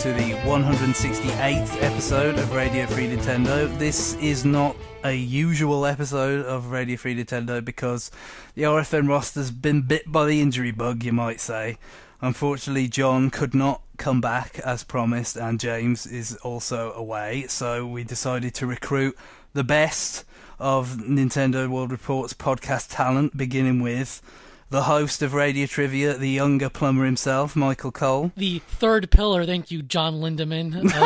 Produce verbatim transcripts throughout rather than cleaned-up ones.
to the one hundred sixty-eighth episode of Radio Free Nintendo. This is not a usual episode of Radio Free Nintendo because the R F N roster's been bit by the injury bug, you might say. Unfortunately, John could not come back as promised, and James is also away, so we decided to recruit the best of Nintendo World Report's podcast talent, beginning with the host of Radio Trivia, the younger plumber himself, Michael Cole. The third pillar, thank you, John Lindemann. Of, uh...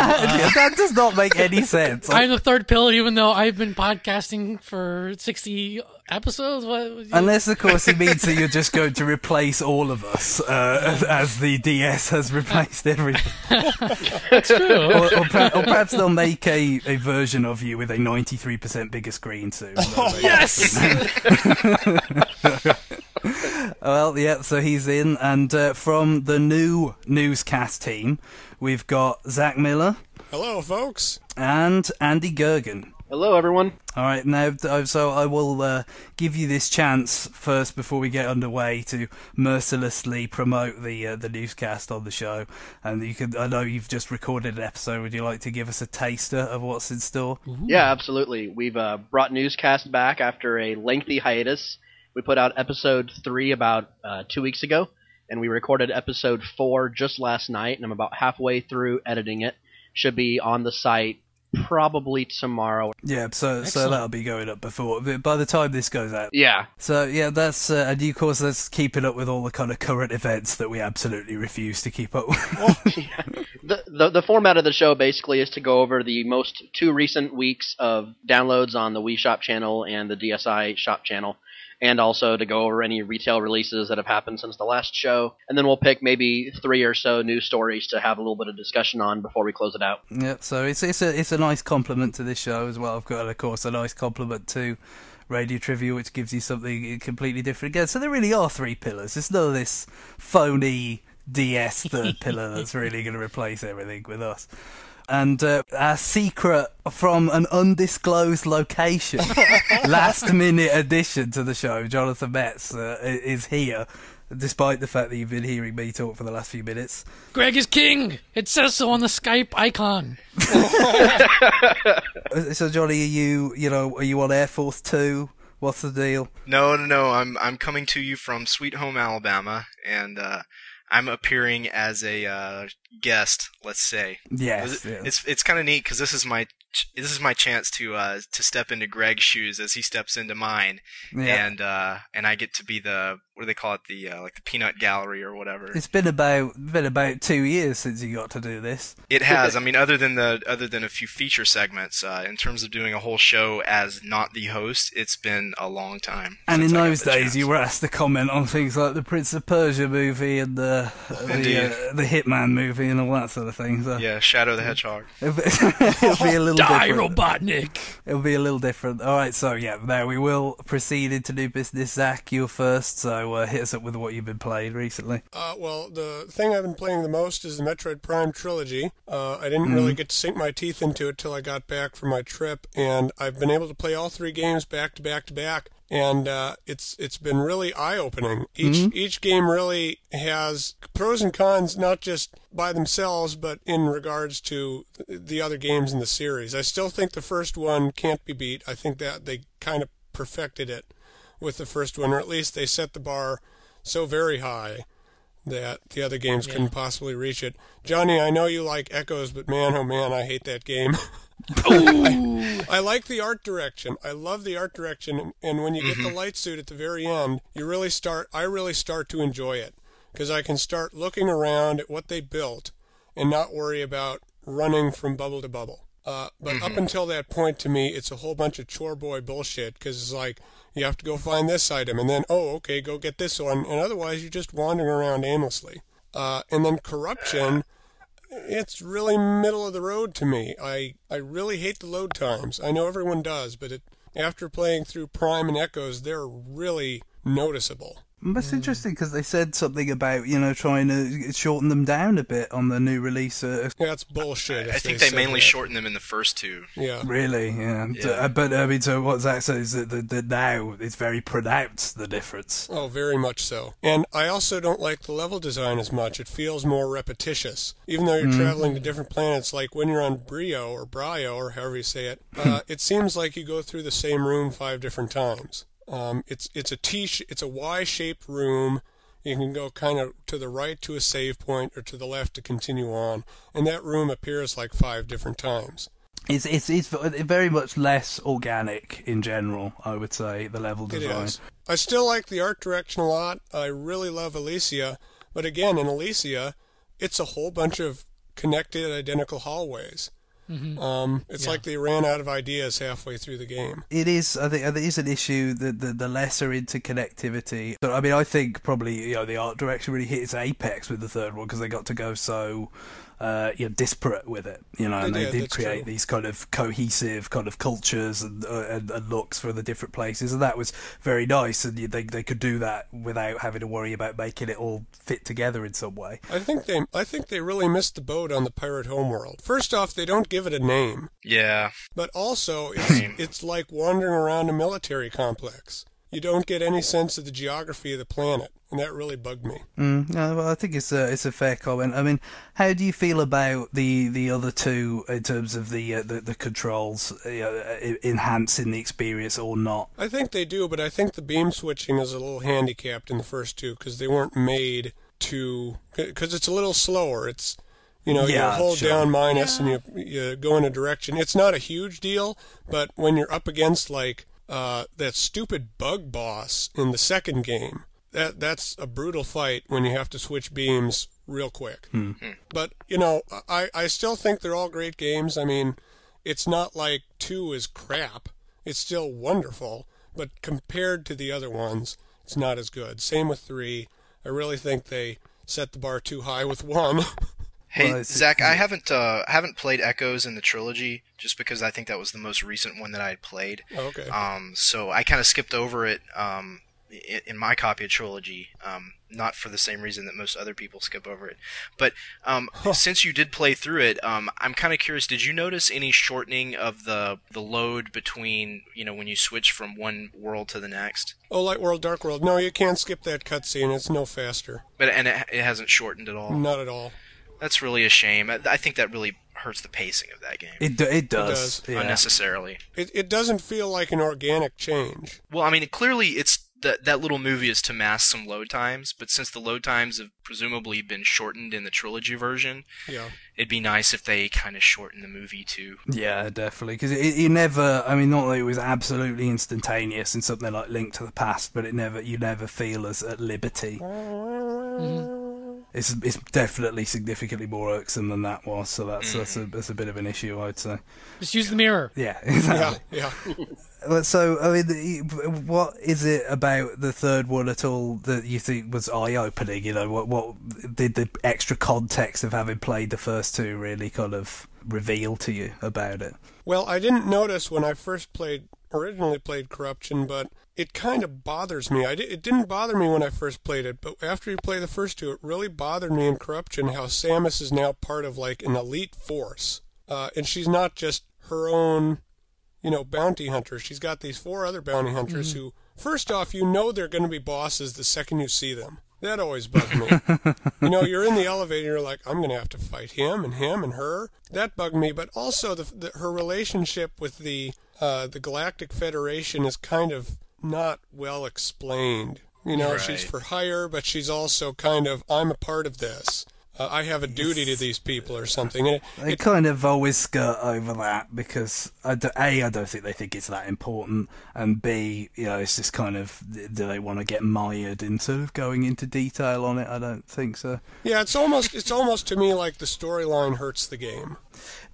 That does not make any sense. I'm the third pillar, even though I've been podcasting for sixty episodes. What? Unless, of course, it means that you're just going to replace all of us, uh, as, as the D S has replaced everything. That's true. Or, or, per- or perhaps they'll make a, a version of you with a ninety-three percent bigger screen soon. Oh, yes! Well, yeah, so he's in, and uh, from the new newscast team, we've got Zach Miller. Hello, folks. And Andy Gergen. Hello, everyone. All right, now, so I will uh, give you this chance first before we get underway to mercilessly promote the uh, the newscast on the show. And you can, I know you've just recorded an episode. Would you like to give us a taster of what's in store? Ooh. Yeah, absolutely. We've uh, brought newscast back after a lengthy hiatus. We put out episode three about uh, two weeks ago, and we recorded episode four just last night, and I'm about halfway through editing it. Should be on the site probably tomorrow. Yeah, so Excellent. so that'll be going up before by the time this goes out. Yeah. So yeah, that's uh, and of course that's keeping up with all the kind of current events that we absolutely refuse to keep up with. Well, yeah. the, the the format of the show basically is to go over the most two recent weeks of downloads on the Wii Shop channel and the D S I Shop channel, and also to go over any retail releases that have happened since the last show. And then we'll pick maybe three or so news stories to have a little bit of discussion on before we close it out. Yeah, so it's it's a, it's a nice compliment to this show as well. I've got, of course, a nice compliment to Radio Trivia, which gives you something completely different again. So there really are three pillars. It's none of this phony D S third pillar that's really going to replace everything with us. And uh, our secret from an undisclosed location, last-minute addition to the show, Jonathan Metz, uh, is here, despite the fact that you've been hearing me talk for the last few minutes. Greg is king! It says so on the Skype icon. So, Johnny, are you, you know, are you on Air Force Two? What's the deal? No, no, no. I'm I'm coming to you from Sweet Home, Alabama, and Uh... I'm appearing as a uh, guest, let's say. Yes, it, yes. It's it's kind of neat because this is my this is my chance to uh, to step into Greg's shoes as he steps into mine, yeah. and uh, and I get to be the what do they call it the uh, like the peanut gallery or whatever. It's been about been about two years since you got to do this. It has. I mean, other than the other than a few feature segments, uh, in terms of doing a whole show as not the host, it's been a long time. And in those days, you were asked to comment on things like the Prince of Persia movie and the. The, uh, the Hitman movie and all that sort of thing. So. Yeah, Shadow the Hedgehog. It'll be, it'll be a little Die, different. Robotnik! It'll be a little different. All right, so yeah, there we will proceed into new business. Zach, you're first, so uh, hit us up with what you've been playing recently. Uh, well, the thing I've been playing the most is the Metroid Prime trilogy. Uh, I didn't mm. really get to sink my teeth into it till I got back from my trip, and I've been able to play all three games back to back to back. And uh, it's it's been really eye-opening. Each mm-hmm. each game really has pros and cons, not just by themselves, but in regards to the other games in the series. I still think the first one can't be beat. I think that they kind of perfected it with the first one, or at least they set the bar so very high that the other games yeah. couldn't possibly reach it. Johnny, I know you like Echoes, but man, oh man, I hate that game. I, I like the art direction. I love the art direction, and when you get mm-hmm. the light suit at the very end, you really start. I really start to enjoy it because I can start looking around at what they built and not worry about running from bubble to bubble. Uh, but mm-hmm. up until that point, to me, it's a whole bunch of chore boy bullshit because it's like you have to go find this item, and then oh, okay, go get this one, and otherwise you're just wandering around aimlessly. Uh, and then corruption. It's really middle of the road to me. I, I really hate the load times. I know everyone does, but it, after playing through Prime and Echoes, they're really noticeable. That's interesting, because they said something about, you know, trying to shorten them down a bit on the new release. Yeah, that's bullshit. I, I think they, they mainly that. shortened them in the first two. Yeah. Really? Yeah. yeah. But, I mean, so what Zach says is that the now it's very pronounced, the difference. Oh, very much so. And I also don't like the level design as much. It feels more repetitious. Even though you're mm. traveling to different planets, like when you're on Brio or Brio or however you say it, uh, it seems like you go through the same room five different times. Um, it's it's a T it's a Y-shaped room. You can go kind of to the right to a save point or to the left to continue on, and that room appears like five different times. It's it's it's very much less organic in general, I would say, the level design. It is. I still like the art direction a lot. I really love Elysia, but again, in Elysia, it's a whole bunch of connected, identical hallways. Mm-hmm. Um, it's yeah. like they ran out of ideas halfway through the game. It is, I think, it is an issue, the, the, the lesser interconnectivity. So, I mean, I think probably, you know, the art direction really hit its apex with the third one because they got to go so uh, you know, disparate with it, you know, and they, they did, did create true. these kind of cohesive kind of cultures and, uh, and, and looks for the different places, and that was very nice, and they they could do that without having to worry about making it all fit together in some way. I think they I think they really missed the boat on the pirate homeworld. First off, they don't give it a name. Yeah. But also, it's, it's like wandering around a military complex. You don't get any sense of the geography of the planet, and that really bugged me. Mm, yeah, well, I think it's a it's a fair comment. I mean, how do you feel about the, the other two in terms of the uh, the, the controls you know, enhancing the experience or not? I think they do, but I think the beam switching is a little handicapped in the first two because they weren't made to because it's a little slower. It's You know, yeah, you hold sure. down minus yeah. and you you go in a direction. It's not a huge deal, but when you're up against like. Uh, that stupid bug boss in the second game. That that's a brutal fight when you have to switch beams real quick. Hmm. But, you know, I, I still think they're all great games. I mean, it's not like two is crap. It's still wonderful. But compared to the other ones, it's not as good. Same with three. I really think they set the bar too high with one. Hey, well, Zach, I haven't uh, haven't played Echoes in the trilogy just because I think that was the most recent one that I had played. Oh, okay. Um, so I kind of skipped over it um, in my copy of Trilogy, um, not for the same reason that most other people skip over it. But um, huh. since you did play through it, um, I'm kind of curious, did you notice any shortening of the, the load between, you know, when you switch from one world to the next? Oh, Light World, Dark World. No, you can't skip that cutscene. It's no faster. But And it, it hasn't shortened at all? Not at all. That's really a shame. I, I think that really hurts the pacing of that game. It do, it does. It does. Yeah. Unnecessarily. It it doesn't feel like an organic change. Well, I mean, it, clearly it's that that little movie is to mask some load times, but since the load times have presumably been shortened in the trilogy version, yeah. it'd be nice if they kind of shorten the movie too. Yeah, definitely. Because it, it never, I mean, not that it was absolutely instantaneous in something like Link to the Past, but it never you never feel as at liberty. Mm-hmm. It's it's definitely significantly more irksome than that was, so that's that's a, that's a bit of an issue, I'd say. Just use the mirror. Yeah, exactly. Yeah, yeah. So, I mean, what is it about the third one at all that you think was eye-opening? You know, what what did the extra context of having played the first two really kind of reveal to you about it? Well, I didn't notice when I first played, originally played Corruption, but it kind of bothers me. I di- it didn't bother me when I first played it, but after you play the first two, it really bothered me in Corruption how Samus is now part of, like, an elite force. Uh, and she's not just her own, you know, bounty hunter. She's got these four other bounty hunters mm-hmm. who, first off, you know they're going to be bosses the second you see them. That always bugged me. You know, you're in the elevator, you're like, I'm going to have to fight him and him and her. That bugged me, but also the, the, her relationship with the uh, the Galactic Federation is kind of not well explained. You know, right. She's for hire, but she's also kind of, I'm a part of this. Uh, I have a duty to these people or something. It, they it, kind of always skirt over that because, I do, A, I don't think they think it's that important, and B, you know, it's just kind of, do they want to get mired into sort of going into detail on it? I don't think so. Yeah, it's almost, it's almost to me like the storyline hurts the game.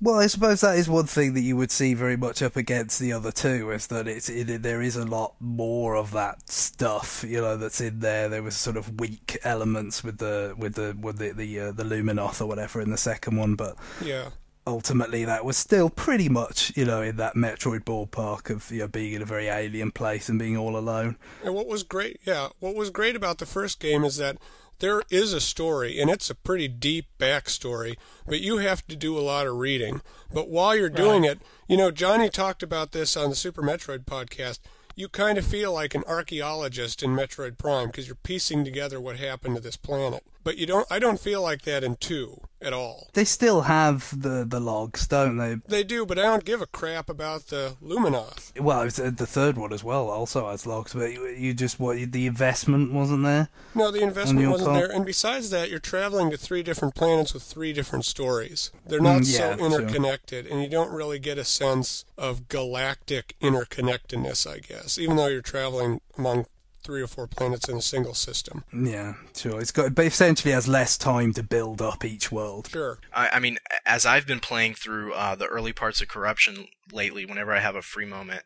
Well, I suppose that is one thing that you would see very much up against the other two, is that it's it, there is a lot more of that stuff, you know, that's in there. There was sort of weak elements with the with the with the the, uh, the Luminoth or whatever in the second one, but yeah, ultimately that was still pretty much, you know, in that Metroid ballpark of, you know, being in a very alien place and being all alone. And what was great, yeah, what was great about the first game is that there is a story, and it's a pretty deep backstory, but you have to do a lot of reading. But while you're doing right. it, you know, Johnny talked about this on the Super Metroid podcast. You kind of feel like an archaeologist in Metroid Prime because you're piecing together what happened to this planet. But you don't. I don't feel like that in two at all. They still have the, the logs, don't they? They do, but I don't give a crap about the Luminoth. Well, it's, uh, the third one as well also has logs, but you, you just, what, the investment wasn't there? No, the investment wasn't there, and besides that, you're traveling to three different planets with three different stories. They're not mm, yeah, so interconnected, true. And you don't really get a sense of galactic interconnectedness, I guess, even though you're traveling among three or four planets in a single system. Yeah, sure. It's got, but essentially has less time to build up each world. Sure. I, I mean, as I've been playing through uh, the early parts of Corruption lately, whenever I have a free moment,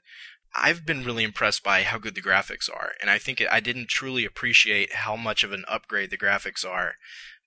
I've been really impressed by how good the graphics are. And I think it, I didn't truly appreciate how much of an upgrade the graphics are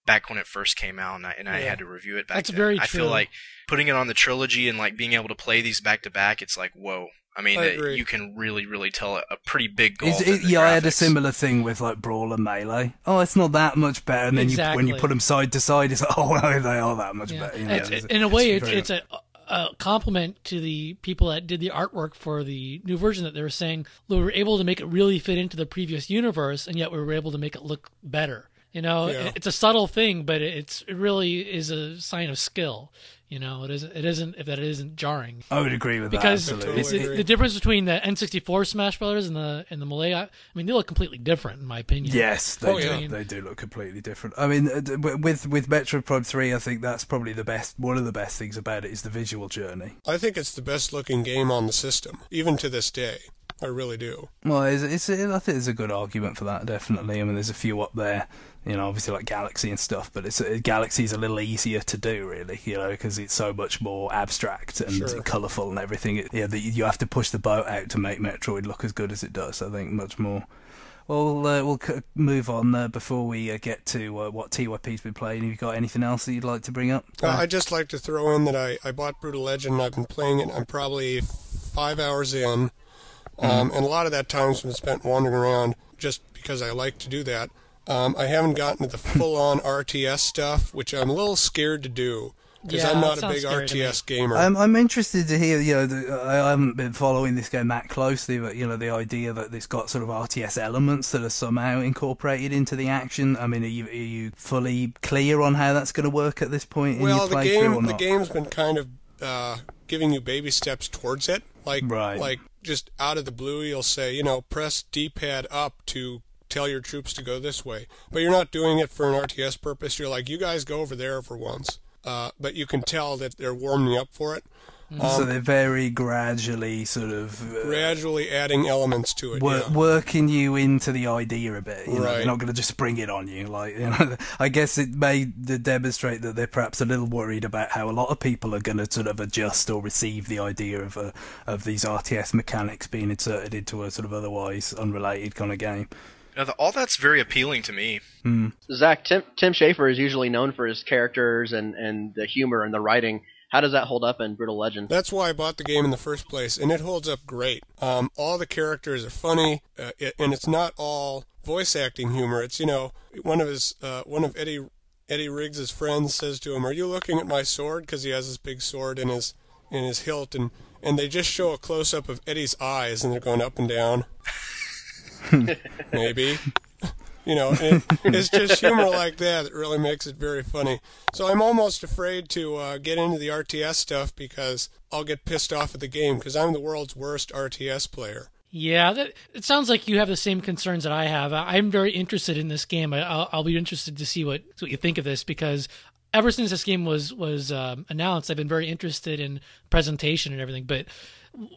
back when it first came out, and I, and yeah. I had to review it back That's then. Very true. I feel like putting it on the trilogy and like being able to play these back-to-back, it's like, whoa. I mean, I you can really, really tell a pretty big gulf. It, yeah, graphics. I had a similar thing with like Brawl and Melee. Oh, it's not that much better. And then exactly. you, when you put them side to side, it's like, oh, no, they are that much yeah. better. You know, it's, it's, in a way, it's, it's, it's a, a compliment to the people that did the artwork for the new version that they were saying, we were able to make it really fit into the previous universe, and yet we were able to make it look better. You know, yeah. it's a subtle thing, but it's it really is a sign of skill. You know, it isn't. It isn't. If that isn't jarring, I would agree with because that. Because totally the difference between the N sixty-four Smash Brothers and the and the Melee, I mean, they look completely different, in my opinion. Yes, they oh, do. Yeah. They do look completely different. I mean, with with Metroid Prime three, I think that's probably the best. One of the best things about it is the visual journey. I think it's the best looking game on the system, even to this day. I really do. Well, it's, it's, it, I think there's a good argument for that, definitely. I mean, there's a few up there, you know, obviously like Galaxy and stuff, but it's uh, Galaxy's a little easier to do, really, you know, because it's so much more abstract and sure. colourful and everything. It, yeah, the, you have to push the boat out to make Metroid look as good as it does, I think, much more. Well, uh, we'll c- move on uh, before we uh, get to uh, what T Y P's been playing. Have you got anything else that you'd like to bring up? Uh, uh, I'd just like to throw in that I, I bought Brutal Legend and I've been playing it. I'm probably five hours in. Um, and a lot of that time's been spent wandering around just because I like to do that. Um, I haven't gotten to the full-on R T S stuff, which I'm a little scared to do because yeah, I'm not a big R T S gamer. I'm, I'm interested to hear, you know, the, I haven't been following this game that closely, but, you know, the idea that it's got sort of R T S elements that are somehow incorporated into the action. I mean, are you, are you fully clear on how that's going to work at this point in well, your playthrough game, or not? Well, the game's been kind of uh, giving you baby steps towards it. Like, right. like just out of the blue, you'll say, you know, press D-pad up to tell your troops to go this way. But you're not doing it for an R T S purpose. You're like, you guys go over there for once. Uh, but you can tell that they're warming up for it. Um, so they're very gradually sort of... Uh, gradually adding elements to it, wor- yeah. Working you into the idea a bit. You know? Right. They're not going to just spring it on you. Like, you know, I guess it may demonstrate that they're perhaps a little worried about how a lot of people are going to sort of adjust or receive the idea of uh, of these R T S mechanics being inserted into a sort of otherwise unrelated kind of game. Now, the, all that's very appealing to me. Mm. Zach, Tim, Tim Schafer is usually known for his characters and, and the humor and the writing. How does that hold up in Brutal Legend? That's why I bought the game in the first place, and it holds up great. Um, all the characters are funny, uh, it, and it's not all voice acting humor. It's, you know, one of his, uh, one of Eddie Eddie Riggs' friends says to him, "Are you looking at my sword?" Because he has this big sword in his in his hilt, and, and they just show a close up of Eddie's eyes, and they're going up and down. Maybe. You know, it, it's just humor like that that really makes it very funny. So I'm almost afraid to uh, get into the R T S stuff because I'll get pissed off at the game because I'm the world's worst R T S player. Yeah, that, it sounds like you have the same concerns that I have. I, I'm very interested in this game. I, I'll, I'll be interested to see what, what you think of this because ever since this game was, was um, announced, I've been very interested in presentation and everything, but...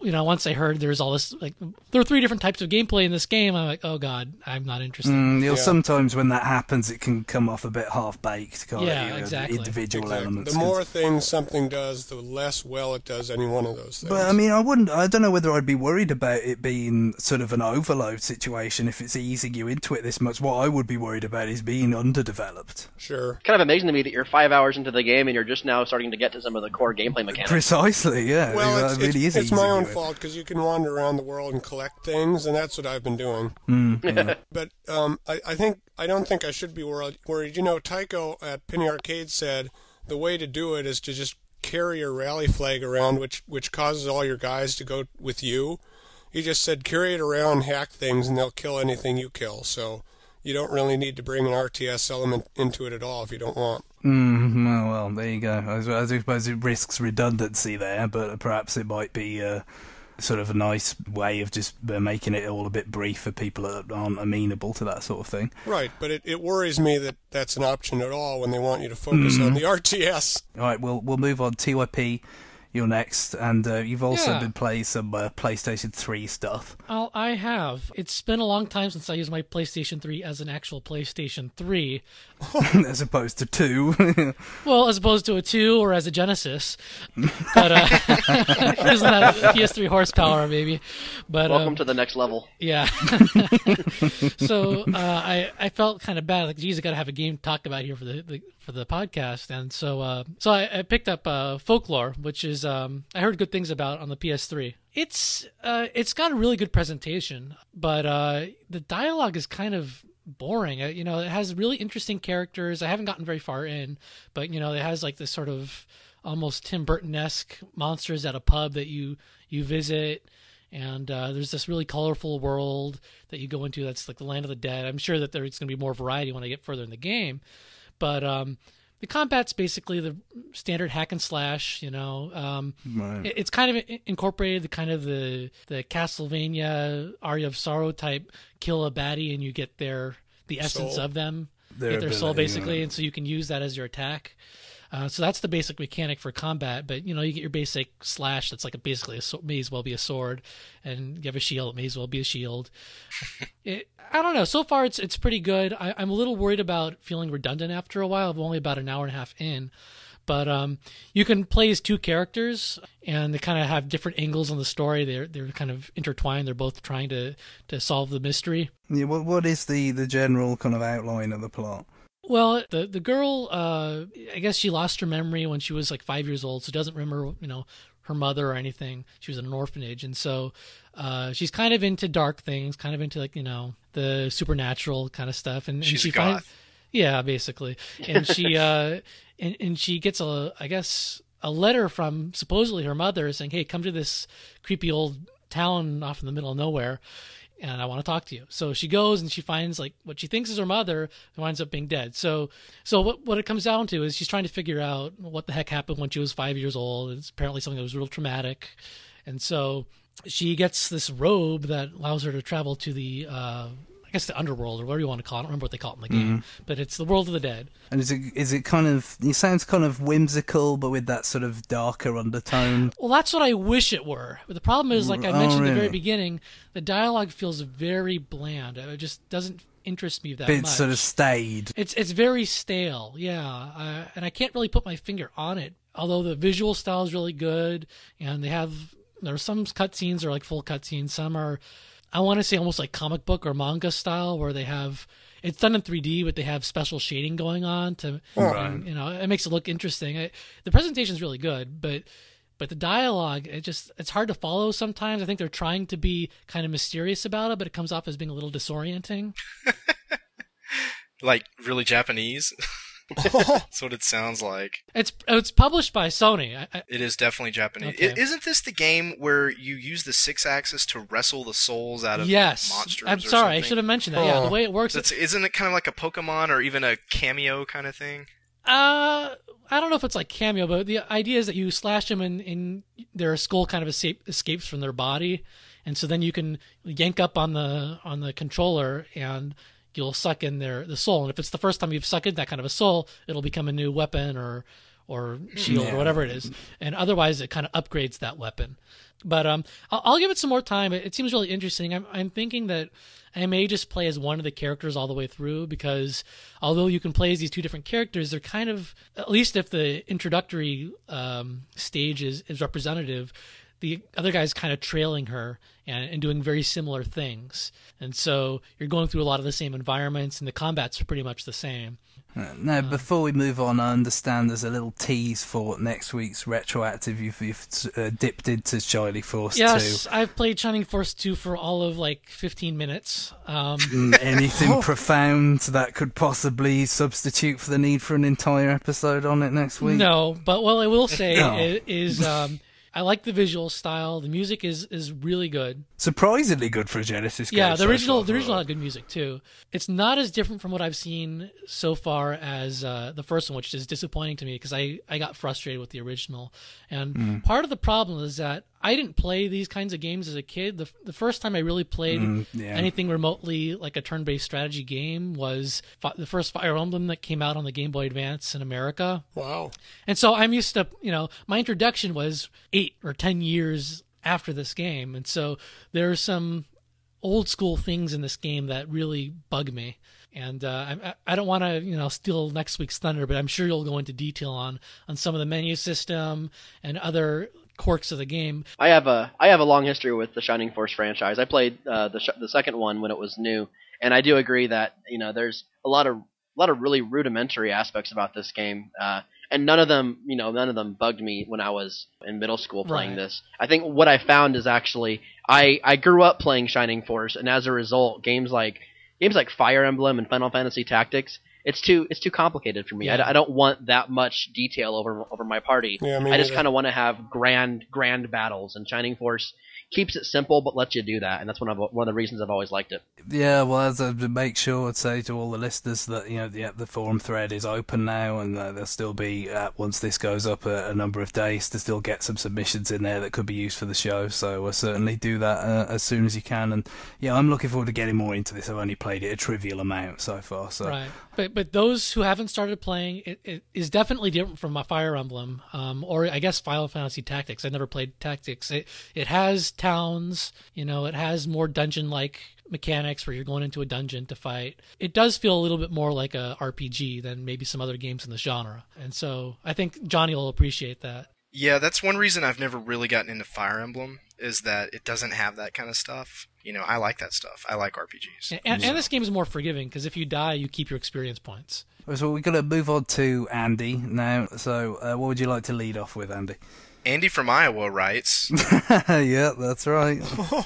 you know, once I heard there's all this, like, there are three different types of gameplay in this game, I'm like, oh God, I'm not interested. Mm, yeah. Sometimes when that happens, it can come off a bit half-baked, kind yeah, of, you know, exactly. individual exactly. elements. The more things something does, the less well it does any one of those things. But, I mean, I wouldn't, I don't know whether I'd be worried about it being sort of an overload situation if it's easing you into it this much. What I would be worried about is being underdeveloped. Sure. Kind of amazing to me that you're five hours into the game and you're just now starting to get to some of the core gameplay mechanics. Precisely, yeah. Well, I mean, it's, that really it's, is it's my own fault, because you can wander around the world and collect things, and that's what I've been doing. Mm, yeah. But um, I, I think I don't think I should be worried. You know, Tycho at Penny Arcade said the way to do it is to just carry your rally flag around, which which causes all your guys to go with you. He just said carry it around, hack things, and they'll kill anything you kill. So you don't really need to bring an R T S element into it at all if you don't want. Mm, well, well, there you go. I suppose it risks redundancy there, but perhaps it might be uh, sort of a nice way of just making it all a bit brief for people that aren't amenable to that sort of thing. Right, but it, it worries me that that's an option at all when they want you to focus mm. on the R T S. All right, we'll, we'll move on. T Y P, you're next, and uh, you've also yeah. been playing some uh, PlayStation three stuff. Oh, I have. It's been a long time since I used my PlayStation three as an actual PlayStation three. As opposed to two. Well, as opposed to a two or as a Genesis. But uh, isn't that P S three horsepower, maybe? But, Welcome um, to the next level. Yeah. So uh, I, I felt kind of bad. Like, geez, I got to have a game to talk about here for the, the for the podcast. And so uh, so I, I picked up uh, Folklore, which is Um, I heard good things about on the P S three. It's uh, it's got a really good presentation, but uh, the dialogue is kind of boring. You know, it has really interesting characters. I haven't gotten very far in, but you know, it has like this sort of almost Tim Burton-esque monsters at a pub that you you visit, and uh, there's this really colorful world that you go into. That's like the land of the dead. I'm sure that there's going to be more variety when I get further in the game, but. Um, The combat's basically the standard hack and slash, you know. Um, right. it, it's kind of incorporated the kind of the, the Castlevania Aria of Sorrow type, kill a baddie and you get their the essence soul. of them, their get their ability, soul basically, yeah. and so you can use that as your attack. Uh, so that's the basic mechanic for combat, but you know, you get your basic slash that's like a, basically a, may as well be a sword, and you have a shield, it may as well be a shield. It, I don't know. So far, it's it's pretty good. I, I'm a little worried about feeling redundant after a while. I'm only about an hour and a half in, but um, you can play as two characters, and they kind of have different angles on the story. They're they're kind of intertwined. They're both trying to, to solve the mystery. Yeah. What what is the, the general kind of outline of the plot? Well, the the girl, uh, I guess she lost her memory when she was like five years old, so she doesn't remember, you know, her mother or anything. She was in an orphanage, and so uh, she's kind of into dark things, kind of into like, you know, the supernatural kind of stuff. And, and she's she finds, yeah, basically. And she uh, and and she gets a, I guess, a letter from supposedly her mother saying, "Hey, come to this creepy old town off in the middle of nowhere. And I want to talk to you." So she goes and she finds like what she thinks is her mother, who winds up being dead. So, so what what it comes down to is she's trying to figure out what the heck happened when she was five years old. It's apparently something that was real traumatic, and so she gets this robe that allows her to travel to the, uh, I guess, the underworld or whatever you want to call it. I don't remember what they call it in the game, mm-hmm. but it's the world of the dead. And is it is it kind of it sounds kind of whimsical, but with that sort of darker undertone. Well, that's what I wish it were. But the problem is, like I mentioned oh, really? at the very beginning, the dialogue feels very bland. It just doesn't interest me that much. It's sort of staid. It's it's very stale, yeah. Uh, and I can't really put my finger on it. Although the visual style is really good, and they have there are some cutscenes are like full cutscenes. Some are. I want to say almost like comic book or manga style, where they have it's done in three D, but they have special shading going on to, right. and, you know, it makes it look interesting. I, the presentation's really good, but but the dialogue, it just it's hard to follow sometimes. I think they're trying to be kind of mysterious about it, but it comes off as being a little disorienting. Like really Japanese. That's what it sounds like. It's it's published by Sony. I, I... It is definitely Japanese. Okay. It, isn't this the game where you use the six axis to wrestle the souls out of yes. monsters? I'm sorry, or I should have mentioned that. Oh. Yeah, the way it works. It's, isn't it kind of like a Pokemon or even a Cameo kind of thing? Uh, I don't know if it's like Cameo, but the idea is that you slash them and, and their skull kind of escape, escapes from their body, and so then you can yank up on the on the controller and. You'll suck in their the soul, and if it's the first time you've sucked in that kind of a soul, it'll become a new weapon or or shield yeah. or whatever it is. And otherwise, it kind of upgrades that weapon. But um, I'll, I'll give it some more time. It, it seems really interesting. I'm, I'm thinking that I may just play as one of the characters all the way through, because although you can play as these two different characters, they're kind of, at least if the introductory um, stage is, is representative, the other guy's kind of trailing her and, and doing very similar things. And so you're going through a lot of the same environments, and the combat's pretty much the same. Now, before we move on, I understand there's a little tease for next week's retroactive. You've, you've uh, dipped into Shining Force yes, two. Yes, I've played Shining Force two for all of, like, fifteen minutes. Um, Anything oh. profound that could possibly substitute for the need for an entire episode on it next week? No, but what I will say oh. is... Um, I like the visual style. The music is, is really good. Surprisingly good for a Genesis game. Yeah, the original the original had good music too. It's not as different from what I've seen so far as uh, the first one, which is disappointing to me because I, I got frustrated with the original. And mm. part of the problem is that I didn't play these kinds of games as a kid. The the first time I really played mm, yeah. anything remotely like a turn-based strategy game was fi- the first Fire Emblem that came out on the Game Boy Advance in America. Wow. And so I'm used to, you know, my introduction was eight or ten years after this game. And so there are some old-school things in this game that really bug me. And uh, I, I don't want to, you know, steal next week's thunder, but I'm sure you'll go into detail on, on some of the menu system and other quirks of the game. I have a I have a long history with the Shining Force franchise. I played uh, the sh- the second one when it was new, and I do agree that, you know, there's a lot of a lot of really rudimentary aspects about this game, uh, and none of them you know none of them bugged me when I was in middle school playing right. this. I think what I found is actually I I grew up playing Shining Force, and as a result, games like games like Fire Emblem and Final Fantasy Tactics. It's too it's too complicated for me. Yeah. I, I don't want that much detail over over my party. Yeah, I, mean, I just kind of want to have grand grand battles, and Shining Force keeps it simple but lets you do that, and that's one of one of the reasons I've always liked it. Yeah, well, as I make sure I'd say to all the listeners that, you know, the, the forum thread is open now, and uh, there'll still be uh, once this goes up a, a number of days to still get some submissions in there that could be used for the show. So uh, certainly do that uh, as soon as you can. And yeah, I'm looking forward to getting more into this. I've only played it a trivial amount so far. So right, but but those who haven't started playing it, it is definitely different from my Fire Emblem, um, or I guess Final Fantasy Tactics. I never played Tactics. It it has towns, you know, it has more dungeon-like mechanics where you're going into a dungeon to fight. It does feel a little bit more like a R P G than maybe some other games in the genre, and so I think Johnny will appreciate that. Yeah, that's one reason I've never really gotten into Fire Emblem, is that it doesn't have that kind of stuff. You know, I like that stuff. I like R P Gs. And, and, so. and this game is more forgiving, because if you die, you keep your experience points. So we're going to move on to Andy now. So uh, what would you like to lead off with, Andy? Andy from Iowa writes. Yeah, that's right.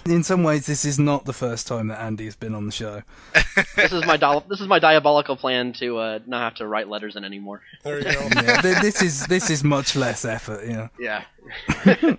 In some ways, this is not the first time that Andy has been on the show. This is my do- this is my diabolical plan to uh, not have to write letters in anymore. There you go. Yeah, th- this is this is much less effort. Yeah. Yeah.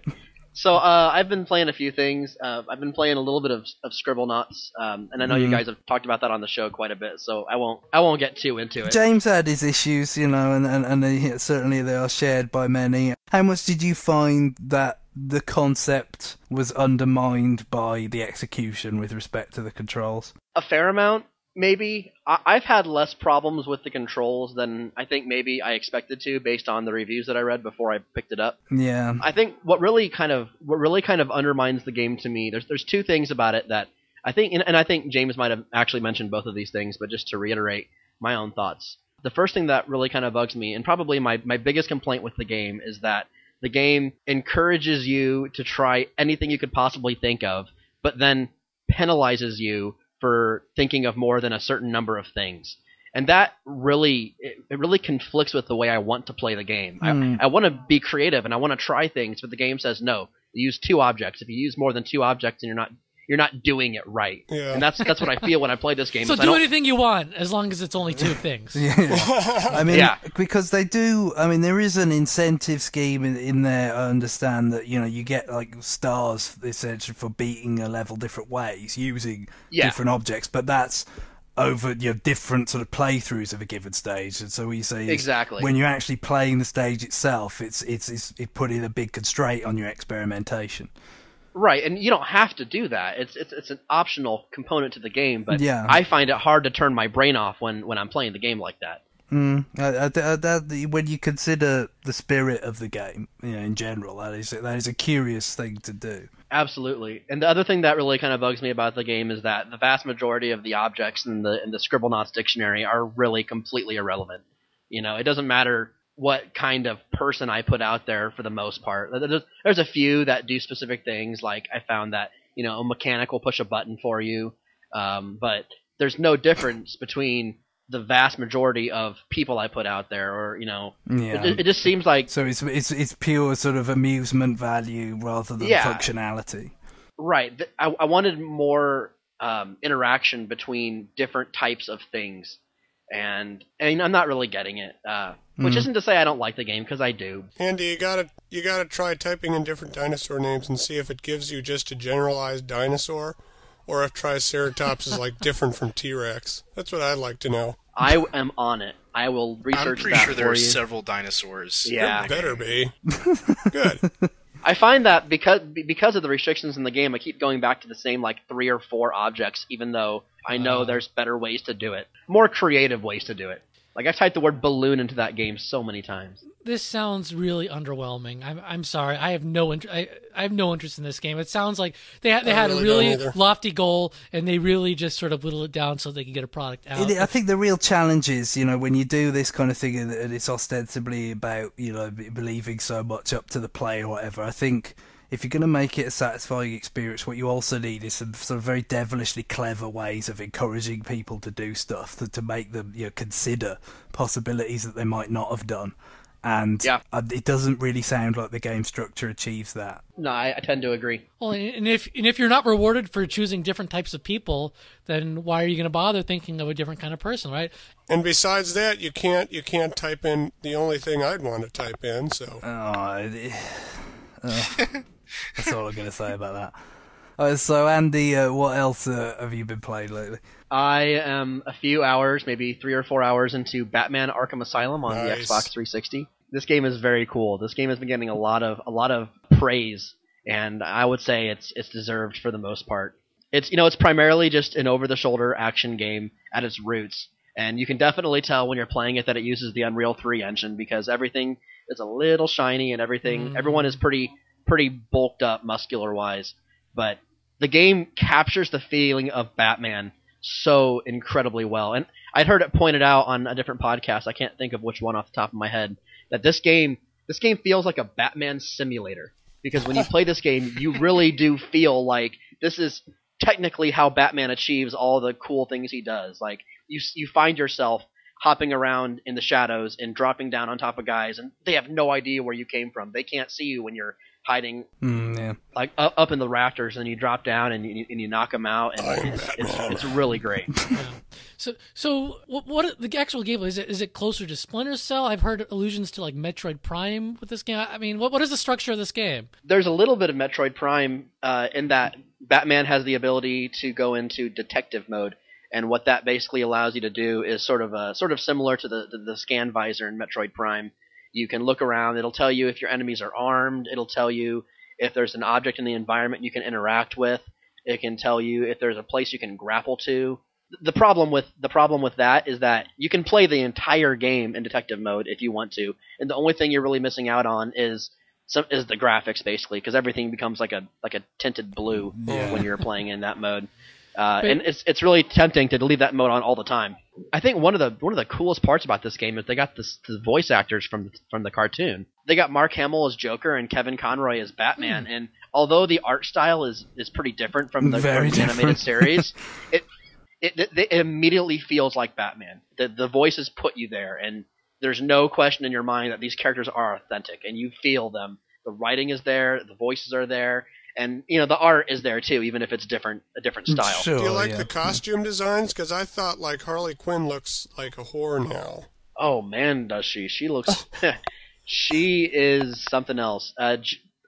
So uh, I've been playing a few things. Uh, I've been playing a little bit of, of Scribblenauts, um, and I know mm. you guys have talked about that on the show quite a bit. So I won't I won't get too into it. James had his issues, you know, and and, and they, certainly they are shared by many. How much did you find that the concept was undermined by the execution with respect to the controls? A fair amount, maybe. I- I've had less problems with the controls than I think maybe I expected to, based on the reviews that I read before I picked it up. Yeah. I think what really kind of what really kind of undermines the game to me, there's there's two things about it that I think, and, and I think James might have actually mentioned both of these things, but just to reiterate my own thoughts. The first thing that really kind of bugs me, and probably my, my biggest complaint with the game, is that the game encourages you to try anything you could possibly think of, but then penalizes you for thinking of more than a certain number of things. And that really, it, it really conflicts with the way I want to play the game. Mm. I, I want to be creative and I want to try things, but the game says, no, you use two objects. If you use more than two objects, then you're not, you're not doing it right. Yeah. And that's, that's what I feel when I play this game. So do I anything you want, as long as it's only two things. Yeah. I mean, yeah. because they do, I mean, there is an incentive scheme in, in there. I understand that, you know, you get like stars essentially for beating a level different ways using yeah. different objects, but that's over your different sort of playthroughs of a given stage. And so we say exactly when you're actually playing the stage itself, it's, it's, it's it put in a big constraint on your experimentation. Right, and you don't have to do that. It's it's it's an optional component to the game, but yeah. I find it hard to turn my brain off when, when I'm playing the game like that. Mm, I, I, I, that, when you consider the spirit of the game, you know, in general, that is that is a curious thing to do. Absolutely. And the other thing that really kind of bugs me about the game is that the vast majority of the objects in the in the Scribblenauts dictionary are really completely irrelevant. You know, it doesn't matter what kind of person I put out there for the most part. There's, there's a few that do specific things, like I found that, you know, a mechanic will push a button for you, um, but there's no difference between the vast majority of people I put out there, or, you know, yeah. it, it just seems like... So it's, it's it's pure sort of amusement value rather than yeah, functionality. Right. I, I wanted more um, interaction between different types of things, and, and I'm not really getting it, uh, which mm. isn't to say I don't like the game, because I do. Andy, you gotta, you gotta try typing in different dinosaur names and see if it gives you just a generalized dinosaur, or if Triceratops is, like, different from T-Rex. That's what I'd like to know. I am on it. I will research that for you. I'm pretty sure there are several dinosaurs. Yeah. There better be. Good. I find that because because of the restrictions in the game, I keep going back to the same, like, three or four objects, even though I know uh, there's better ways to do it. More creative ways to do it. Like, I've typed the word balloon into that game so many times. This sounds really underwhelming. I'm I'm sorry. I have no int- I, I have no interest in this game. It sounds like they ha- they I had really a really lofty goal, and they really just sort of whittle it down so they can get a product out. It, I think the real challenge is, you know, when you do this kind of thing, and it's ostensibly about, you know, believing so much up to the play or whatever. I think if you're going to make it a satisfying experience, what you also need is some sort of very devilishly clever ways of encouraging people to do stuff, to, to make them, you know, consider possibilities that they might not have done. And yeah. it doesn't really sound like the game structure achieves that. No, I, I tend to agree. Well, and if and if you're not rewarded for choosing different types of people, then why are you going to bother thinking of a different kind of person, right? And besides that, you can't you can't type in the only thing I'd want to type in. So. Oh, oh. That's all I'm going to say about that. Right, so, Andy, uh, what else uh, have you been playing lately? I am a few hours, maybe three or four hours into Batman Arkham Asylum on nice. the Xbox three sixty. This game is very cool. This game has been getting a lot of a lot of praise, and I would say it's it's deserved for the most part. It's you know it's primarily just an over-the-shoulder action game at its roots, and you can definitely tell when you're playing it that it uses the Unreal three engine, because everything is a little shiny and everything. Mm. Everyone is pretty pretty bulked up muscular-wise, but the game captures the feeling of Batman so incredibly well. And I'd heard it pointed out on a different podcast, I can't think of which one off the top of my head, that this game this game feels like a Batman simulator. Because when you play this game, you really do feel like this is technically how Batman achieves all the cool things he does. Like, you you find yourself hopping around in the shadows and dropping down on top of guys, and they have no idea where you came from. They can't see you when you're hiding mm, yeah. like up, up in the rafters, and you drop down and you, and you knock them out, and it's, it's, it's really great. Yeah. So, so what, what the actual gameplay is? It is it closer to Splinter Cell? I've heard allusions to like Metroid Prime with this game. I mean, what what is the structure of this game? There's a little bit of Metroid Prime uh, in that Batman has the ability to go into detective mode, and what that basically allows you to do is sort of a, sort of similar to the, the the scan visor in Metroid Prime. You can look around. It'll tell you if your enemies are armed. It'll tell you if there's an object in the environment you can interact with. It can tell you if there's a place you can grapple to. The problem with the problem with that is that you can play the entire game in detective mode if you want to, and the only thing you're really missing out on is some, is the graphics, basically, because everything becomes like a like a tinted blue yeah. when you're playing in that mode. Uh, and it's it's really tempting to leave that mode on all the time. I think one of the one of the coolest parts about this game is they got this, the voice actors from from the cartoon. They got Mark Hamill as Joker and Kevin Conroy as Batman. Mm. And although the art style is, is pretty different from the, from the animated series, it, it it it immediately feels like Batman. The the voices put you there, and there's no question in your mind that these characters are authentic, and you feel them. The writing is there, the voices are there. And, you know, the art is there, too, even if it's different, a different style. Sure, do you like yeah. the costume designs? Because I thought, like, Harley Quinn looks like a whore now. Oh, man, does she. She looks... she is something else. Uh,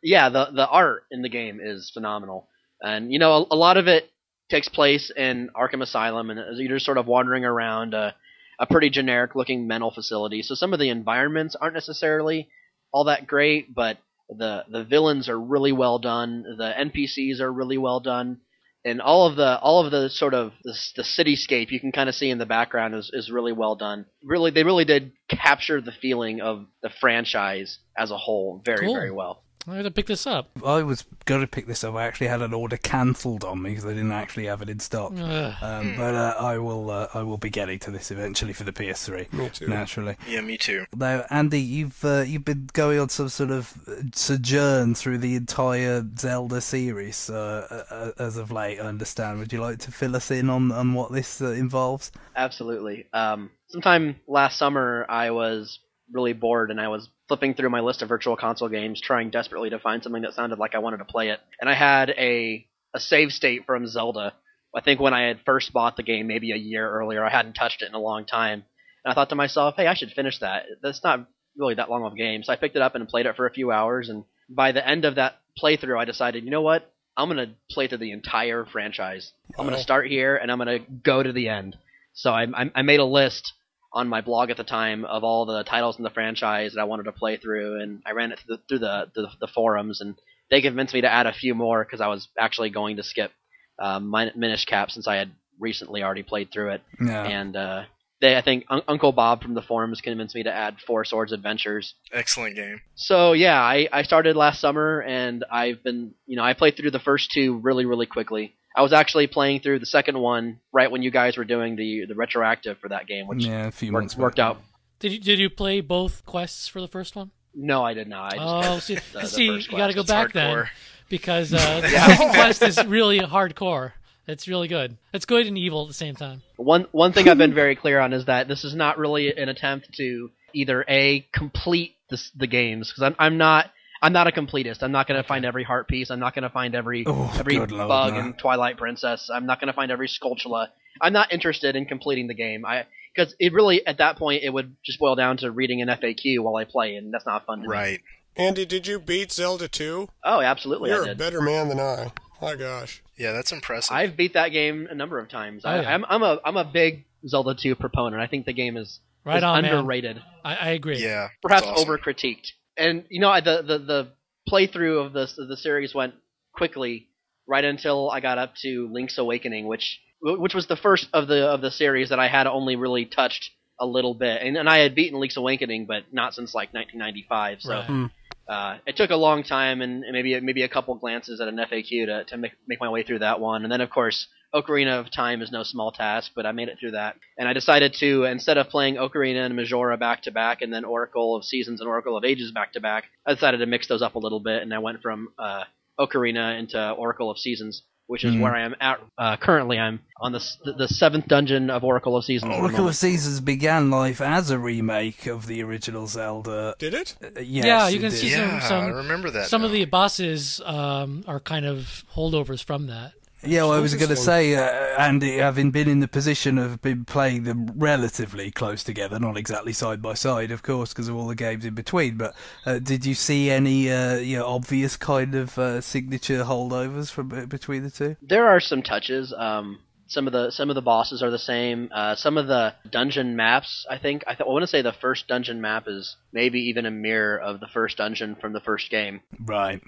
yeah, the, the art in the game is phenomenal. And, you know, a, a lot of it takes place in Arkham Asylum, and you're just sort of wandering around a, a pretty generic-looking mental facility. So some of the environments aren't necessarily all that great, but... The the villains are really well done. The N P Cs are really well done. and all of the all of the sort of the, the cityscape you can kind of see in the background is, is really well done. Really, they really did capture the feeling of the franchise as a whole very, cool. very well. I had to pick this up. I was going to pick this up. I actually had an order cancelled on me because I didn't actually have it in stock. Um, but uh, I will uh, I will be getting to this eventually for the P S three. Me too. Naturally. Yeah, me too. Now, Andy, you've uh, you've been going on some sort of sojourn through the entire Zelda series uh, as of late, I understand. Would you like to fill us in on, on what this uh, involves? Absolutely. Um, sometime last summer, I was really bored and I was flipping through my list of virtual console games, trying desperately to find something that sounded like I wanted to play it. And I had a, a save state from Zelda. I think when I had first bought the game, maybe a year earlier, I hadn't touched it in a long time. And I thought to myself, hey, I should finish that. That's not really that long of a game. So I picked it up and played it for a few hours. And by the end of that playthrough, I decided, you know what? I'm going to play through the entire franchise. I'm going to start here and I'm going to go to the end. So I, I, I made a list on my blog at the time of all the titles in the franchise that I wanted to play through, and I ran it through the through the, the, the forums, and they convinced me to add a few more because I was actually going to skip uh, Minish Cap since I had recently already played through it. Yeah. And uh, they, I think Un- Uncle Bob from the forums convinced me to add Four Swords Adventures. Excellent game. So yeah, I, I started last summer, and I've been, you know, I played through the first two really, really quickly. I was actually playing through the second one right when you guys were doing the the retroactive for that game, which yeah, a few worked, worked out. Did you did you play both quests for the first one? No, I did not. I just oh, see, the, the see you got to go it's back hardcore. Then because uh, the second quest is really hardcore. It's really good. It's good and evil at the same time. One one thing I've been very clear on is that this is not really an attempt to either a complete this, the games because I'm I'm not. I'm not a completist. I'm not going to find every heart piece. I'm not going to find every oh, every bug Lord, in Twilight Princess. I'm not going to find every Sculptula. I'm not interested in completing the game. I because it really, at that point, it would just boil down to reading an F A Q while I play, and that's not fun to right. do. Andy, did you beat Zelda two? Oh, absolutely You're I did. You're a better man than I. My gosh. Yeah, that's impressive. I've beat that game a number of times. Oh, I, yeah. I'm, I'm, a, I'm a big Zelda two proponent. I think the game is, right is on, underrated. I, I agree. Yeah, perhaps awesome. Over-critiqued. And, you know, the, the, the playthrough of the, the series went quickly right until I got up to Link's Awakening, which which was the first of the of the series that I had only really touched a little bit. And, and I had beaten Link's Awakening, but not since, like, nineteen ninety-five. So right. uh, it took a long time and maybe maybe a couple glances at an F A Q to, to make, make my way through that one. And then, of course, Ocarina of Time is no small task, but I made it through that. And I decided to, instead of playing Ocarina and Majora back-to-back and then Oracle of Seasons and Oracle of Ages back-to-back, I decided to mix those up a little bit, and I went from uh, Ocarina into Oracle of Seasons, which is mm-hmm. where I am at uh, currently. I'm on the the seventh dungeon of Oracle of Seasons. Oracle of Seasons began life as a remake of the original Zelda. Did it? Uh, yes, yeah, you can see some, yeah, some, I remember that some of the bosses um, are kind of holdovers from that. Yeah, well, I was going to say, uh, Andy, having been in the position of been playing them relatively close together, not exactly side by side, of course, because of all the games in between, but uh, did you see any uh, you know, obvious kind of uh, signature holdovers from uh, between the two? There are some touches. Um, some of the some of the bosses are the same. Uh, some of the dungeon maps, I think, I, th- I want to say the first dungeon map is maybe even a mirror of the first dungeon from the first game. Right.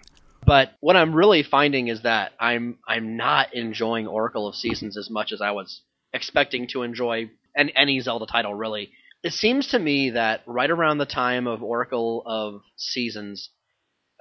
But what I'm really finding is that I'm I'm not enjoying Oracle of Seasons as much as I was expecting to enjoy and any Zelda title, really. It seems to me that right around the time of Oracle of Seasons,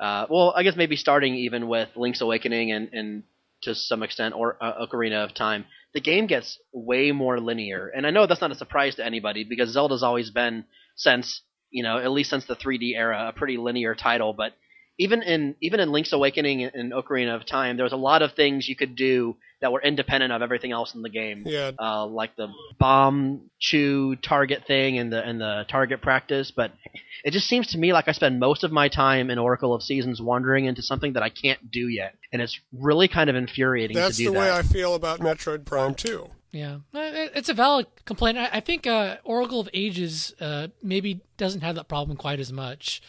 uh, well, I guess maybe starting even with Link's Awakening and, and to some extent or uh, Ocarina of Time, the game gets way more linear. And I know that's not a surprise to anybody because Zelda's always been, since, you know, at least since the three D era, a pretty linear title, but Even in even in Link's Awakening and Ocarina of Time, there was a lot of things you could do that were independent of everything else in the game. Yeah. Uh, like the bomb chew target thing and the and the target practice. But it just seems to me like I spend most of my time in Oracle of Seasons wandering into something that I can't do yet, and it's really kind of infuriating to do that. That's the way I feel about Metroid Prime two. Yeah, it's a valid complaint. I think uh, Oracle of Ages uh, maybe doesn't have that problem quite as much.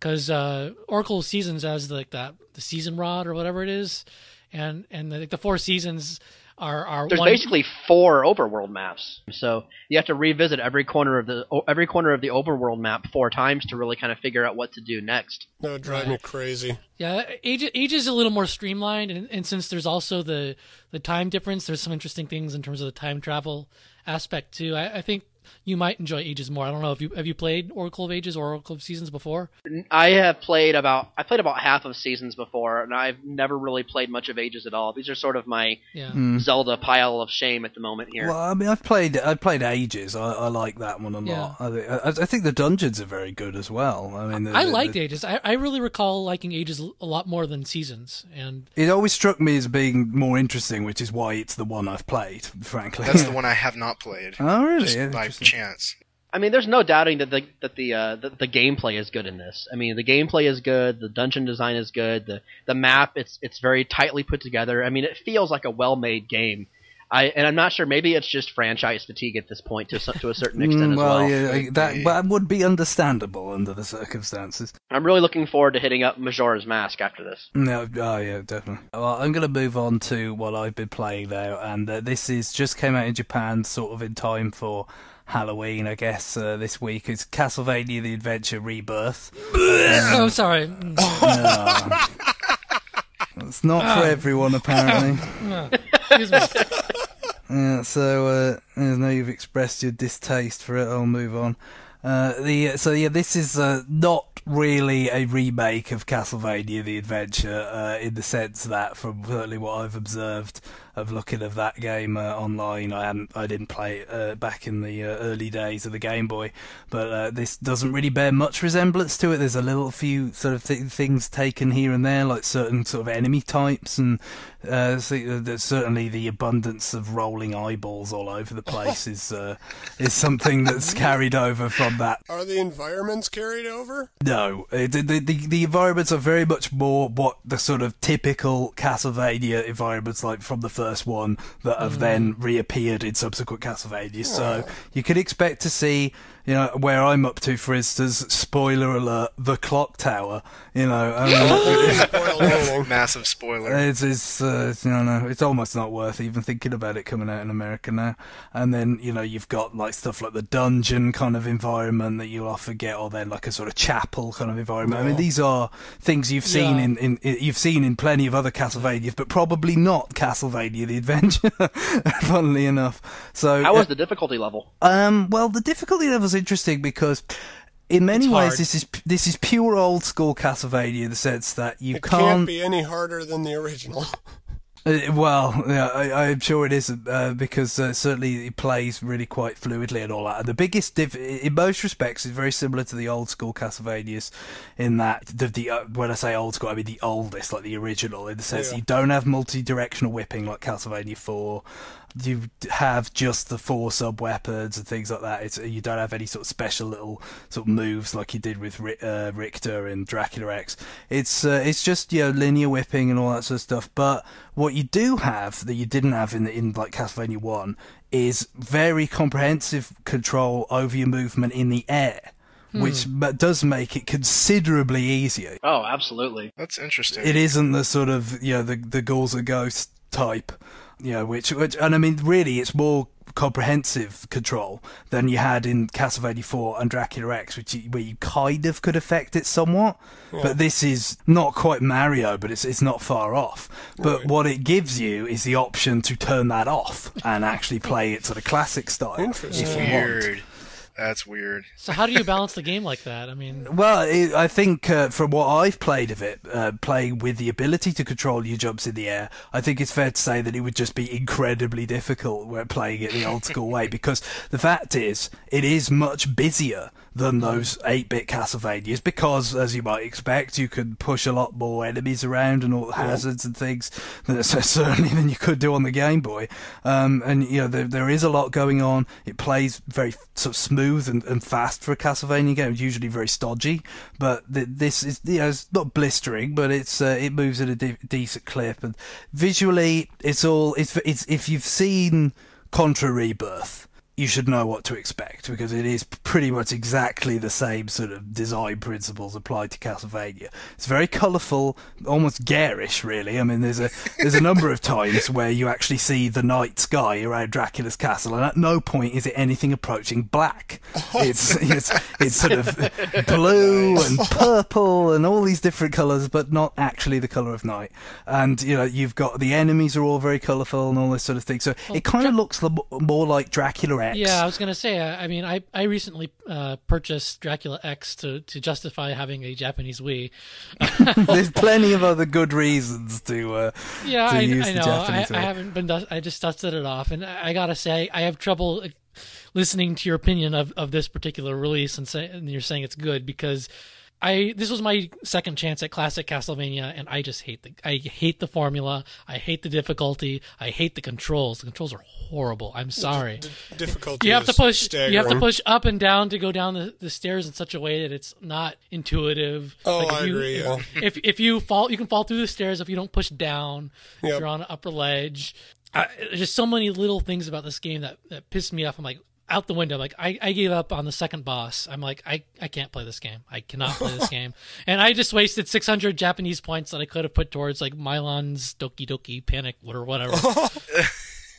Because uh, Oracle of Seasons has like that the season rod or whatever it is, and and the, the four seasons Our, our There's one... basically four overworld maps, so you have to revisit every corner of the every corner of the overworld map four times to really kind of figure out what to do next. That would drive yeah. me crazy. Yeah, Age, Age is a little more streamlined, and, and since there's also the the time difference, there's some interesting things in terms of the time travel aspect too. I, I think you might enjoy Ages more. I don't know if you have you played Oracle of Ages or Oracle of Seasons before. I have played about I played about half of Seasons before, and I've never really played much of Ages at all. These are sort of my yeah. mm. Zelda pile of shame at the moment here. Well, I mean, I've played I've played Ages. I, I like that one a yeah. lot. I, I, I think the dungeons are very good as well. I mean, the, I the, liked the, Ages. I, I really recall liking Ages a lot more than Seasons, and it always struck me as being more interesting, which is why it's the one I've played. Frankly, that's the one I have not played. Oh, really? Just by chance. I mean, there's no doubting that the that the uh, the, the gameplay is good in this. I mean, the gameplay is good, the dungeon design is good, the the map it's it's very tightly put together. I mean, it feels like a well-made game. I and I'm not sure. Maybe it's just franchise fatigue at this point to to a certain extent as well. Well, yeah, that that would be understandable under the circumstances. I'm really looking forward to hitting up Majora's Mask after this. No, oh yeah, definitely. Well, I'm going to move on to what I've been playing now, and uh, this is just came out in Japan, sort of in time for Halloween, I guess, uh, this week. It's Castlevania the Adventure Rebirth. Oh, sorry. No. It's not oh. for everyone, apparently. No. Excuse me. Yeah, so, uh, now you've expressed your distaste for it, I'll move on. Uh, the So, yeah, this is uh, not really a remake of Castlevania the Adventure, uh, in the sense that, from certainly what I've observed of looking at that game uh, online, I hadn't, I didn't play it uh, back in the uh, early days of the Game Boy, but uh, this doesn't really bear much resemblance to it. There's a little few sort of th- things taken here and there, like certain sort of enemy types, and uh, so there's certainly the abundance of rolling eyeballs all over the place is uh, is something that's carried over from that. Are the environments carried over? No, the the the, the environments are very much more what the sort of typical Castlevania environments like from the first. First one that have mm. then reappeared in subsequent Castlevania, so you could expect to see, you know, where I'm up to, for instance, spoiler alert, the clock tower, you know. Um, spoiler, massive spoiler. It's, it's, uh, it's, you know, it's almost not worth even thinking about it coming out in America now. And then, you know, you've got like stuff like the dungeon kind of environment that you'll often get, or then like a sort of chapel kind of environment. Oh. I mean, these are things you've seen yeah. in, in, in you've seen in plenty of other Castlevanias, but probably not Castlevania the Adventure, funnily enough. So how was uh, the difficulty level? Um, well, the difficulty level's interesting because in many ways this is this is pure old school Castlevania in the sense that you it can't, can't be any harder than the original. Uh, well, yeah, I, I'm sure it isn't, uh, because uh, certainly it plays really quite fluidly and all that. And the biggest, diff- in most respects, is very similar to the old school Castlevanias in that, the, the uh, when I say old school, I mean the oldest, like the original, in the sense yeah. that you don't have multi-directional whipping like Castlevania four. You have just the four sub-weapons and things like that. It's, you don't have any sort of special little sort of moves like you did with uh, Richter and Dracula X. It's uh, it's just, you know, linear whipping and all that sort of stuff. But what you do have that you didn't have in, the, in like, Castlevania one is very comprehensive control over your movement in the air. Hmm. Which does make it considerably easier. Oh, absolutely. That's interesting. It isn't the sort of, you know, the, the Ghouls and Ghosts type. You know, which, which, and I mean, really, it's more comprehensive control than you had in Castlevania four and Dracula X, which you, where you kind of could affect it somewhat. Yeah. But this is not quite Mario, but it's it's not far off. But right. what it gives you is the option to turn that off and actually play it sort of classic style. Interesting. If you Weird. want. That's weird. So how do you balance the game like that? I mean, well, it, I think uh, from what I've played of it, uh, playing with the ability to control your jumps in the air, I think it's fair to say that it would just be incredibly difficult when playing it the old school way, because the fact is, it is much busier than those eight-bit Castlevanias, because, as you might expect, you can push a lot more enemies around and all the hazards and things, that, certainly, than you could do on the Game Boy. Um, and, you know, there, there is a lot going on. It plays very sort of smooth and, and fast for a Castlevania game. It's usually very stodgy, but th- this is, you know, it's not blistering, but it's uh, it moves at a de- decent clip. And visually, it's all... It's, it's if you've seen Contra Rebirth, you should know what to expect, because it is pretty much exactly the same sort of design principles applied to Castlevania. It's very colourful, almost garish, really. I mean, there's a there's a number of times where you actually see the night sky around Dracula's castle, and at no point is it anything approaching black. It's it's, it's sort of blue and purple and all these different colours, but not actually the colour of night. And you know, you've got the enemies are all very colourful and all this sort of thing. So well, it kind of Dra- looks more like Dracula X. Yeah, I was going to say. I, I mean, I I recently. Uh, purchased Dracula X to, to justify having a Japanese Wii. There's plenty of other good reasons to uh, yeah. To I, use I know. The Japanese I, Wii. I haven't been. I just dusted it off, and I, I gotta say, I have trouble listening to your opinion of, of this particular release, and, say, and you're saying it's good because I this was my second chance at classic Castlevania, and I just hate the I hate the formula. I hate the difficulty. I hate the controls. The controls are horrible. I'm sorry. D- d- difficulty. You have to push. Staggering. You have to push up and down to go down the, the stairs in such a way that it's not intuitive. Oh, like if I you, agree. Yeah. If if you fall, you can fall through the stairs if you don't push down. Yep. If you're on an upper ledge, I, there's just so many little things about this game that that piss me off. I'm like. Out the window, like I, I gave up on the second boss. I'm like, I, I can't play this game. I cannot play this game. And I just wasted six hundred Japanese points that I could have put towards like Mylan's Doki Doki Panic or whatever.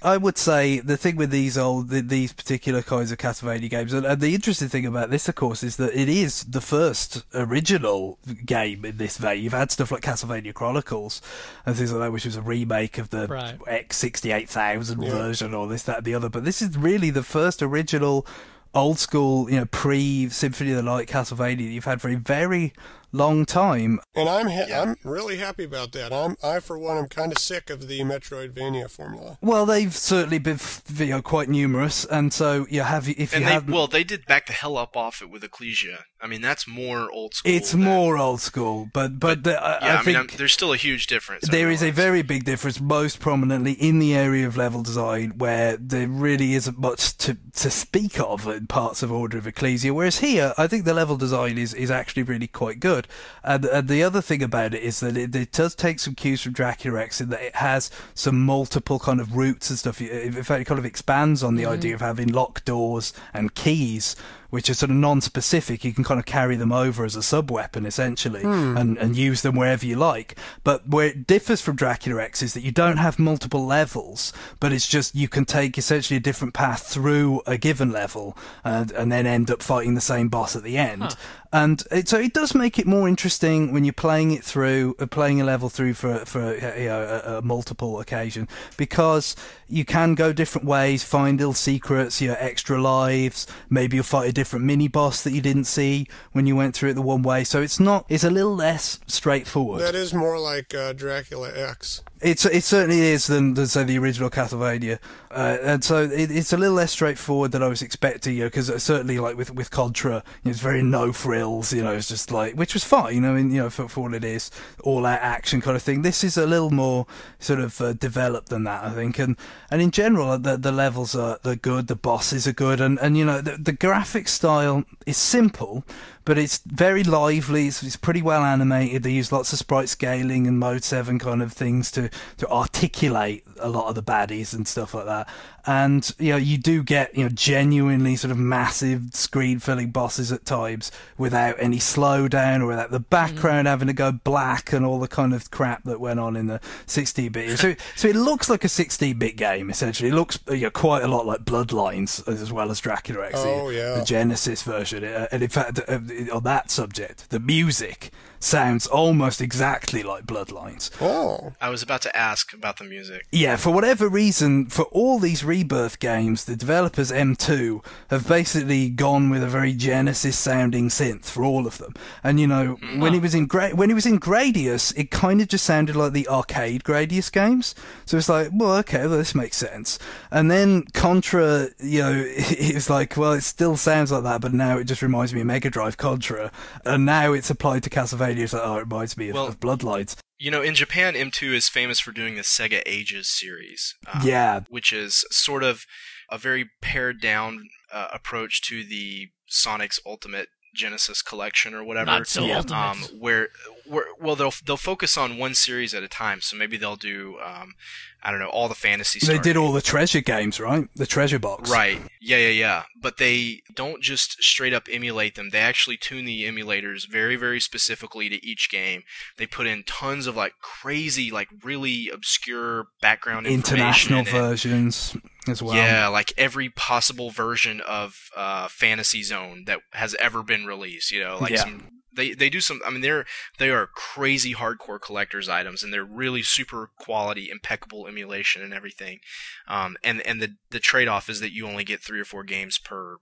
I would say the thing with these old, these particular kinds of Castlevania games, and the interesting thing about this, of course, is that it is the first original game in this vein. You've had stuff like Castlevania Chronicles and things like that, which was a remake of the right. X sixty-eight thousand yeah. version or this, that, and the other. But this is really the first original old school, you know, pre-Symphony of the Night Castlevania that you've had for a very long time. And I'm ha- yeah. I'm really happy about that. I'm I for one am kind of sick of the Metroidvania formula. Well, they've certainly been you know, quite numerous, and so you have if and you have well, they did back the hell up off it with Ecclesia. I mean, that's more old school. It's than... more old school, but but, but the, I, yeah, I, I mean, think I'm, there's still a huge difference. There is a very big difference, most prominently in the area of level design, where there really isn't much to to speak of in parts of Order of Ecclesia. Whereas here, I think the level design is is actually really quite good. And, and the other thing about it is that it, it does take some cues from Dracula X in that it has some multiple kind of routes and stuff. In fact, it kind of expands on the mm-hmm. idea of having locked doors and keys, which are sort of non-specific. You can kind of carry them over as a sub-weapon, essentially, hmm. and, and use them wherever you like. But where it differs from Dracula X is that you don't have multiple levels, but it's just you can take essentially a different path through a given level and, and then end up fighting the same boss at the end. Huh. And it, so it does make it more interesting when you're playing it through, playing a level through for, for you know, a, a multiple occasion, because you can go different ways, find little secrets, you know, extra lives, maybe you'll fight a different mini boss that you didn't see when you went through it the one way, so it's not it's a little less straightforward. That is more like uh, Dracula X. It's it certainly is than, than say the original Castlevania, uh, and so it, it's a little less straightforward than I was expecting. You know, because certainly like with with Contra, you know, it's very no frills. You know, it's just like which was fine. I mean, you know, for, for what it is, all out action kind of thing. This is a little more sort of uh, developed than that, I think. And and in general, the the levels are they're good, the bosses are good, and and you know the, the graphic style is simple. But it's very lively, it's, it's pretty well animated, they use lots of sprite scaling and Mode seven kind of things to, to articulate a lot of the baddies and stuff like that. And, you know, you do get, you know, genuinely sort of massive screen-filling bosses at times without any slowdown or without the background mm-hmm. having to go black and all the kind of crap that went on in the sixteen-bit. so, so it looks like a sixteen-bit game, essentially. It looks you know, quite a lot like Bloodlines, as well as Dracula X, oh, yeah. the Genesis version. And in fact... on that subject, the music sounds almost exactly like Bloodlines. Oh. I was about to ask about the music. Yeah, for whatever reason, for all these Rebirth games, the developers M two have basically gone with a very Genesis-sounding synth for all of them. And, you know, mm-hmm. when it was in Gra- when it was in Gradius, it kind of just sounded like the arcade Gradius games. So it's like, well, okay, well, this makes sense. And then Contra, you know, it was like, well, it still sounds like that, but now it just reminds me of Mega Drive Contra. And now it's applied to Castlevania. It's like, oh, it reminds me of, well, of Bloodlines. You know, in Japan, M two is famous for doing the Sega Ages series. Um, yeah. Which is sort of a very pared-down uh, approach to the Sonic's Ultimate Genesis collection or whatever. Not so ultimate. Um, where, where, well, they'll they'll focus on one series at a time. So maybe they'll do, um, I don't know, all the Fantasy Star. They did all the Treasure games, right? The Treasure Box. Right. Yeah, yeah, yeah. But they don't just straight up emulate them. They actually tune the emulators very, very specifically to each game. They put in tons of like crazy, like really obscure background information. International versions. As well. Yeah, like every possible version of uh, Fantasy Zone that has ever been released. You know, like yeah. some, they they do some. I mean, they're they are crazy hardcore collector's items, and they're really super quality, impeccable emulation and everything. Um, and and the the trade off is that you only get three or four games per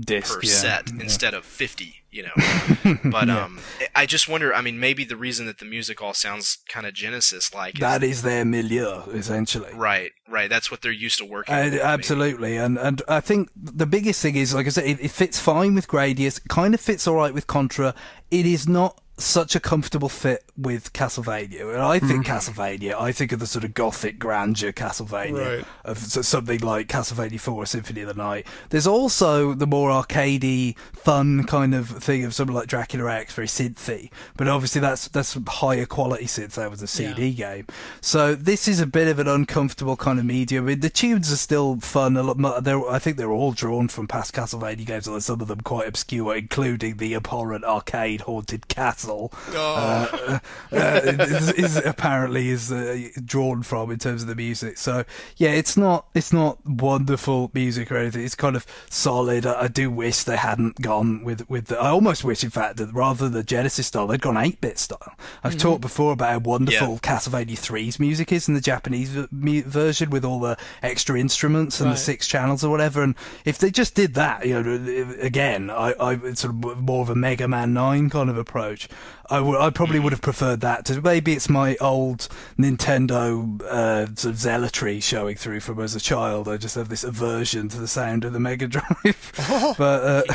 disc per yeah. set yeah. instead of fifty. You know, but yeah. um, I just wonder. I mean, maybe the reason that the music all sounds kind of Genesis-like is that is their milieu, essentially. Right, right. That's what they're used to working. Uh, with, absolutely, maybe. and and I think the biggest thing is, like I said, it, it fits fine with Gradius. Kind of fits all right with Contra. It is not such a comfortable fit with Castlevania. And I think mm-hmm. Castlevania, I think of the sort of gothic grandeur Castlevania, right. of something like Castlevania four, Symphony of the Night. There's also the more arcadey, fun kind of thing of something like Dracula X, very synthy. But obviously that's that's higher quality since that was a C D yeah. game. So this is a bit of an uncomfortable kind of medium. I mean, the tunes are still fun. A lot, they're, I think they're all drawn from past Castlevania games, although some of them quite obscure, including the abhorrent arcade Haunted Castle. Oh. Uh, uh, is, is apparently is uh, drawn from in terms of the music. So yeah, it's not it's not wonderful music or anything. It's kind of solid. I, I do wish they hadn't gone with with. The, I almost wish, in fact, that rather than the Genesis style, they'd gone eight-bit style. I've mm-hmm. talked before about how wonderful yeah. Castlevania three's music is in the Japanese v- version with all the extra instruments and right. the six channels or whatever. And if they just did that, you know, again, I, I it's sort of more of a Mega Man nine kind of approach. I, w- I probably would have preferred that to maybe it's my old Nintendo uh, sort of zealotry showing through from as a child. I just have this aversion to the sound of the Mega Drive, but uh,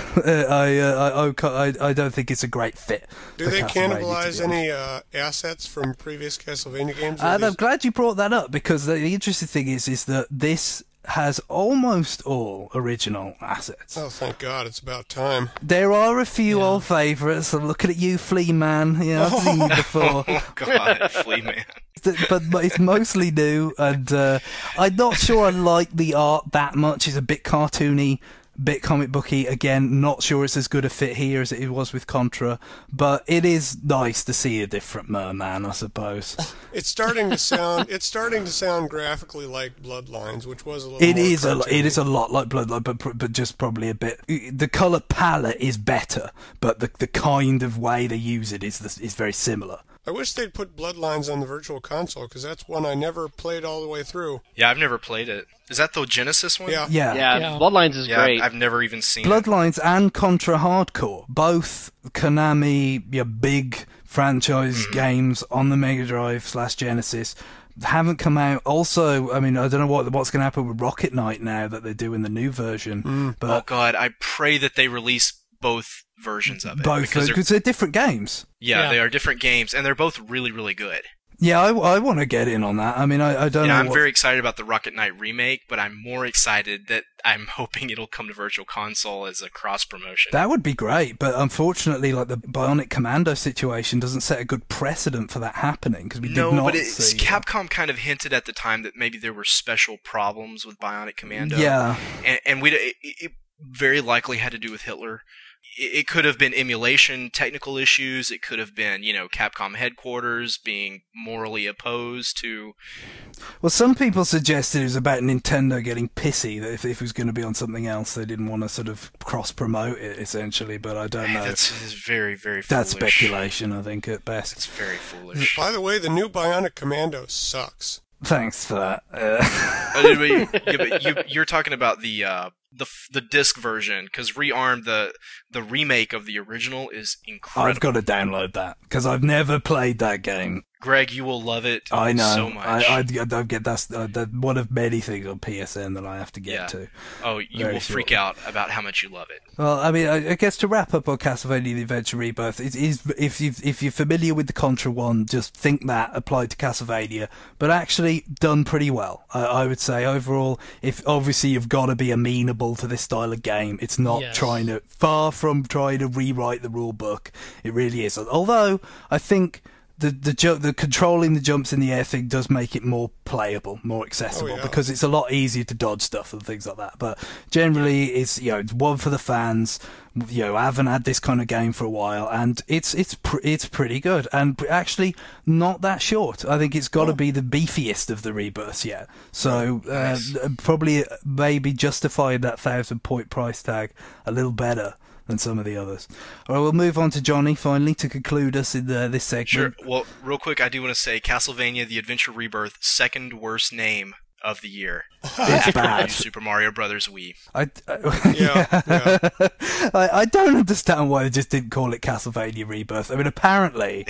I, uh, I, I I don't think it's a great fit. Do they cannibalize any uh, assets from previous Castlevania games? And these? I'm glad you brought that up because the interesting thing is is that this has almost all original assets. Oh, thank God, it's about time. There are a few yeah. old favourites. I'm looking at you, Flea Man. Yeah, I've oh. seen you before. Oh, God, Flea Man. But it's mostly new, and uh, I'm not sure I like the art that much. It's a bit cartoony, bit comic booky. Again, not sure it's as good a fit here as it was with Contra, but it is nice to see a different Merman, I suppose. It's starting to sound it's starting to sound graphically like Bloodlines, which was a little it more is a, it is a lot like Bloodlines, but but just probably a bit. The color palette is better, but the the kind of way they use it is the, is very similar. I wish they'd put Bloodlines on the Virtual Console, because that's one I never played all the way through. Yeah, I've never played it. Is that the Genesis one? Yeah. Yeah, yeah, yeah. Bloodlines is yeah, great. I've never even seen Bloodlines it. and Contra Hardcore, both Konami, your big franchise mm-hmm. games on the Mega Drive slash Genesis, haven't come out. Also, I mean, I don't know what what's going to happen with Rocket Knight now that they do in the new version. Mm. But oh, God, I pray that they release both versions of it. Both, because they're, they're different games. Yeah, yeah, they are different games, and they're both really, really good. Yeah, I, I want to get in on that. I mean, I, I don't you know. know I'm what... very excited about the Rocket Knight remake, but I'm more excited that I'm hoping it'll come to Virtual Console as a cross-promotion. That would be great, but unfortunately, like the Bionic Commando situation doesn't set a good precedent for that happening, because we no, did not it's, see... No, but Capcom kind of hinted at the time that maybe there were special problems with Bionic Commando. Yeah. And, and we it, it very likely had to do with Hitler. It could have been emulation, technical issues. It could have been, you know, Capcom headquarters being morally opposed to... Well, some people suggested it was about Nintendo getting pissy, that if, if it was going to be on something else, they didn't want to sort of cross-promote it, essentially, but I don't know. That's, that's very, very foolish. That's speculation, I think, at best. It's very foolish. By the way, the new Bionic Commando sucks. Thanks for that. Uh. oh, we, yeah, but you, you're talking about the... Uh, The the disc version, because Rearm, the the remake of the original, is incredible. I've got to download that because I've never played that game. Greg, you will love it I know. so much. I, I, I get that's uh, that one of many things on P S N that I have to get yeah. to. Oh, you Very will shortly. freak out about how much you love it. Well, I mean, I, I guess to wrap up on Castlevania The Adventure Rebirth, it is, if, you've, if you're familiar with the Contra one, just think that applied to Castlevania, but actually done pretty well. I, I would say overall, if obviously you've got to be amenable to this style of game. It's not yes. trying to, far from trying to rewrite the rule book. It really is. Although, I think... The the, ju- the controlling the jumps in the air thing does make it more playable, more accessible, oh, yeah. because it's a lot easier to dodge stuff and things like that. But generally, yeah. it's you know it's one for the fans. You know, I haven't had this kind of game for a while, and it's it's pr- it's pretty good, and actually not that short. I think it's got to oh. be the beefiest of the rebirths yet. So uh, nice. probably maybe justifying that thousand point price tag a little better than some of the others. All right, we'll move on to Johnny, finally, to conclude us in the, this segment. Sure. Well, real quick, I do want to say Castlevania The Adventure Rebirth, second worst name of the year. It's bad. Super Mario Brothers Wii. I, I, yeah, yeah. yeah. I, I don't understand why they just didn't call it Castlevania Rebirth. I mean, apparently,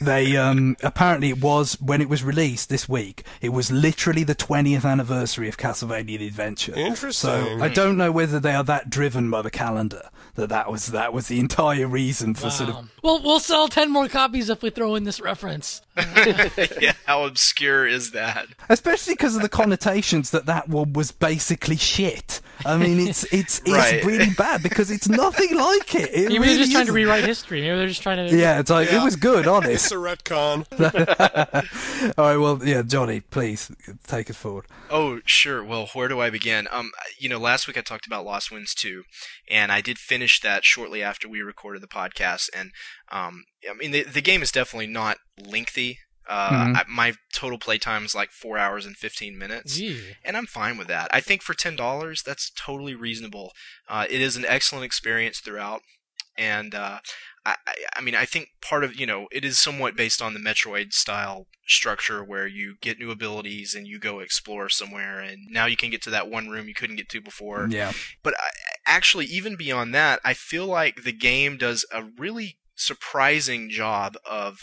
they um, apparently it was, when it was released this week, it was literally the twentieth anniversary of Castlevania The Adventure. Interesting. So I don't know whether they are that driven by the calendar. That that was that was the entire reason for wow. sort of. Well, we'll sell ten more copies if we throw in this reference. Yeah, how obscure is that? Especially because of the connotations that that one was basically shit. I mean, it's it's right. it's really bad because it's nothing like it. it Maybe really they're just isn't. trying to rewrite history. Maybe they're just trying to. Yeah, it's like yeah. it was good, honest. It's a retcon. All right, well, yeah, Johnny, please take us forward. Oh, sure. Well, where do I begin? Um, you know, last week I talked about Lost Winds two, and I did finish that shortly after we recorded the podcast, and um, I mean, the the game is definitely not lengthy. Uh, mm-hmm. I, my total playtime is like four hours and fifteen minutes, Gee. and I'm fine with that. I think for ten dollars, that's totally reasonable. Uh, it is an excellent experience throughout, and uh, I, I mean, I think part of you know it is somewhat based on the Metroid style structure where you get new abilities and you go explore somewhere, and now you can get to that one room you couldn't get to before. Yeah. But I, actually, even beyond that, I feel like the game does a really surprising job of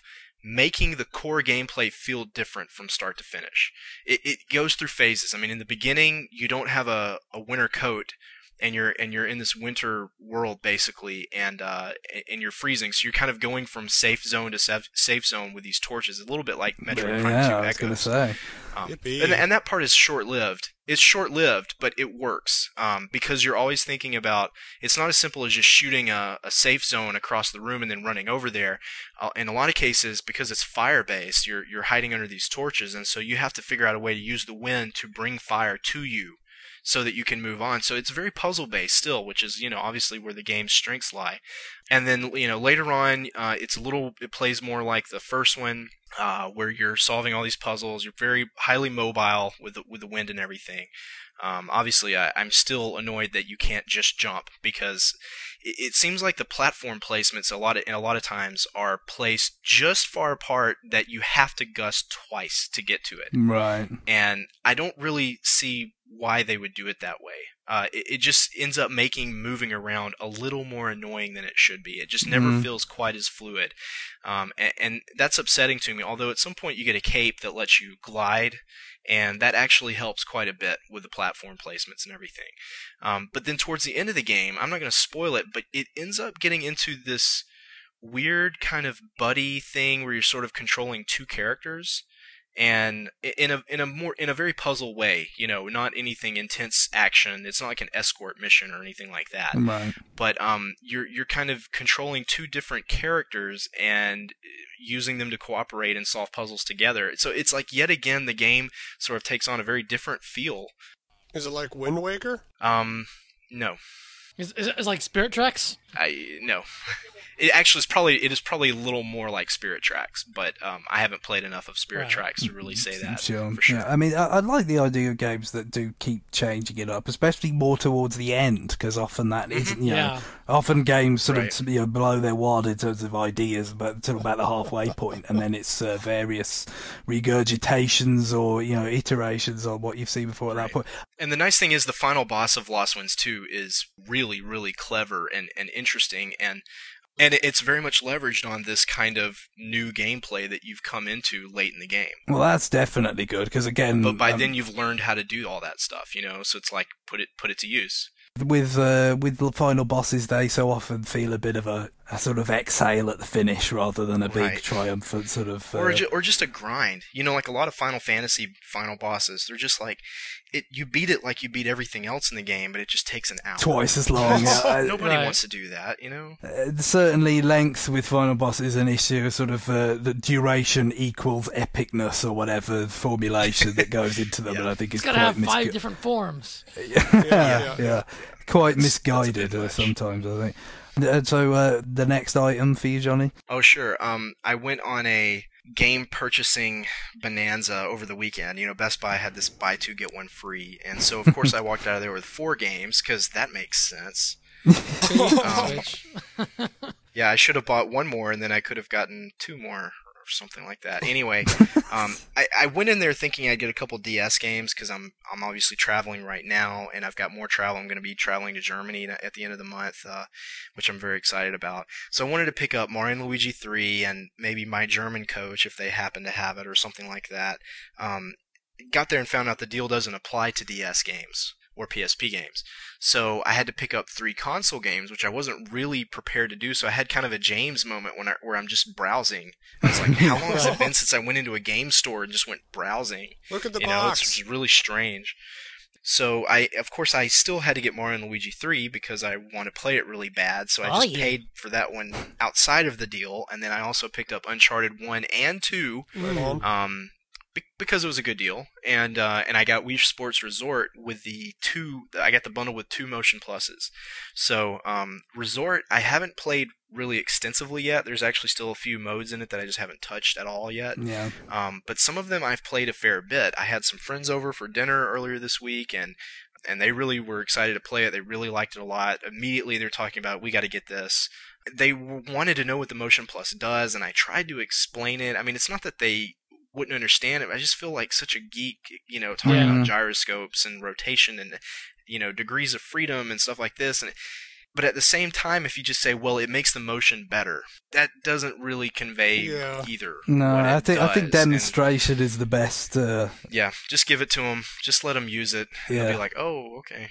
making the core gameplay feel different from start to finish. It, it goes through phases. I mean, in the beginning, you don't have a, a winter coat, and you're and you're in this winter world basically, and uh, and you're freezing. So you're kind of going from safe zone to safe, safe zone with these torches, a little bit like Metroid yeah, Prime yeah, two Echoes. I was going to say. Um, and, and that part is short-lived. It's short-lived, but it works um, because you're always thinking about. It's not as simple as just shooting a, a safe zone across the room and then running over there. Uh, in a lot of cases, because it's fire-based, you're you're hiding under these torches, and so you have to figure out a way to use the wind to bring fire to you, so that you can move on. So it's very puzzle-based still, which is, you know, obviously where the game's strengths lie. And then, you know, later on, uh, it's a little, it plays more like the first one, uh, where you're solving all these puzzles. You're very highly mobile with the, with the wind and everything. Um, obviously, I, I'm still annoyed that you can't just jump because it, it seems like the platform placements a lot of, a lot of times are placed just far apart that you have to gust twice to get to it. Right. And I don't really see why they would do it that way. Uh, it, it just ends up making moving around a little more annoying than it should be. It just never mm-hmm. feels quite as fluid. Um, and, and that's upsetting to me, although at some point you get a cape that lets you glide, and that actually helps quite a bit with the platform placements and everything. Um, but then towards the end of the game, I'm not going to spoil it, but it ends up getting into this weird kind of buddy thing where you're sort of controlling two characters. And in a in a more in a very puzzle way, you know, not anything intense action. It's not like an escort mission or anything like that. Right. But um, you're you're kind of controlling two different characters and using them to cooperate and solve puzzles together. So it's like yet again the game sort of takes on a very different feel. Is it like Wind Waker? Um, no. Is, is it like Spirit Tracks? I no. It actually is probably it is probably a little more like Spirit Tracks, but um, I haven't played enough of Spirit right. Tracks to really say that sure. for sure. Yeah, I mean, I, I like the idea of games that do keep changing it up, especially more towards the end, because often that isn't you yeah. know often games sort right. of you know, blow their wad in terms of ideas, but until about the halfway point, and then it's uh, various regurgitations or you know iterations on what you've seen before at right. that point. And the nice thing is the final boss of Lost Winds two is really really clever and and interesting and And it's very much leveraged on this kind of new gameplay that you've come into late in the game. Well, that's definitely good, because again... But by um, then you've learned how to do all that stuff, you know? So it's like, put it put it to use. With uh, with the final bosses, they so often feel a bit of a, a sort of exhale at the finish rather than a big right. triumphant sort of... Uh, or, ju- or just a grind. You know, like a lot of Final Fantasy final bosses, they're just like... It, you beat it like you beat everything else in the game, but it just takes an hour. Twice as long. yeah. Nobody right. wants to do that, you know? Uh, certainly length with Final Boss is an issue, sort of uh, the duration equals epicness or whatever formulation that goes into them, yeah. and I think it's, it's got to have misgu- five different forms. yeah, yeah, yeah. yeah. Quite it's, misguided uh, sometimes, I think. And so uh, the next item for you, Johnny? Oh, sure. Um, I went on a... game purchasing bonanza over the weekend. You know, Best Buy had this buy two, get one free. And so, of course, I walked out of there with four games, because that makes sense. um, yeah, I should have bought one more, and then I could have gotten two more or something like that. Anyway, um, I, I went in there thinking I'd get a couple D S games, because I'm, I'm obviously traveling right now, and I've got more travel. I'm going to be traveling to Germany at the end of the month, uh, which I'm very excited about. So I wanted to pick up Mario and Luigi three and maybe My German Coach, if they happen to have it, or something like that. Um, got there and found out the deal doesn't apply to D S games or P S P games. So I had to pick up three console games, which I wasn't really prepared to do, so I had kind of a James moment when I, where I'm just browsing. I was like, how long has it been since I went into a game store and just went browsing? Look at the you box. Know, it's just really strange. So I, of course, I still had to get Mario and Luigi three because I want to play it really bad, so I just oh, yeah. paid for that one outside of the deal, and then I also picked up Uncharted one and two, mm. um... because it was a good deal, and uh, and I got Wii Sports Resort with the two. I got the bundle with two Motion Pluses. So um, Resort, I haven't played really extensively yet. There's actually still a few modes in it that I just haven't touched at all yet. Yeah. Um, but some of them I've played a fair bit. I had some friends over for dinner earlier this week, and and they really were excited to play it. They really liked it a lot. Immediately they're talking about, we got to get this. They wanted to know what the Motion Plus does, and I tried to explain it. I mean, it's not that they wouldn't understand it. I just feel like such a geek, you know, talking yeah. about gyroscopes and rotation and, you know, degrees of freedom and stuff like this. And but at the same time, if you just say, well, it makes the motion better, that doesn't really convey yeah. either. No, what it I think does. I think demonstration and, is the best. Uh... Yeah, just give it to them. Just let them use it. Yeah. They'll be like, oh, okay.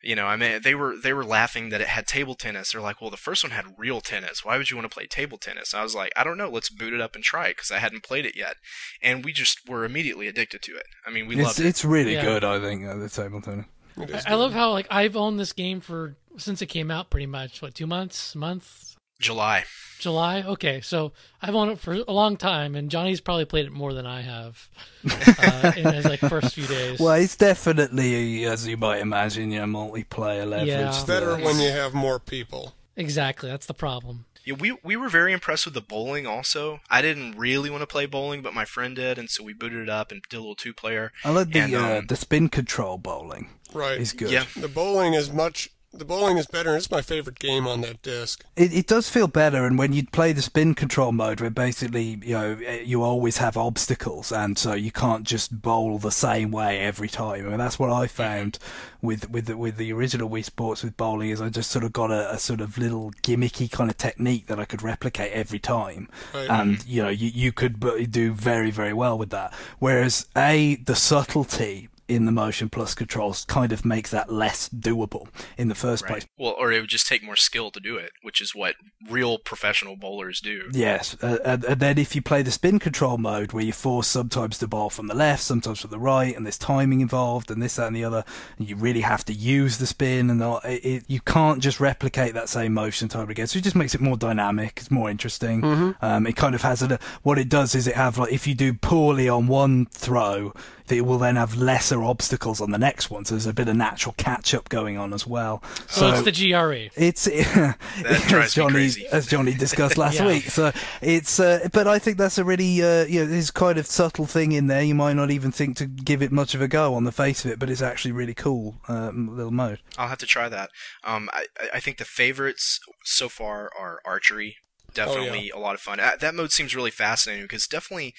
You know, I mean, they were they were laughing that it had table tennis. They're like, well, the first one had real tennis. Why would you want to play table tennis? I was like, I don't know. Let's boot it up and try it, because I hadn't played it yet. And we just were immediately addicted to it. I mean, we it's, loved it. It's really yeah. good, I think, uh, the table tennis. I, I love how, like, I've owned this game for, since it came out pretty much, what, two months, month? July. July? Okay, so I've owned it for a long time, and Johnny's probably played it more than I have uh, in his, like, first few days. Well, it's definitely, as you might imagine, you know, multiplayer leverage. Yeah. It's better when you have more people. Exactly, that's the problem. Yeah, we we were very impressed with the bowling also. I didn't really want to play bowling, but my friend did, and so we booted it up and did a little two-player. I like the, and, um, uh, the spin control bowling. Right. It's good. Yeah. The bowling is much... The bowling is better. It's my favorite game on that disc. It, it does feel better, and when you play the spin control mode, where basically, you know, you always have obstacles, and so you can't just bowl the same way every time. I mean, that's what I found with with the, with the original Wii Sports with bowling, is I just sort of got a, a sort of little gimmicky kind of technique that I could replicate every time, right. and you know, you you could do very very well with that. Whereas a the subtlety in the Motion Plus controls kind of makes that less doable in the first right. place. Well, or it would just take more skill to do it, which is what real professional bowlers do. Yes, uh, and, and then if you play the spin control mode, where you're forced sometimes to bowl from the left, sometimes from the right, and there's timing involved, and this, that, and the other, and you really have to use the spin, and all, it, it, you can't just replicate that same motion time again, so it just makes it more dynamic, it's more interesting. Mm-hmm. Um, it kind of has, a, what it does is it have, like, if you do poorly on one throw, it will then have lesser obstacles on the next one, so there's a bit of natural catch-up going on as well. So, so it's the G R E. It's as Johnny, as Johnny discussed last yeah. week. So it's, uh, but I think that's a really, uh, you know, there's kind of subtle thing in there. You might not even think to give it much of a go on the face of it, but it's actually really cool uh, little mode. I'll have to try that. Um, I, I think the favorites so far are archery. Definitely oh, yeah. a lot of fun. That mode seems really fascinating because definitely.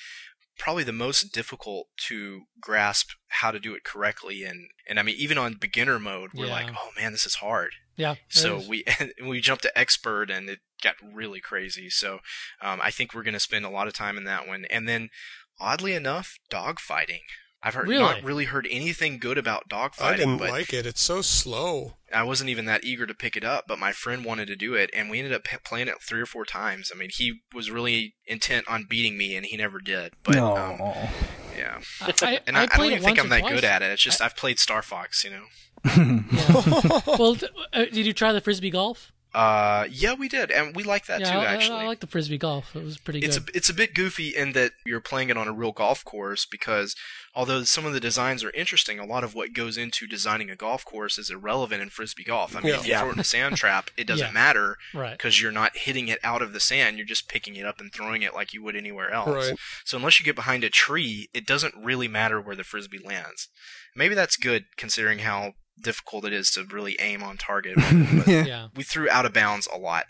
probably the most difficult to grasp how to do it correctly. And, and I mean, even on beginner mode, we're yeah. like, oh man, this is hard. Yeah. So we, and we jumped to expert and it got really crazy. So um, I think we're going to spend a lot of time in that one. And then oddly enough, dogfighting. I've heard really? not really heard anything good about dogfighting. I didn't but like it. It's so slow. I wasn't even that eager to pick it up, but my friend wanted to do it, and we ended up playing it three or four times. I mean, he was really intent on beating me, and he never did. But no. um, yeah, I, and I, I, I don't even think I'm that twice. good at it. It's just I, I've played Star Fox, you know. Yeah. Well, did you try the Frisbee golf? Uh, yeah, we did, and we like that yeah, too. Actually, I, I like the Frisbee golf. It was pretty good. It's a, it's a bit goofy in that you're playing it on a real golf course because, although some of the designs are interesting, a lot of what goes into designing a golf course is irrelevant in Frisbee golf. I mean, yeah. if you throw it in a sand trap, it doesn't yeah. matter because right. you're not hitting it out of the sand. You're just picking it up and throwing it like you would anywhere else. Right. So unless you get behind a tree, it doesn't really matter where the Frisbee lands. Maybe that's good considering how difficult it is to really aim on target. But yeah. we threw out of bounds a lot.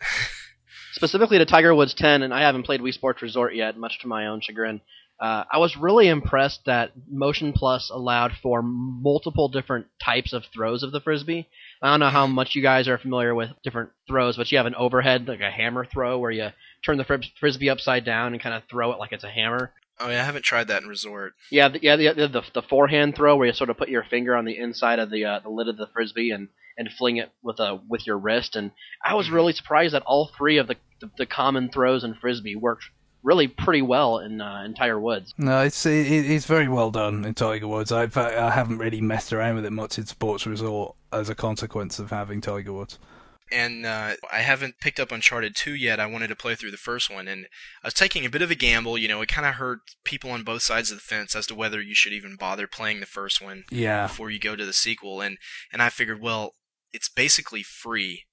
Specifically to Tiger Woods ten, and I haven't played Wii Sports Resort yet, much to my own chagrin. Uh, I was really impressed that Motion Plus allowed for multiple different types of throws of the Frisbee. I don't know how much you guys are familiar with different throws, but you have an overhead, like a hammer throw, where you turn the fris- Frisbee upside down and kind of throw it like it's a hammer. Oh, yeah, I haven't tried that in Resort. Yeah, the, yeah, the, the the forehand throw where you sort of put your finger on the inside of the uh, the lid of the Frisbee and, and fling it with a with your wrist. And I was really surprised that all three of the the, the common throws in Frisbee worked really pretty well in uh, in Tiger Woods. No, it's it, it's very well done in Tiger Woods. I've I haven't really messed around with it much in Sports Resort as a consequence of having Tiger Woods. And uh, I haven't picked up Uncharted two yet. I wanted to play through the first one, and I was taking a bit of a gamble. You know, I kind of heard people on both sides of the fence as to whether you should even bother playing the first one yeah. before you go to the sequel. And, and I figured, well, it's basically free.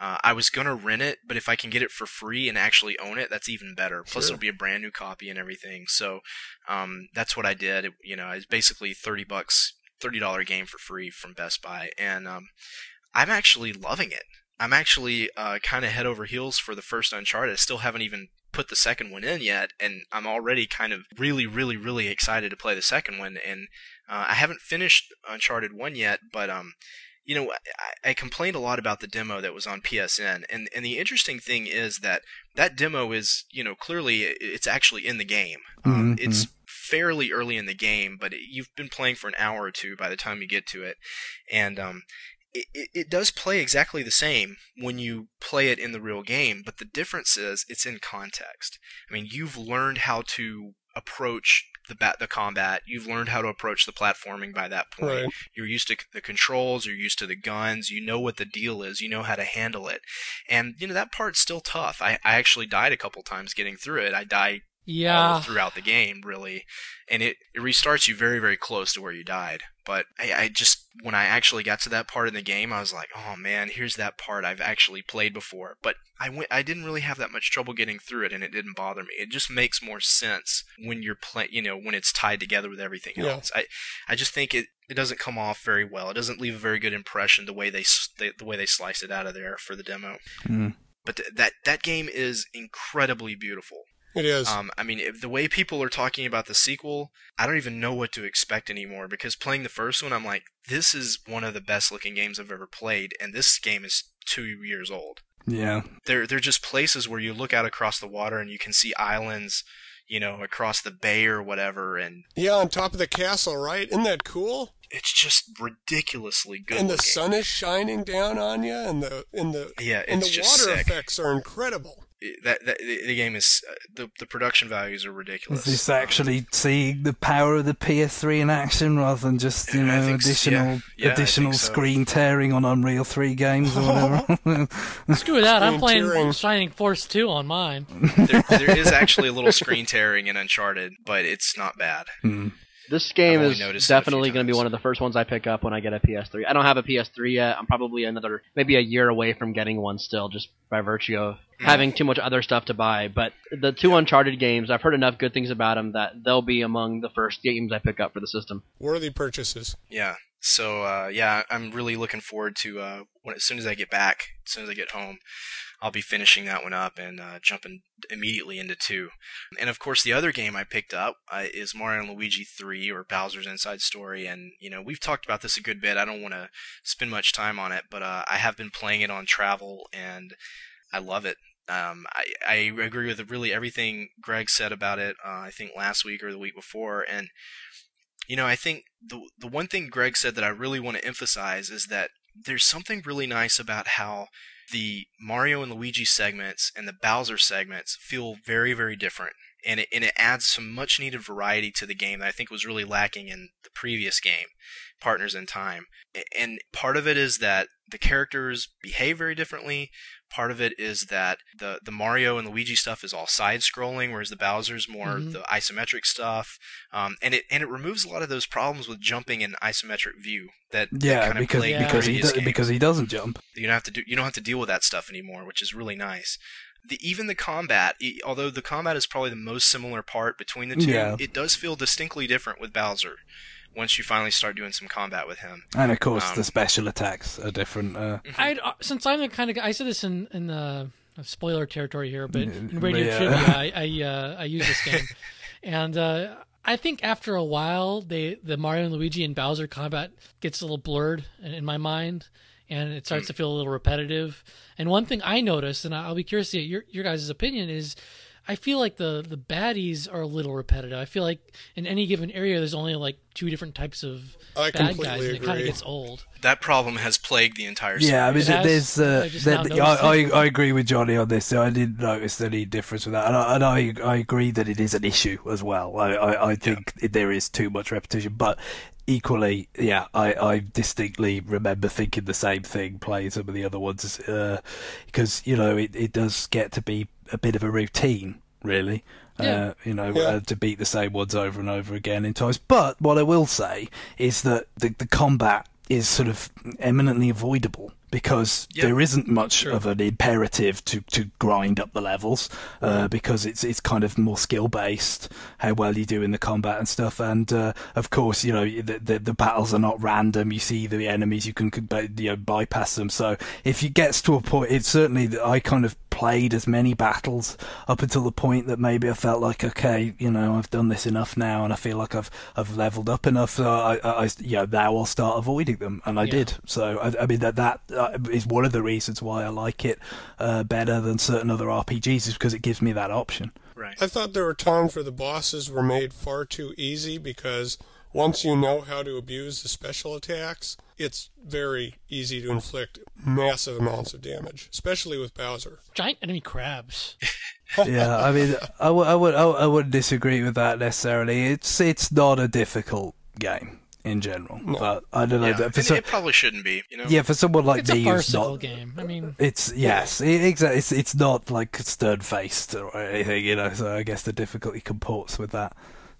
Uh, I was going to rent it, but if I can get it for free and actually own it, that's even better. Plus, sure. it'll be a brand new copy and everything. So um, that's what I did. It, you know, it's basically thirty bucks, thirty dollars game for free from Best Buy, and um, I'm actually loving it. I'm actually uh, kind of head over heels for the first Uncharted. I still haven't even put the second one in yet, and I'm already kind of really, really, really excited to play the second one. And uh, I haven't finished Uncharted one yet, but um, you know, I, I complained a lot about the demo that was on P S N, and and the interesting thing is that that demo is, you know, clearly it's actually in the game. Mm-hmm. Um, it's fairly early in the game, but it, you've been playing for an hour or two by the time you get to it, and um. It, it, it does play exactly the same when you play it in the real game, but the difference is it's in context. I mean, you've learned how to approach the bat, the combat. You've learned how to approach the platforming by that point. Right. You're used to the controls. You're used to the guns. You know what the deal is. You know how to handle it. And, you know, that part's still tough. I, I actually died a couple times getting through it. I died yeah. all throughout the game, really. And it, it restarts you very, very close to where you died. But I, I just, when I actually got to that part in the game, I was like, oh man, here's that part I've actually played before. But I went, I didn't really have that much trouble getting through it, and it didn't bother me. It just makes more sense when you're play, you know, when it's tied together with everything yeah. else. I, I just think it, it doesn't come off very well. It doesn't leave a very good impression the way they, the, the way they sliced it out of there for the demo. Mm. But th- that that game is incredibly beautiful. It is. Um, I mean, if the way people are talking about the sequel, I don't even know what to expect anymore, because playing the first one, I'm like, this is one of the best-looking games I've ever played, and this game is two years old. Yeah. They're, they're just places where you look out across the water and you can see islands, you know, across the bay or whatever. And yeah, on top of the castle, right? Isn't that cool? It's just ridiculously good. And the looking. sun is shining down on you, and the and the yeah, and the water sick. effects are incredible. That, that the game is the the production values are ridiculous. It's actually seeing the power of the P S three in action rather than just you know additional so, yeah. Yeah, additional so. screen tearing on Unreal three games or whatever. Screw that! I'm playing tearing. Shining Force two on mine. There, there is actually a little screen tearing in Uncharted, but it's not bad. Hmm. This game is definitely going to be one of the first ones I pick up when I get a P S three. I don't have a P S three yet. I'm probably another, maybe a year away from getting one still, just by virtue of mm. having too much other stuff to buy. But the two yeah. Uncharted games, I've heard enough good things about them that they'll be among the first games I pick up for the system. Worthy purchases. Yeah. So, uh, yeah, I'm really looking forward to uh, when as soon as I get back, as soon as I get home, I'll be finishing that one up and uh, jumping immediately into two. And of course, the other game I picked up uh, is Mario and Luigi three, or Bowser's Inside Story. And, you know, we've talked about this a good bit. I don't want to spend much time on it, but uh, I have been playing it on travel, and I love it. Um, I, I agree with really everything Greg said about it, uh, I think last week or the week before. And, you know, I think the the one thing Greg said that I really want to emphasize is that there's something really nice about how the Mario and Luigi segments and the Bowser segments feel very, very different. And it, and it adds some much-needed variety to the game that I think was really lacking in the previous game, Partners in Time. And part of it is that the characters behave very differently. Part of it is that the, the Mario and Luigi stuff is all side-scrolling, whereas the Bowser's more mm-hmm. the isometric stuff. Um, and it and it removes a lot of those problems with jumping in isometric view. That yeah, kind of because yeah. because he do, because he doesn't jump. You don't have to do you don't have to deal with that stuff anymore, which is really nice. The, even the combat, although the combat is probably the most similar part between the two, yeah. it does feel distinctly different with Bowser once you finally start doing some combat with him. And of course, um, the special attacks are different. Uh, I'd, uh, since I'm the kind of guy, I said this in, in the spoiler territory here, but in Radio yeah. Trivia, I I, uh, I use this game. and uh, I think after a while, they the Mario and Luigi and Bowser combat gets a little blurred in, in my mind, and it starts mm. to feel a little repetitive. And one thing I noticed, and I'll be curious to get your, your guys' opinion, is I feel like the, the baddies are a little repetitive. I feel like in any given area, there's only like two different types of I bad guys, and it kind of gets old. That problem has plagued the entire series. Yeah, I mean, has, there's. Uh, I, there, I, I, I agree with Johnny on this. So I didn't notice any difference with that, and I, and I, I agree that it is an issue as well. I, I, I think yeah. there is too much repetition, but. Equally, yeah, I, I distinctly remember thinking the same thing playing some of the other ones, because, uh, you know, it, it does get to be a bit of a routine, really, yeah. uh, you know, yeah. uh, to beat the same ones over and over again in times. But what I will say is that the, the combat is sort of eminently avoidable, because yep. there isn't much sure. of an imperative to, to grind up the levels, uh, because it's it's kind of more skill based, how well you do in the combat and stuff. And uh, of course, you know, the, the the battles are not random. You see the enemies, you can you know, bypass them. So if it gets to a point, it's certainly that I kind of played as many battles up until the point that maybe I felt like, okay, you know, I've done this enough now, and I feel like I've I've leveled up enough. So I, I, I you know, now I'll start avoiding them, and I yeah. did. So I, I mean that that. Uh, is one of the reasons why I like it uh, better than certain other R P Gs, is because it gives me that option. Right. I thought there were times where the bosses were made far too easy, because once you know how to abuse the special attacks, it's very easy to inflict massive amounts of damage, especially with Bowser. Giant enemy crabs. yeah, I mean, I, w- I, would, I wouldn't disagree with that necessarily. It's it's not a difficult game. In general, no. but I don't know. Yeah. That for some, it probably shouldn't be. You know? Yeah, for someone like it's me, it's a farcical game. I mean, it's yes, it, exactly. It's it's not like stern faced or anything, you know. So I guess the difficulty comports with that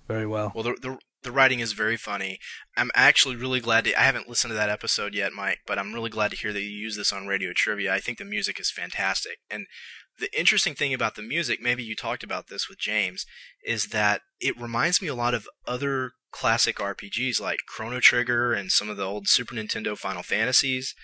very well. Well, the the, the writing is very funny. I'm actually really glad to, I haven't listened to that episode yet, Mike, but I'm really glad to hear that you use this on Radio Trivia. I think the music is fantastic, and the interesting thing about the music, maybe you talked about this with James, is that it reminds me a lot of other classic R P Gs like Chrono Trigger and some of the old Super Nintendo Final Fantasies.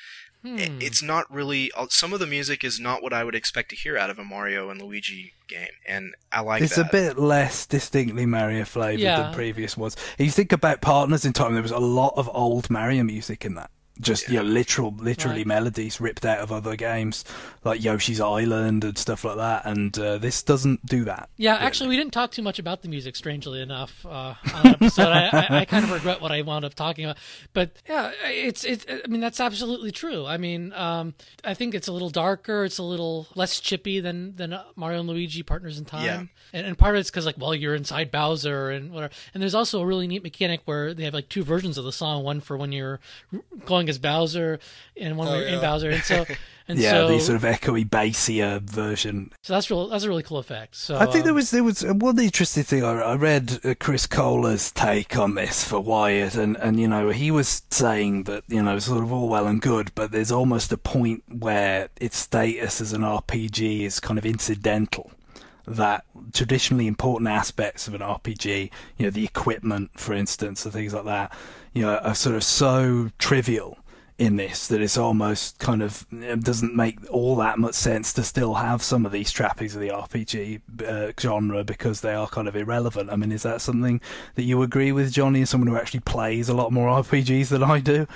Hmm. It's not really... Some of the music is not what I would expect to hear out of a Mario and Luigi game, and I like it's that. It's a bit less distinctly Mario flavoured yeah. than previous ones. If you think about Partners in Time, there was a lot of old Mario music in that. Just yeah. you know, literal, literally right. melodies ripped out of other games like Yoshi's Island and stuff like that, and uh, this doesn't do that. Yeah, really. Actually, we didn't talk too much about the music, strangely enough, uh, on that episode. I, I, I kind of regret what I wound up talking about, but yeah, it's it's. I mean, that's absolutely true. I mean, um, I think it's a little darker, it's a little less chippy than than Mario and Luigi Partners in Time, yeah. and, and part of it's because like, well, you're inside Bowser and whatever. And there's also a really neat mechanic where they have like two versions of the song, one for when you're going as Bowser and one oh, yeah. in Bowser, and so and yeah, so, the sort of echoey, bassier version. So that's real. That's a really cool effect. So I think um, there was there was one interesting thing. I, I read uh, Chris Kohler's take on this for Wired, and and you know he was saying that you know sort of all well and good, but there's almost a point where its status as an R P G is kind of incidental. That traditionally important aspects of an R P G, you know, the equipment, for instance, and things like that, you know, are sort of so trivial in this that it's almost kind of, it doesn't make all that much sense to still have some of these trappings of the R P G uh, genre because they are kind of irrelevant. I mean, is that something that you agree with, Johnny, as someone who actually plays a lot more R P Gs than I do?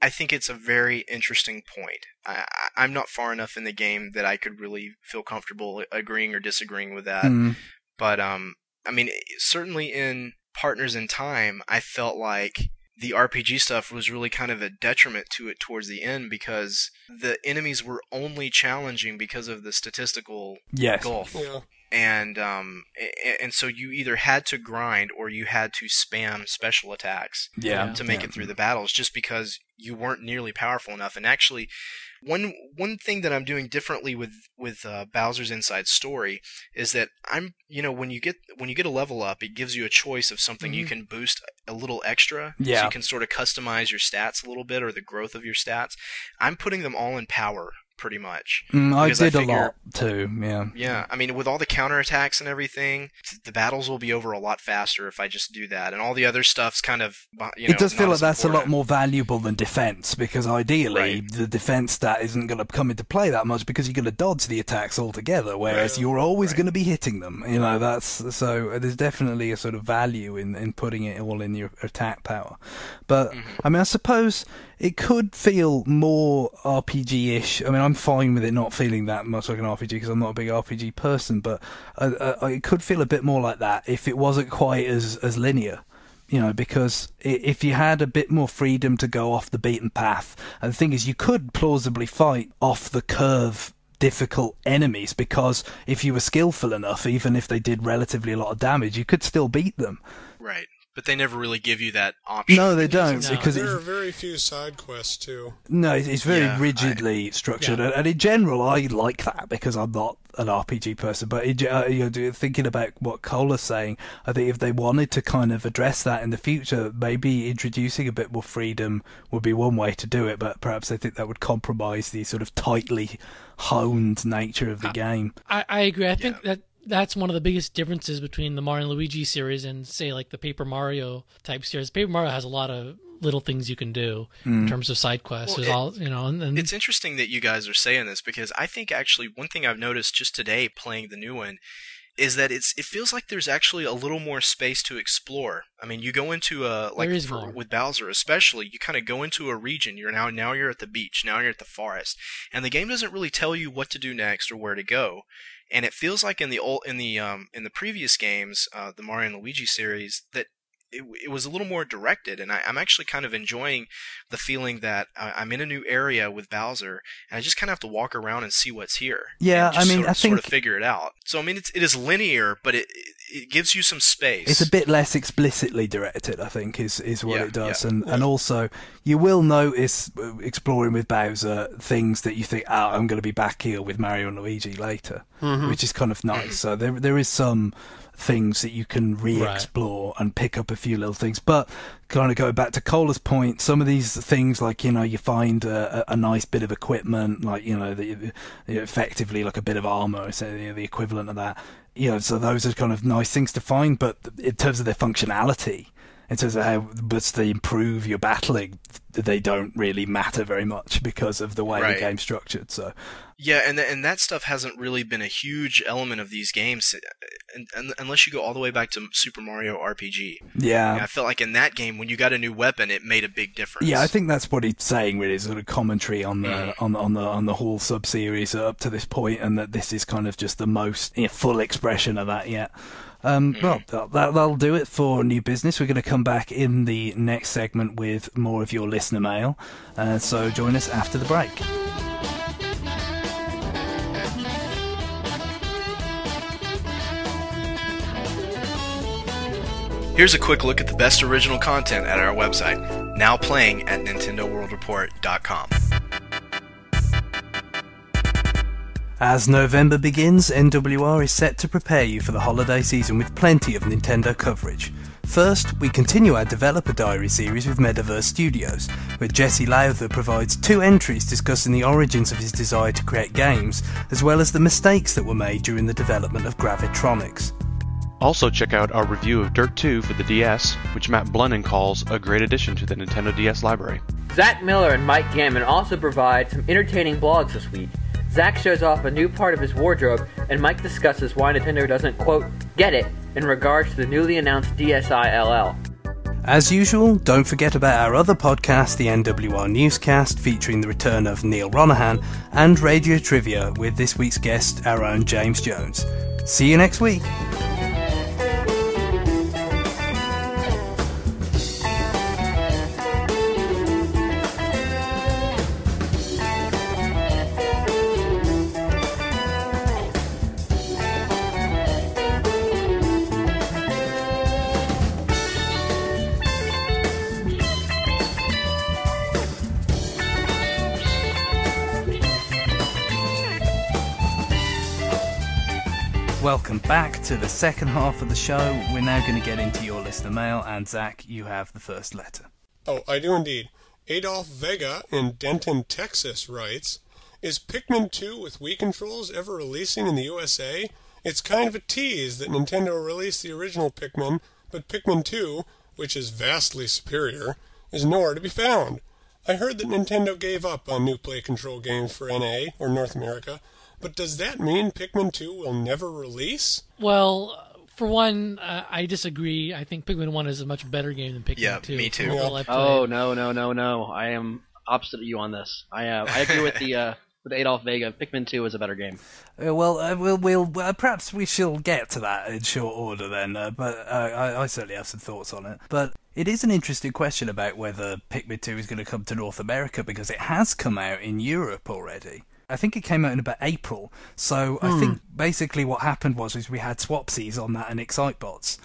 I think it's a very interesting point. I, I'm not far enough in the game that I could really feel comfortable agreeing or disagreeing with that. Mm. But, um, I mean, certainly in Partners in Time, I felt like the R P G stuff was really kind of a detriment to it towards the end because the enemies were only challenging because of the statistical yes. gulf. Yeah. And um, and so you either had to grind or you had to spam special attacks yeah, to make yeah. it through the battles just because you weren't nearly powerful enough. And actually, one one thing that I'm doing differently with with uh, Bowser's Inside Story is that I'm you know when you get when you get a level up, it gives you a choice of something mm-hmm. you can boost a little extra. Yeah. So you can sort of customize your stats a little bit or the growth of your stats. I'm putting them all in power. Pretty much. Mm, I did I figure, a lot too, yeah. Yeah, I mean, with all the counterattacks and everything, the battles will be over a lot faster if I just do that. And all the other stuff's kind of, you know, it does feel like that's important. A lot more valuable than defense, because ideally, right. the defense stat isn't going to come into play that much because you're going to dodge the attacks altogether, whereas right. you're always right. going to be hitting them. You know, that's so there's definitely a sort of value in, in putting it all in your attack power. But, mm-hmm. I mean, I suppose it could feel more R P G-ish. I mean, I'm fine with it not feeling that much like an R P G because I'm not a big R P G person, but I, I, it could feel a bit more like that if it wasn't quite as, as linear, you know, because if you had a bit more freedom to go off the beaten path, and the thing is, you could plausibly fight off the curve difficult enemies because if you were skillful enough, even if they did relatively a lot of damage, you could still beat them. Right. But they never really give you that option. No, they don't. No. Because there are very few side quests, too. No, it's very yeah, rigidly I, structured. Yeah. And in general, I like that because I'm not an R P G person. But in, uh, you know, thinking about what Cola's saying, I think if they wanted to kind of address that in the future, maybe introducing a bit more freedom would be one way to do it. But perhaps I think that would compromise the sort of tightly honed nature of the I, game. I, I agree. I yeah. think that... That's one of the biggest differences between the Mario and Luigi series and, say, like the Paper Mario type series. Paper Mario has a lot of little things you can do mm. in terms of side quests. Well, it, all, you know, and, and it's interesting that you guys are saying this because I think actually one thing I've noticed just today playing the new one is that it's it feels like there's actually a little more space to explore. I mean, you go into a like for, with Bowser especially, you kind of go into a region. You're now now you're at the beach, now you're at the forest, and the game doesn't really tell you what to do next or where to go. And it feels like in the old in the um in the previous games, uh, the Mario and Luigi series, that it, it was a little more directed. And I, I'm actually kind of enjoying the feeling that uh, I'm in a new area with Bowser, and I just kind of have to walk around and see what's here. Yeah, I mean, sort, I think sort of figure it out. So I mean, it's, it is linear, but it it gives you some space. It's a bit less explicitly directed, I think, is is what yeah, it does. Yeah. And and also you will notice exploring with Bowser things that you think, oh, I'm going to be back here with Mario and Luigi later. Mm-hmm. Which is kind of nice. So there, there is some things that you can re-explore right. and pick up a few little things. But kind of going back to Cola's point, some of these things, like, you know, you find a, a nice bit of equipment, like, you know, the, the, effectively like a bit of armor, so the, the equivalent of that. You know, so those are kind of nice things to find. But in terms of their functionality, in terms of how much they improve your battling, they don't really matter very much because of the way right. the game's structured. So, yeah, and th- and that stuff hasn't really been a huge element of these games, and, and, unless you go all the way back to Super Mario R P G. Yeah. yeah, I felt like in that game, when you got a new weapon, it made a big difference. Yeah, I think that's what he's saying, really, sort of commentary on the yeah. on, on the on the whole sub-series up to this point, and that this is kind of just the most you know, full expression of that yet. Um, well, that, that'll do it for New Business. We're going to come back in the next segment with more of your listener mail. Uh, so join us after the break. Here's a quick look at the best original content at our website, now playing at Nintendo World Report dot com. As November begins, N W R is set to prepare you for the holiday season with plenty of Nintendo coverage. First, we continue our Developer Diary series with Metaverse Studios, where Jesse Lowther provides two entries discussing the origins of his desire to create games, as well as the mistakes that were made during the development of Gravitronics. Also check out our review of Dirt two for the D S, which Matt Blunden calls a great addition to the Nintendo D S library. Zach Miller and Mike Gammon also provide some entertaining blogs this week. Zach shows off a new part of his wardrobe, and Mike discusses why Nintendo doesn't, quote, get it in regards to the newly announced D S i L L. As usual, don't forget about our other podcast, the N W R Newscast, featuring the return of Neil Ronahan, and Radio Trivia with this week's guest, our own James Jones. See you next week. Welcome back to the second half of the show. We're now going to get into your listener mail, and Zach, you have the first letter. Oh, I do indeed. Adolf Vega in Denton, Texas writes, is Pikmin two with Wii controls ever releasing in the U S A? It's kind of a tease that Nintendo released the original Pikmin, but Pikmin two, which is vastly superior, is nowhere to be found. I heard that Nintendo gave up on new play control games for N A, or North America, but does that mean Pikmin two will never release? Well, for one, uh, I disagree. I think Pikmin one is a much better game than Pikmin yeah, two. Yeah, me too. Yeah. Oh, no, no, no, no. I am opposite of you on this. I uh, I agree with the uh, with Adolf Vega. Pikmin two is a better game. Uh, well, uh, we'll, we'll uh, perhaps we shall get to that in short order then, uh, but uh, I, I certainly have some thoughts on it. But it is an interesting question about whether Pikmin two is going to come to North America, because it has come out in Europe already. I think it came out in about April, so hmm. I think basically what happened was is we had swapsies on that and Excitebots,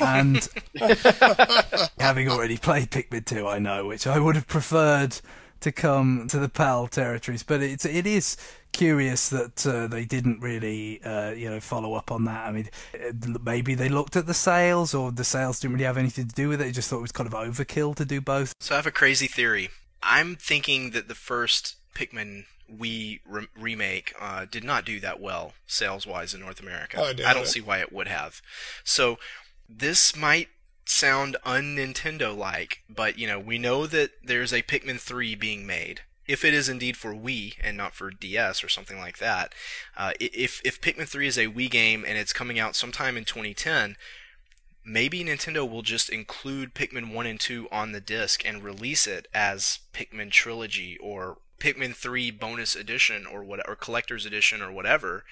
and having already played Pikmin two, I know, which I would have preferred to come to the PAL territories, but it's it is curious that uh, they didn't really uh, you know follow up on that. I mean, maybe they looked at the sales, or the sales didn't really have anything to do with it. I just thought it was kind of overkill to do both. So I have a crazy theory. I'm thinking that the first Pikmin Wii re- remake uh, did not do that well sales-wise in North America. I, I don't see why it would have. So this might sound un-Nintendo-like, but you know we know that there's a Pikmin three being made. If it is indeed for Wii and not for D S or something like that, uh, if if Pikmin three is a Wii game and it's coming out sometime in twenty ten, maybe Nintendo will just include Pikmin one and two on the disc and release it as Pikmin Trilogy or Pikmin three Bonus Edition or what, or Collector's Edition or whatever.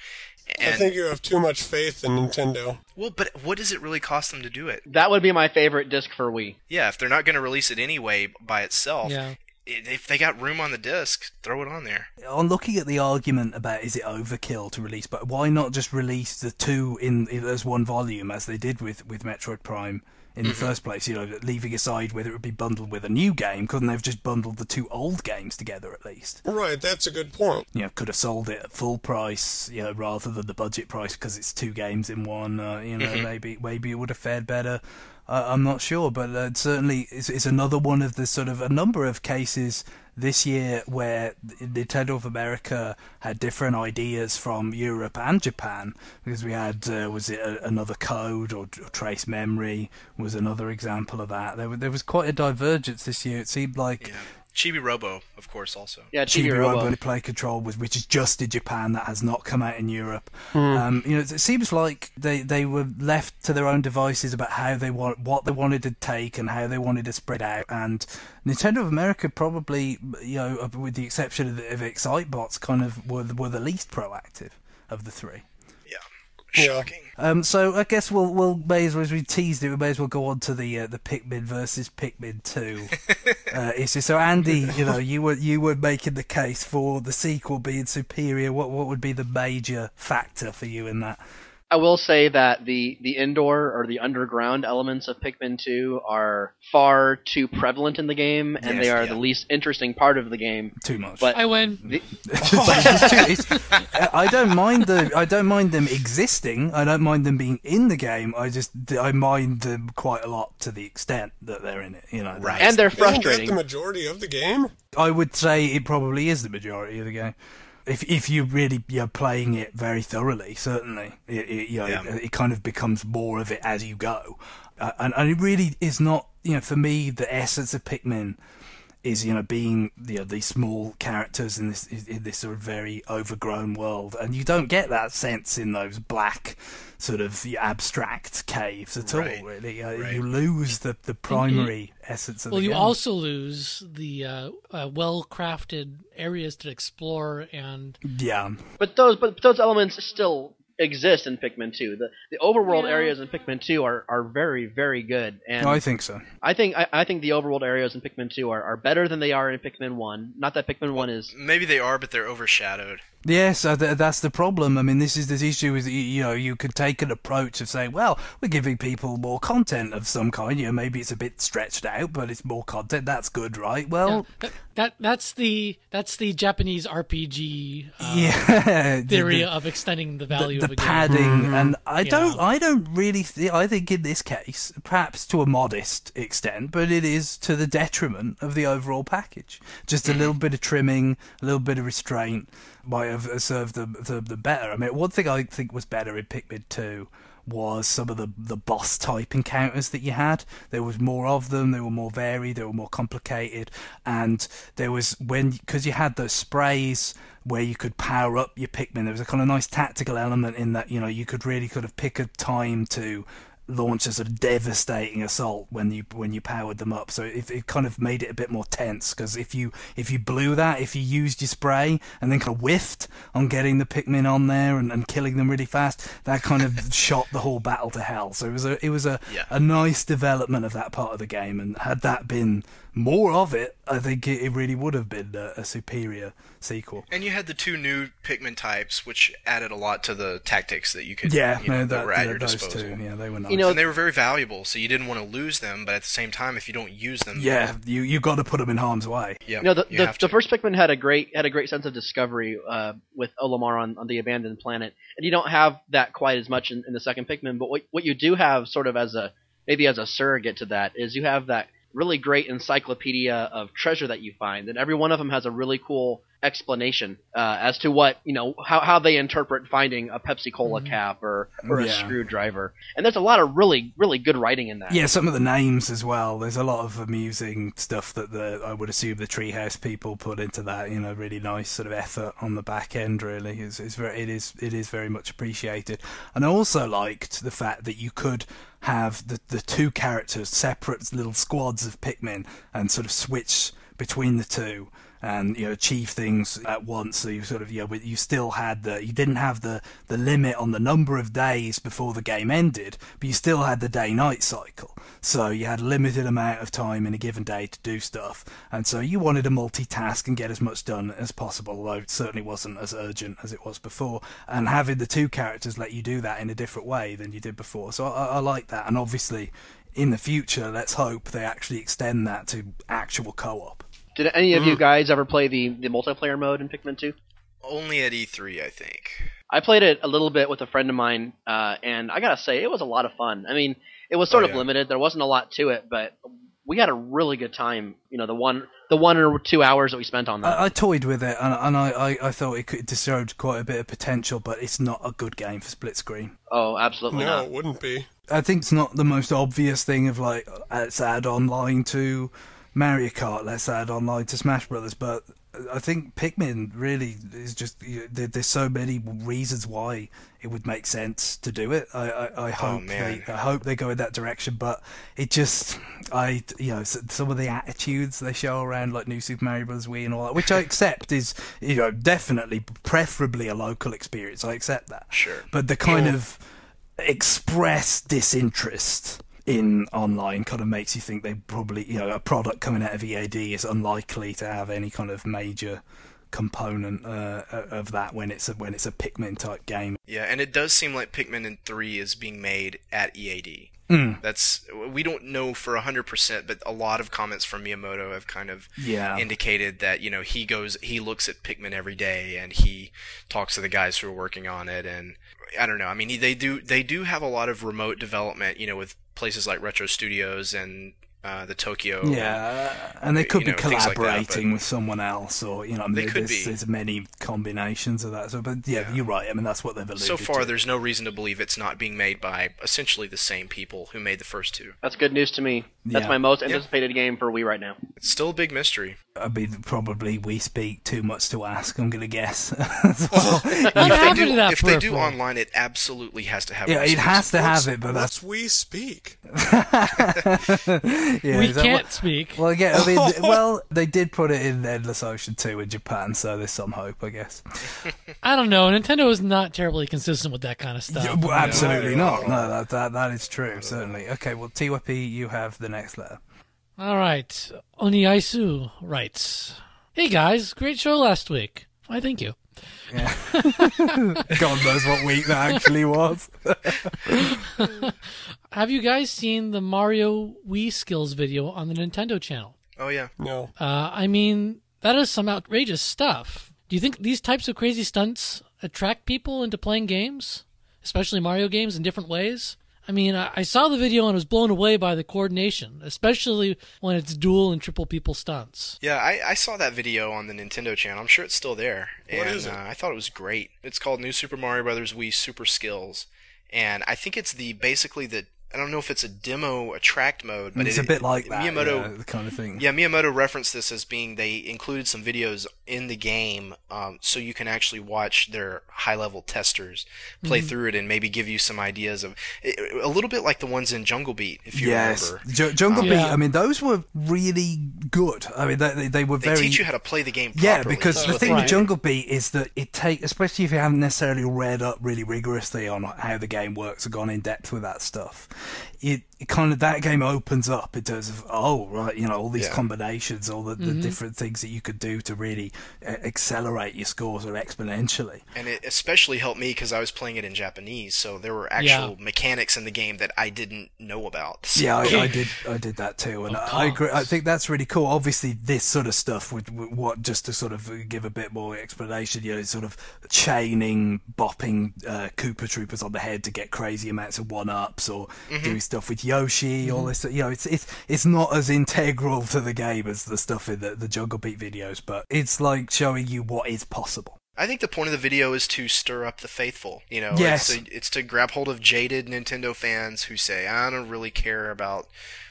And I think you have too much faith in Nintendo. Well, but what does it really cost them to do it? That would be my favorite disc for Wii. Yeah, if they're not going to release it anyway by itself, yeah. If they got room on the disc, throw it on there. I'm looking at the argument about is it overkill to release, but why not just release the two in as one volume as they did with, with Metroid Prime? In the mm-hmm. first place, you know, leaving aside whether it would be bundled with a new game, couldn't they have just bundled the two old games together at least? Right, that's a good point. You know, could have sold it at full price, you know, rather than the budget price because it's two games in one. Uh, you know, mm-hmm. maybe maybe it would have fared better. Uh, I'm not sure, but uh, certainly it's, it's another one of the sort of a number of cases this year where Nintendo of America had different ideas from Europe and Japan, because we had, uh, was it a, another code or, or trace memory was another example of that. There, there was quite a divergence this year. It seemed like... Yeah. Chibi-Robo, of course, also. Yeah, Chibi-Robo. Chibi-Robo Play Control, was, which is just in Japan, that has not come out in Europe. Mm. Um, you know, it seems like they, they were left to their own devices about how they want, what they wanted to take and how they wanted to spread out. And Nintendo of America probably, you know, with the exception of, of Excitebots, kind of were were the least proactive of the three. Shocking. Um, so I guess we'll we'll may as well, as we teased it, we may as well go on to the uh, the Pikmin versus Pikmin two uh, issue. So Andy, you know, you were you were making the case for the sequel being superior. What what would be the major factor for you in that? I will say that the, the indoor or the underground elements of Pikmin two are far too prevalent in the game, and yes, they are yeah. the least interesting part of the game. Too much. But I win. The... it's too, it's, I don't mind the I don't mind them existing. I don't mind them being in the game. I just I mind them quite a lot to the extent that they're in it. You know, right. And they're frustrating. Isn't that the majority of the game? I would say it probably is the majority of the game. If if you really you're playing it very thoroughly, certainly it it, you know, yeah. it, it kind of becomes more of it as you go, uh, and, and it really is not you know for me the essence of Pikmin is, you know, being, you know, these small characters in this in this sort of very overgrown world, and you don't get that sense in those black sort of the abstract caves at right. all. Really, uh, right. you lose the, the primary mm-hmm. essence of well, the game. Well, you also lose the uh, uh, well-crafted areas to explore and yeah. But those but those elements still exist in Pikmin two. The the overworld yeah. areas in Pikmin two are, are very, very good. And oh, I think so. I think I, I think the overworld areas in Pikmin two are, are better than they are in Pikmin one. Not that Pikmin well, one is... Maybe they are, but they're overshadowed. Yes, uh, th- that's the problem. I mean, this is this issue is, you know, you could take an approach of saying, well, we're giving people more content of some kind. You know, maybe it's a bit stretched out, but it's more content. That's good, right? Well, yeah, that, that that's the that's the Japanese R P G uh, yeah, theory the, the, of extending the value the, the of a padding, game. Mm-hmm. And I yeah. don't I don't really th- I think in this case, perhaps to a modest extent, but it is to the detriment of the overall package. Just a little bit of trimming, a little bit of restraint might have served them the, the better. I mean, one thing I think was better in Pikmin two was some of the, the boss-type encounters that you had. There was more of them, they were more varied, they were more complicated, and there was, when because you had those sprays where you could power up your Pikmin, there was a kind of nice tactical element in that, you know, you could really kind of pick a time to launch a sort of devastating assault when you when you powered them up. So it, it kind of made it a bit more tense, because if you if you blew that, if you used your spray and then kind of whiffed on getting the Pikmin on there and, and killing them really fast, that kind of shot the whole battle to hell. So it was a it was a, yeah. a nice development of that part of the game, and had that been more of it, I think it really would have been a, a superior sequel. And you had the two new Pikmin types, which added a lot to the tactics that you could, yeah, you know, no, that, that were at yeah, your those disposal. Two, yeah, they were nice. You know, and they were very valuable, so you didn't want to lose them, but at the same time, if you don't use them, yeah, you you got to put them in harm's way. Yeah, you know, the, you the, the first Pikmin had a great had a great sense of discovery uh, with Olimar on, on the abandoned planet, and you don't have that quite as much in, in the second Pikmin. But what what you do have, sort of as a maybe as a surrogate to that, is you have that really great encyclopedia of treasure that you find, and every one of them has a really cool explanation uh, as to what, you know, how, how they interpret finding a Pepsi Cola mm-hmm. cap or, or yeah. a screwdriver. And there's a lot of really, really good writing in that. Yeah, some of the names as well. There's a lot of amusing stuff that the I would assume the Treehouse people put into that. You know, really nice sort of effort on the back end. Really, it's, it's very, it is it is very much appreciated. And I also liked the fact that you could have the the two characters separate little squads of Pikmin and sort of switch between the two, and, you know, achieve things at once. So you sort of, you know, you still had the, you didn't have the, the limit on the number of days before the game ended, but you still had the day-night cycle. So you had a limited amount of time in a given day to do stuff. And so you wanted to multitask and get as much done as possible, although it certainly wasn't as urgent as it was before. And having the two characters let you do that in a different way than you did before. So I, I like that. And obviously, in the future, let's hope they actually extend that to actual co-op. Did any of you guys ever play the, the multiplayer mode in Pikmin two? Only at E three, I think. I played it a little bit with a friend of mine, uh, and I gotta say, it was a lot of fun. I mean, it was sort oh, of yeah. limited. There wasn't a lot to it, but we had a really good time. You know, the one the one or two hours that we spent on that. I, I toyed with it, and, and I, I, I thought it, could, it deserved quite a bit of potential, but it's not a good game for split screen. Oh, absolutely no, not. No, it wouldn't be. I think it's not the most obvious thing of, like, let's add online to Mario Kart, let's add online to Smash Brothers, but I think Pikmin really is just, there's so many reasons why it would make sense to do it. I, I, I hope oh, they, I hope they go in that direction, but it just, I, you know, some of the attitudes they show around, like New Super Mario Bros. Wii and all that, which I accept is, you know, definitely, preferably a local experience. I accept that. Sure. But the kind yeah. of express disinterest in online kind of makes you think they probably, you know, a product coming out of E A D is unlikely to have any kind of major component uh, of that when it's a, when it's a Pikmin type game. Yeah, and it does seem like Pikmin in three is being made at E A D. Mm. That's we don't know for one hundred percent, but a lot of comments from Miyamoto have kind of yeah. indicated that, you know, he goes he looks at Pikmin every day and he talks to the guys who are working on it, and I don't know. I mean, they do they do have a lot of remote development, you know, with places like Retro Studios and Uh, the Tokyo, yeah, uh, and they could be know, collaborating like that, with someone else, or you know, I mean, they could there's, be. There's many combinations of that. So, but yeah, yeah, you're right. I mean, that's what they've alluded to. So far, to. There's no reason to believe it's not being made by essentially the same people who made the first two. That's good news to me. That's yeah. my most anticipated yeah. game for Wii right now. It's still a big mystery. I mean, probably we speak too much to ask. I'm gonna guess. Well, if they do, to that if they do online, it absolutely has to have. Yeah, it has to have it. But that's we speak. Yeah, we can't what, speak. Well, yeah, I mean, well, they did put it in Endless Ocean two in Japan, so there's some hope, I guess. I don't know. Nintendo is not terribly consistent with that kind of stuff. Yeah, well, absolutely yeah. not. No, that that, that is true, certainly. Know. Okay, well, T Y P, you have the next letter. All right. Oniyaisu writes, "Hey, guys, great show last week. Why, thank you." Yeah. God knows what week that actually was. Have you guys seen the Mario Wii Skills video on the Nintendo channel? Oh, yeah. No. Uh, I mean, that is some outrageous stuff. Do you think these types of crazy stunts attract people into playing games, especially Mario games, in different ways? I mean, I, I saw the video and was blown away by the coordination, especially when it's dual and triple people stunts. Yeah, I, I saw that video on the Nintendo channel. I'm sure it's still there. What and is it? Uh, I thought it was great. It's called New Super Mario Bros. Wii Super Skills. And I think it's the basically the I don't know if it's a demo attract mode, but it's it, a bit like that, Miyamoto, yeah, the kind of thing. Yeah, Miyamoto referenced this as being they included some videos in the game, um, so you can actually watch their high-level testers play mm-hmm. through it and maybe give you some ideas of a little bit like the ones in Jungle Beat, if you yes. remember. J- Jungle um, Beat. Yeah. I mean, those were really good. I mean, they, they were very. They teach you how to play the game properly. Yeah, because so the thing right. with Jungle Beat is that it takes, especially if you haven't necessarily read up really rigorously on how the game works or gone in depth with that stuff. It, it kind of that game opens up in terms of oh right you know all these yeah. combinations, all the, the mm-hmm. different things that you could do to really uh, accelerate your scores or exponentially. And it especially helped me because I was playing it in Japanese, so there were actual yeah. mechanics in the game that I didn't know about. So. Yeah, I, I did. I did that too, and I, I agree. I think that's really cool. Obviously, this sort of stuff with, with what just to sort of give a bit more explanation, you know, sort of chaining, bopping uh, Koopa Troopers on the head to get crazy amounts of one ups or. Mm-hmm. Doing stuff with Yoshi, all this, you know, it's it's it's not as integral to the game as the stuff in the, the Jungle Beat videos, but it's like showing you what is possible. I think the point of the video is to stir up the faithful, you know. Yes. It's to, it's to grab hold of jaded Nintendo fans who say, I don't really care about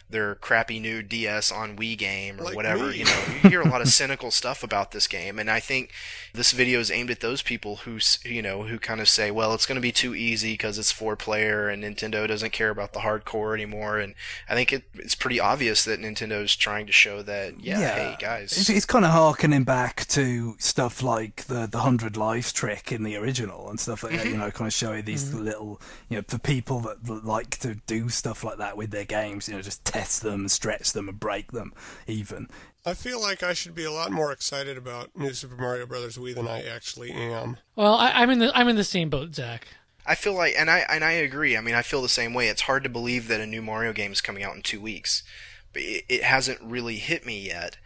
their crappy new D S on Wii game or like whatever. Me. You know, you hear a lot of cynical stuff about this game, and I think this video is aimed at those people who, you know, who kind of say, well, it's going to be too easy because it's four-player and Nintendo doesn't care about the hardcore anymore. And I think it, it's pretty obvious that Nintendo's trying to show that, yeah, yeah. hey, guys. It's, it's kind of harkening back to stuff like the, the one hundred lives trick in the original and stuff like mm-hmm. that, you know, kind of showing these mm-hmm. little, you know, for people that like to do stuff like that with their games, you know, just test them, stretch them, and break them, even. I feel like I should be a lot more excited about New Super Mario Bros. Wii than I actually am. Well, I, I'm in the I'm in the same boat, Zach. I feel like, and I and I agree. I mean, I feel the same way. It's hard to believe that a new Mario game is coming out in two weeks, but it, it hasn't really hit me yet.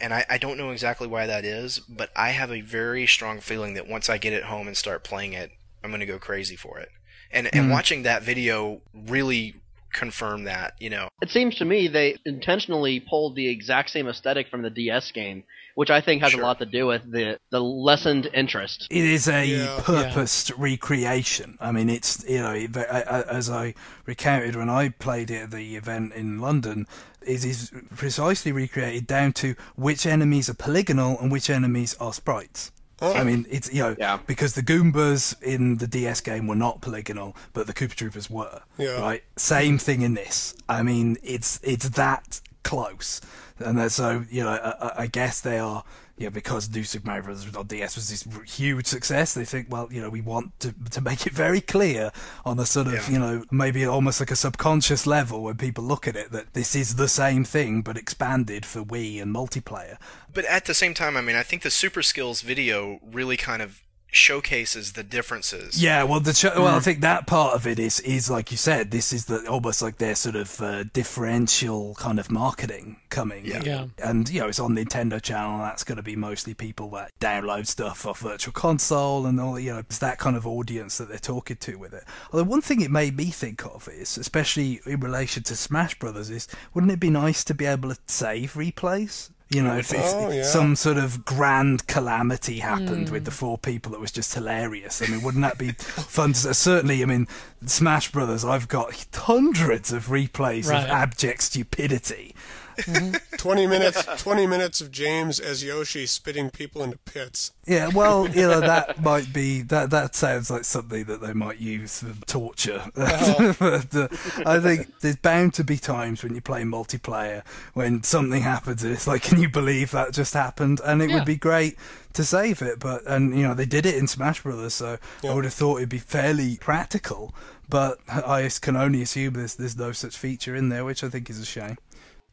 And I, I don't know exactly why that is, but I have a very strong feeling that once I get it home and start playing it, I'm going to go crazy for it. And mm-hmm. and watching that video really. Confirm that, you know. It seems to me they intentionally pulled the exact same aesthetic from the D S game, which I think has sure. a lot to do with the, the lessened interest. It is a yeah. purposed yeah. recreation. I mean, it's, you know, it, as I recounted when I played it at the event in London, it is precisely recreated down to which enemies are polygonal and which enemies are sprites. I mean, it's, you know, yeah. because the Goombas in the D S game were not polygonal, but the Koopa Troopers were, yeah. right? Same thing in this. I mean, it's it's that close. And so, you know, I, I guess they are, you know, because New Super Mario Bros. On D S was this huge success, they think, well, you know, we want to to make it very clear on a sort of, yeah. you know, maybe almost like a subconscious level when people look at it, that this is the same thing but expanded for Wii and multiplayer. But at the same time, I mean, I think the Super Skills video really kind of showcases the differences. Yeah, well, the cho- well, I think that part of it is is like you said. This is the almost like their sort of uh, differential kind of marketing coming. Yeah. yeah, and you know it's on Nintendo Channel. And that's going to be mostly people that download stuff off Virtual Console and all. You know, it's that kind of audience that they're talking to with it. Although one thing it made me think of is, especially in relation to Smash Brothers, is wouldn't it be nice to be able to save replays? You know, if, if oh, yeah. some sort of grand calamity happened mm. with the four people that was just hilarious. I mean, wouldn't that be fun? To, certainly, I mean, Smash Brothers, I've got hundreds of replays right. of abject stupidity. Mm-hmm. twenty minutes twenty minutes of James as Yoshi spitting people into pits. Yeah, well, you know, that might be that that sounds like something that they might use for torture. Oh. But, uh, I think there's bound to be times when you play multiplayer when something happens and it's like, can you believe that just happened? And it yeah. would be great to save it, but and you know, they did it in Smash Brothers, so yeah. I would have thought it'd be fairly practical, but I can only assume there's there's no such feature in there, which I think is a shame.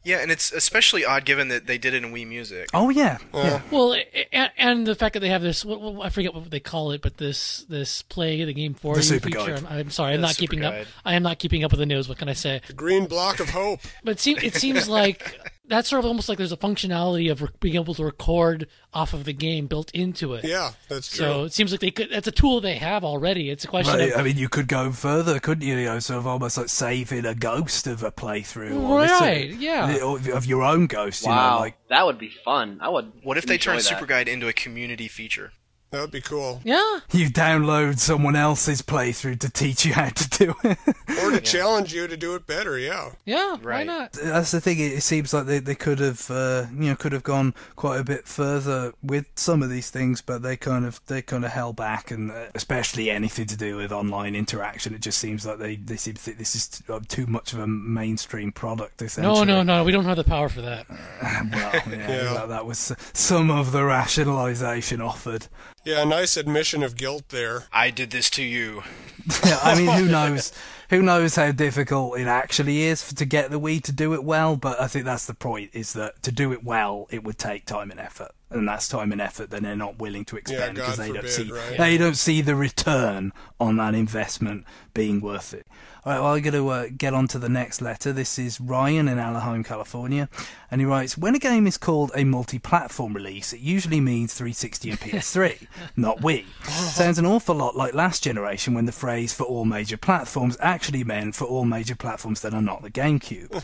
Yeah, and it's especially odd given that they did it in Wii Music. Oh yeah, yeah. Well, and, and the fact that they have this—I forget what they call it—but this this play the game for the you super feature. Guide. I'm, I'm sorry, I'm the not keeping guide. up. I am not keeping up with the news. What can I say? The green block of hope. But it seems, it seems like that's sort of almost like there's a functionality of re- being able to record off of the game built into it. Yeah, that's true. So it seems like they could. That's a tool they have already. It's a question. Right. Of, I mean, you could go further, couldn't you? You know, sort of almost like saving a ghost of a playthrough. Right. Or yeah. Of your own ghost, you wow. know, like that would be fun. I would. What if they turned that. Superguide into a community feature? That would be cool. Yeah, you download someone else's playthrough to teach you how to do it, or to yeah. challenge you to do it better. Yeah, yeah, right. Why not? That's the thing. It seems like they, they could have, uh, you know, could have gone quite a bit further with some of these things, but they kind of they kind of held back, and uh, especially anything to do with online interaction. It just seems like they they seem to think this is too much of a mainstream product. Essentially, no, no, no. We don't have the power for that. Uh, well, yeah, yeah. That, that was some of the rationalization offered. Yeah, nice admission of guilt there. I did this to you. Yeah, I mean, who knows? Who knows how difficult it actually is to get the Wii to do it well, but I think that's the point, is that to do it well, it would take time and effort. And that's time and effort that they're not willing to expend because yeah, they forbid, don't see right? they don't see the return on that investment being worth it. All right, well, I'm going to uh, get on to the next letter. This is Ryan in Anaheim, California, and he writes, when a game is called a multi-platform release, it usually means three sixty and P S three, not Wii. Sounds an awful lot like last generation when the phrase for all major platforms actually meant for all major platforms that are not the GameCube.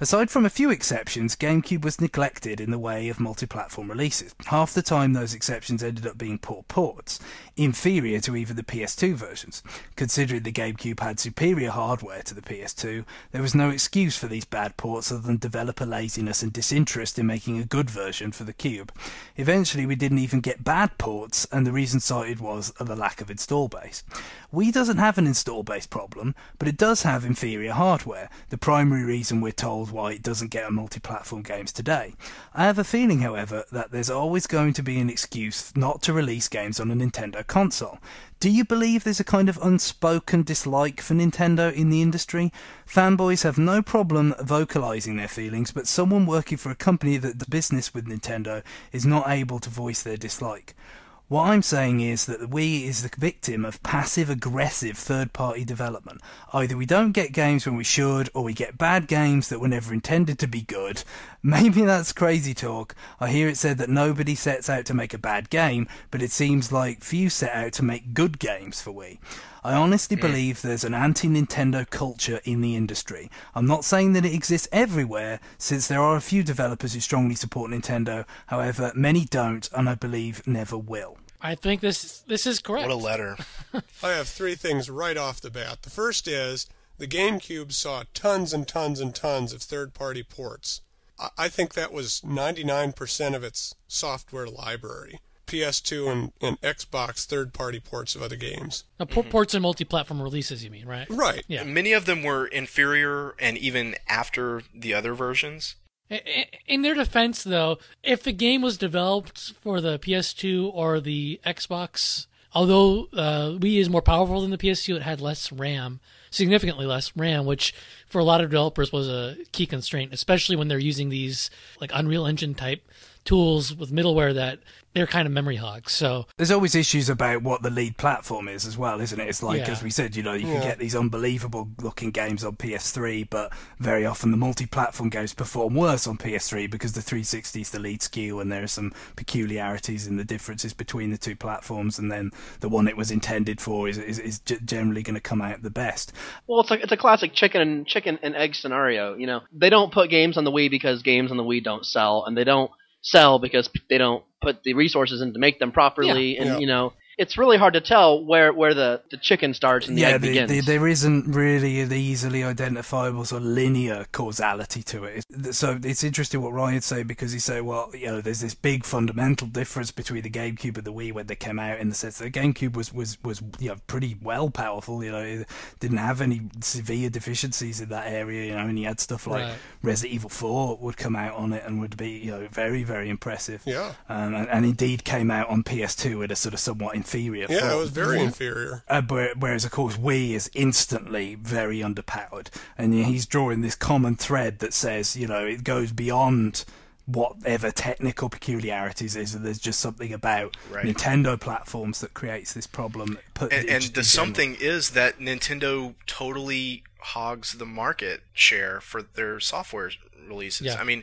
Aside from a few exceptions, GameCube was neglected in the way of multi-platform releases. Half the time those exceptions ended up being poor ports, inferior to even the P S two versions. Considering the GameCube had superior hardware to the P S two, there was no excuse for these bad ports other than developer laziness and disinterest in making a good version for the Cube. Eventually we didn't even get bad ports, and the reason cited was the lack of install base. Wii doesn't have an install base problem, but it does have inferior hardware, the primary reason we're told why it doesn't get multi-platform games today. I have a feeling, however, that there's always going to be an excuse not to release games on a Nintendo console. Do you believe there's a kind of unspoken dislike for Nintendo in the industry? Fanboys have no problem vocalizing their feelings, but someone working for a company that does business with Nintendo is not able to voice their dislike. What I'm saying is that the Wii is the victim of passive-aggressive third-party development. Either we don't get games when we should, or we get bad games that were never intended to be good. Maybe that's crazy talk. I hear it said that nobody sets out to make a bad game, but it seems like few set out to make good games for Wii. I honestly believe there's an anti-Nintendo culture in the industry. I'm not saying that it exists everywhere, since there are a few developers who strongly support Nintendo. However, many don't, and I believe never will. I think this this is correct. What a letter. I have three things right off the bat. The first is, the GameCube saw tons and tons and tons of third-party ports. I, I think that was ninety-nine percent of its software library. P S two and, and Xbox third-party ports of other games. Now, por- mm-hmm. Ports and multi-platform releases, you mean, right? Right. Yeah. Many of them were inferior and even after the other versions. In their defense, though, if the game was developed for the P S two or the Xbox, although uh, Wii is more powerful than the P S two, it had less RAM, significantly less RAM, which for a lot of developers was a key constraint, especially when they're using these like Unreal Engine type tools with middleware that they're kind of memory hogs. So there's always issues about what the lead platform is as well, isn't it? It's like, yeah. as we said, you know, you yeah. can get these unbelievable looking games on P S three, but very often the multi-platform games perform worse on P S three because the three sixty is the lead S K U, and there are some peculiarities in the differences between the two platforms, and then the one it was intended for is is, is generally going to come out the best. Well, it's like it's a classic chicken and chicken and egg scenario. You know, they don't put games on the Wii because games on the Wii don't sell, and they don't sell because they don't put the resources in to make them properly, yeah, and yeah. you know, it's really hard to tell where, where the, the chicken starts and the yeah, egg the, begins. Yeah, the, there isn't really an easily identifiable sort of linear causality to it. So it's interesting what Ryan's saying, because he said, well, you know, there's this big fundamental difference between the GameCube and the Wii when they came out, in the sense that the GameCube was, was, was you know, pretty well powerful, you know, it didn't have any severe deficiencies in that area, you know, and you had stuff like right. Resident Evil four would come out on it and would be, you know, very, very impressive. Yeah. Um, and, and indeed came out on P S two at a sort of somewhat inferior. Yeah, form. It was very yeah. inferior. Uh, whereas, of course, Wii is instantly very underpowered. And he's drawing this common thread that says, you know, it goes beyond whatever technical peculiarities is, and there's just something about right. Nintendo platforms that creates this problem. Put and and the something is that Nintendo totally hogs the market share for their software releases. Yeah. I mean,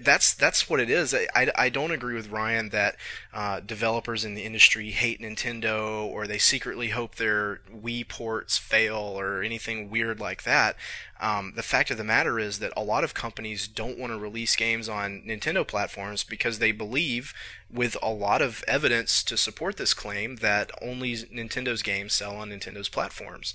that's that's what it is. I, I don't agree with Ryan that uh, developers in the industry hate Nintendo, or they secretly hope their Wii ports fail or anything weird like that. Um, the fact of the matter is that a lot of companies don't want to release games on Nintendo platforms because they believe, with a lot of evidence to support this claim, that only Nintendo's games sell on Nintendo's platforms.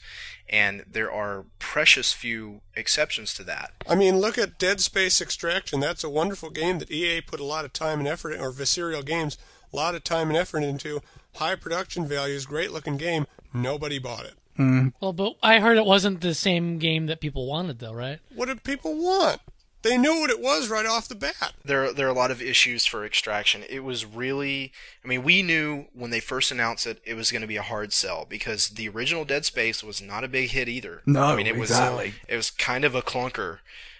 And there are precious few exceptions to that. I mean, look at Dead Space Extraction. That's a wonderful game that E A put a lot of time and effort in, or Visceral Games, a lot of time and effort into. High production values, great-looking game. Nobody bought it. Mm. Well, but I heard it wasn't the same game that people wanted, though, right? What did people want? They knew what it was right off the bat. There, there are a lot of issues for Extraction. It was really... I mean, we knew when they first announced it, it was going to be a hard sell, because the original Dead Space was not a big hit either. No, I mean, it exactly. was it was kind of a clunker,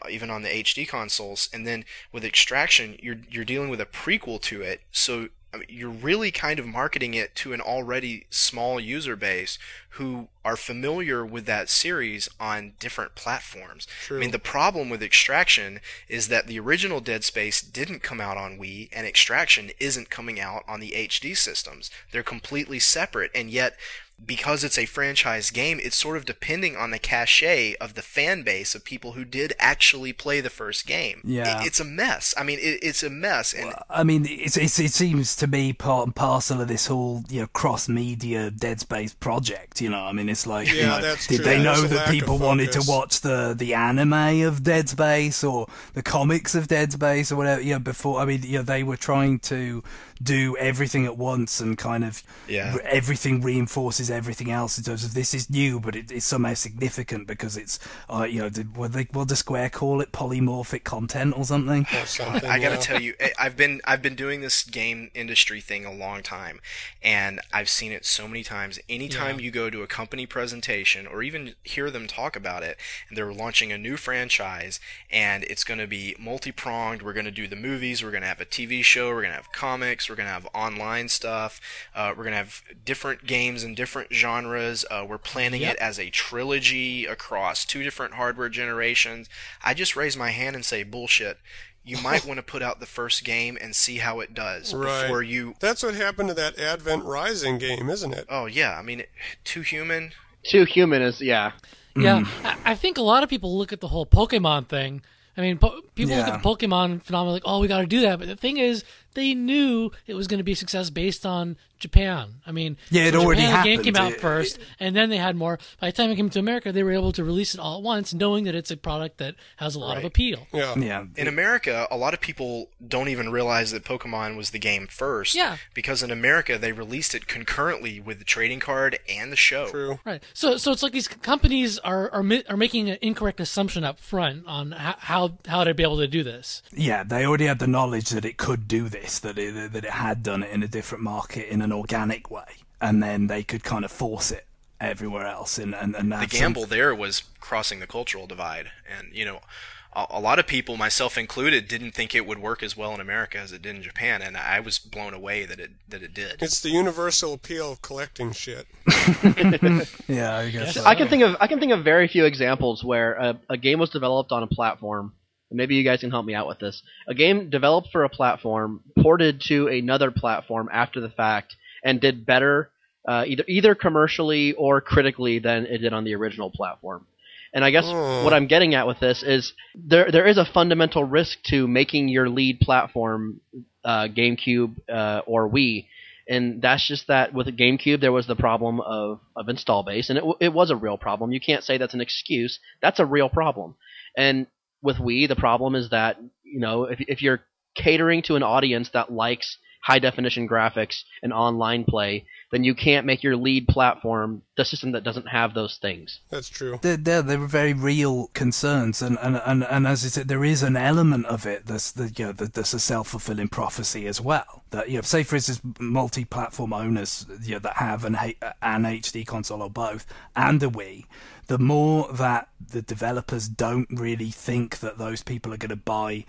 even on the H D consoles. And then with Extraction, you're you're dealing with a prequel to it, so... I mean, you're really kind of marketing it to an already small user base who are familiar with that series on different platforms. True. I mean, the problem with Extraction is that the original Dead Space didn't come out on Wii, and Extraction isn't coming out on the H D systems. They're completely separate, and yet... because it's a franchise game, it's sort of depending on the cachet of the fan base of people who did actually play the first game. Yeah. It, it's a mess. I mean, it, it's a mess. And well, I mean, it's, it's, it seems to me part and parcel of this whole, you know, cross-media Dead Space project, you know. I mean, it's like, yeah, you know, that's did true. they know that people wanted to watch the, the anime of Dead Space or the comics of Dead Space or whatever, you know, before, I mean, you know, they were trying to do everything at once, and kind of yeah. re- everything reinforces everything else in terms of this is new, but it, it's somehow significant because it's uh, you know, did, what, they, what does Square call it, polymorphic content or something? Or something I gotta yeah. tell you, I've been I've been doing this game industry thing a long time, and I've seen it so many times. Anytime yeah. you go to a company presentation or even hear them talk about it, and they're launching a new franchise, and it's going to be multi-pronged. We're going to do the movies, we're going to have a T V show, we're going to have comics, we're going to have online stuff, uh, we're going to have different games and different genres, uh, we're planning yep. it as a trilogy across two different hardware generations. I just raise my hand and say, bullshit. You might want to put out the first game and see how it does right. before you... That's what happened to that Advent Rising game, isn't it? Oh, yeah. I mean, Too Human... Too Human is, yeah. Yeah, mm. I think a lot of people look at the whole Pokemon thing. I mean, po- people yeah. look at the Pokemon phenomenon like, oh, we got to do that. But the thing is, they knew it was going to be a success based on Japan. I mean, yeah, it so already Japan, happened. The game came out first, and then they had more. By the time it came to America, they were able to release it all at once, knowing that it's a product that has a lot right. of appeal. Yeah. yeah. In America, a lot of people don't even realize that Pokemon was the game first. Yeah. Because in America, they released it concurrently with the trading card and the show. True. Right. So, so it's like these companies are are, mi- are making an incorrect assumption up front on how, how how to be able to do this. Yeah, they already had the knowledge that it could do this. That it, that it had done it in a different market in an organic way, and then they could kind of force it everywhere else. And, and, and the gamble some... there was crossing the cultural divide, and you know, a, a lot of people, myself included, didn't think it would work as well in America as it did in Japan, and I was blown away that it that it did. It's the universal appeal of collecting shit. Yeah, I guess. So. I can think of I can think of very few examples where a, a game was developed on a platform. Maybe you guys can help me out with this. A game developed for a platform, ported to another platform after the fact, and did better uh, either either commercially or critically than it did on the original platform. And I guess mm. what I'm getting at with this is there there is a fundamental risk to making your lead platform uh, GameCube uh, or Wii. And that's just that with GameCube, there was the problem of, of install base, and it it was a real problem. You can't say that's an excuse. That's a real problem. And with Wii, the problem is that, you know, if if you're catering to an audience that likes high-definition graphics and online play, then you can't make your lead platform the system that doesn't have those things. That's true. They're, they're, they're very real concerns, and, and, and, and as you said, there is an element of it that's, the, you know, that's a self-fulfilling prophecy as well. That, you know, say, for instance, multi-platform owners, you know, that have an, an H D console or both, and a Wii, the more that the developers don't really think that those people are going to buy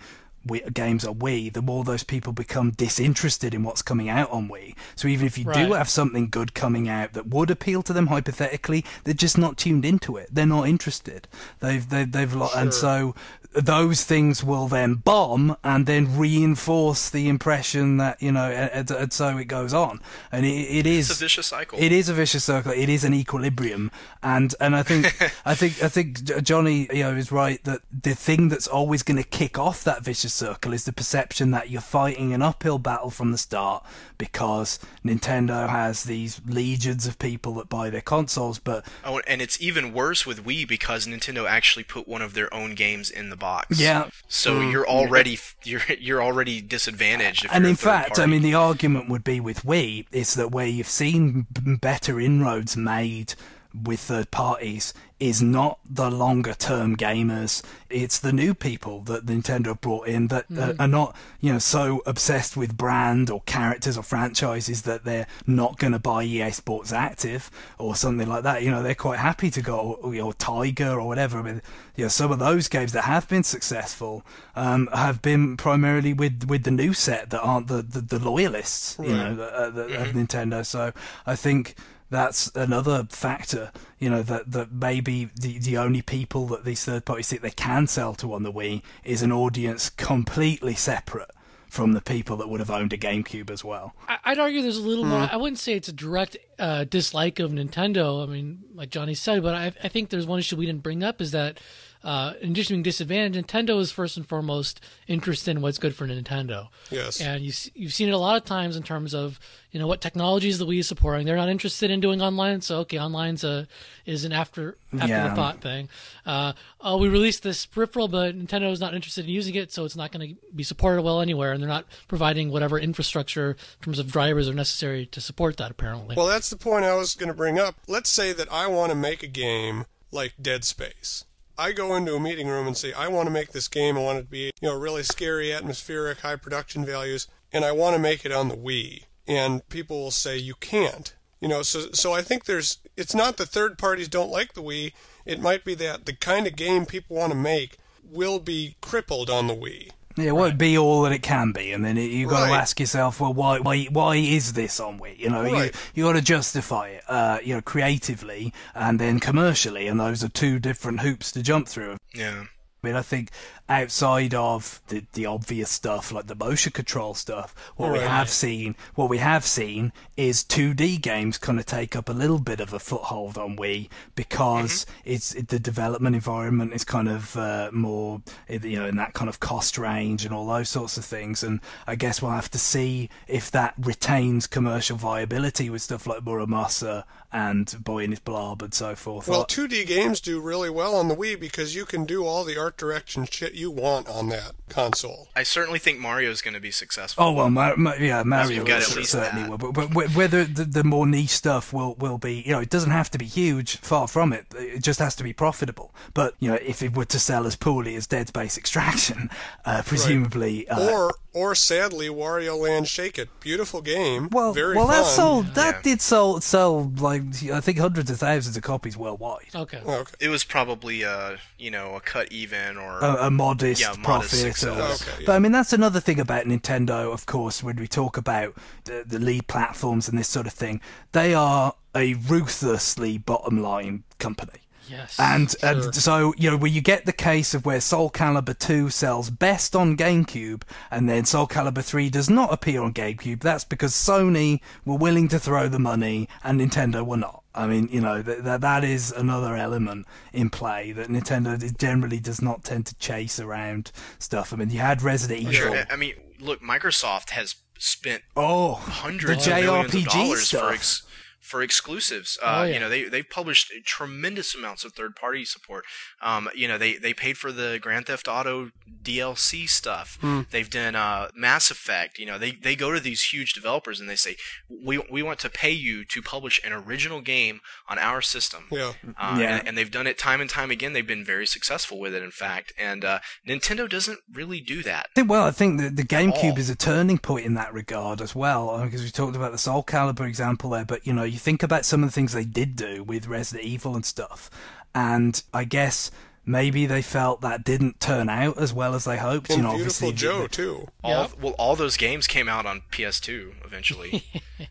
We, games are Wii, the more those people become disinterested in what's coming out on Wii. So even if you right. do have something good coming out that would appeal to them hypothetically, they're just not tuned into it. They're not interested. They've they've they've sure. and so those things will then bomb and then reinforce the impression that, you know, and, and so it goes on. And it, it is it's a vicious cycle. It is a vicious circle. It is an equilibrium. And and I think I think I think Johnny, you know, is right that the thing that's always going to kick off that vicious circle is the perception that you're fighting an uphill battle from the start, because Nintendo has these legions of people that buy their consoles. But oh, and it's even worse with Wii, because Nintendo actually put one of their own games in the box. Yeah. So mm. you're already you're you're already disadvantaged. If and you're in a third fact, party. I mean, the argument would be with Wii is that where you've seen better inroads made with third parties is not the longer-term gamers. It's the new people that Nintendo brought in that mm-hmm. uh, are not, you know, so obsessed with brand or characters or franchises that they're not going to buy E A Sports Active or something like that. You know, they're quite happy to go, or, or Tiger or whatever. I mean, you know, some of those games that have been successful um, have been primarily with, with the new set that aren't the, the, the loyalists, you right. know, the, the, mm-hmm. of Nintendo. So I think that's another factor, you know, that, that maybe the, the only people that these third parties think they can sell to on the Wii is an audience completely separate from the people that would have owned a GameCube as well. I'd argue there's a little mm. more. I wouldn't say it's a direct uh, dislike of Nintendo, I mean, like Johnny said, but I, I think there's one issue we didn't bring up is that uh, in addition to being disadvantaged, Nintendo is first and foremost interested in what's good for Nintendo. Yes. And you, you've seen it a lot of times in terms of, you know, what technologies the Wii is supporting. They're not interested in doing online, so okay, online's a is an after after yeah. the thought thing. Uh, oh, we released this peripheral, but Nintendo's not interested in using it, so it's not going to be supported well anywhere, and they're not providing whatever infrastructure in terms of drivers are necessary to support that, apparently. Well, that's the point I was going to bring up. Let's say that I want to make a game like Dead Space. I go into a meeting room and say, I want to make this game. I want it to be, you know, really scary, atmospheric, high production values, and I want to make it on the Wii. And people will say, you can't. You know, so so I think there's, it's not that third parties don't like the Wii. It might be that the kind of game people want to make will be crippled on the Wii. Yeah, it won't be all that it can be, and then it, you've got right. to ask yourself, well, why, why, why is this on Wii? You know, right. you you got to justify it, uh, you know, creatively and then commercially, and those are two different hoops to jump through. Yeah. I mean, I think outside of the, the obvious stuff like the motion control stuff, what right. we have seen, what we have seen is two D games kind of take up a little bit of a foothold on Wii because mm-hmm. it's it, the development environment is kind of uh, more, you know, in that kind of cost range and all those sorts of things. And I guess we'll have to see if that retains commercial viability with stuff like Muramasa and Boy in His Blob and so forth. Well, two D games do really well on the Wii because you can do all the art direction shit you want on that console. I certainly think Mario's going to be successful. Oh, well, Mar- Mar- yeah, Mario certainly will. But, but whether the, the more niche stuff will, will be, you know, it doesn't have to be huge, far from it. It just has to be profitable. But, you know, if it were to sell as poorly as Dead Space Extraction, uh, presumably... Right. Or... Uh, or sadly Wario Land Shake It. Beautiful game. Well, very well, fun. That sold. That yeah. did sell. Sold like I think hundreds of thousands of copies worldwide. Okay. Oh, okay. It was probably a you know a cut even or a, a modest yeah, profit. Or, oh, okay, yeah. But I mean that's another thing about Nintendo. Of course, when we talk about the, the lead platforms and this sort of thing, they are a ruthlessly bottom line company. Yes, and sure. and so you know where you get the case of where Soul Calibur two sells best on GameCube, and then Soul Calibur three does not appear on GameCube. That's because Sony were willing to throw the money, and Nintendo were not. I mean, you know that th- that is another element in play that Nintendo generally does not tend to chase around stuff. I mean, you had Resident Evil. Sure. I mean, look, Microsoft has spent oh hundreds the of J R P G millions of dollars stuff. for. Ex- for exclusives. Uh, oh, yeah. You know, they, they've published tremendous amounts of third-party support. Um, you know, they, they paid for the Grand Theft Auto D L C stuff. Mm. They've done uh, Mass Effect. You know, they, they go to these huge developers and they say, we we want to pay you to publish an original game on our system. Yeah. Uh, yeah. And, and they've done it time and time again. They've been very successful with it, in fact. And uh, Nintendo doesn't really do that. I think, well, I think the, the GameCube is a turning point in that regard as well, because we talked about the Soul Calibur example there, but, you know, you think about some of the things they did do with Resident Evil and stuff, and I guess maybe they felt that didn't turn out as well as they hoped. Well, you know, Beautiful Joe, they, too. All, yep. Well, all those games came out on P S two eventually.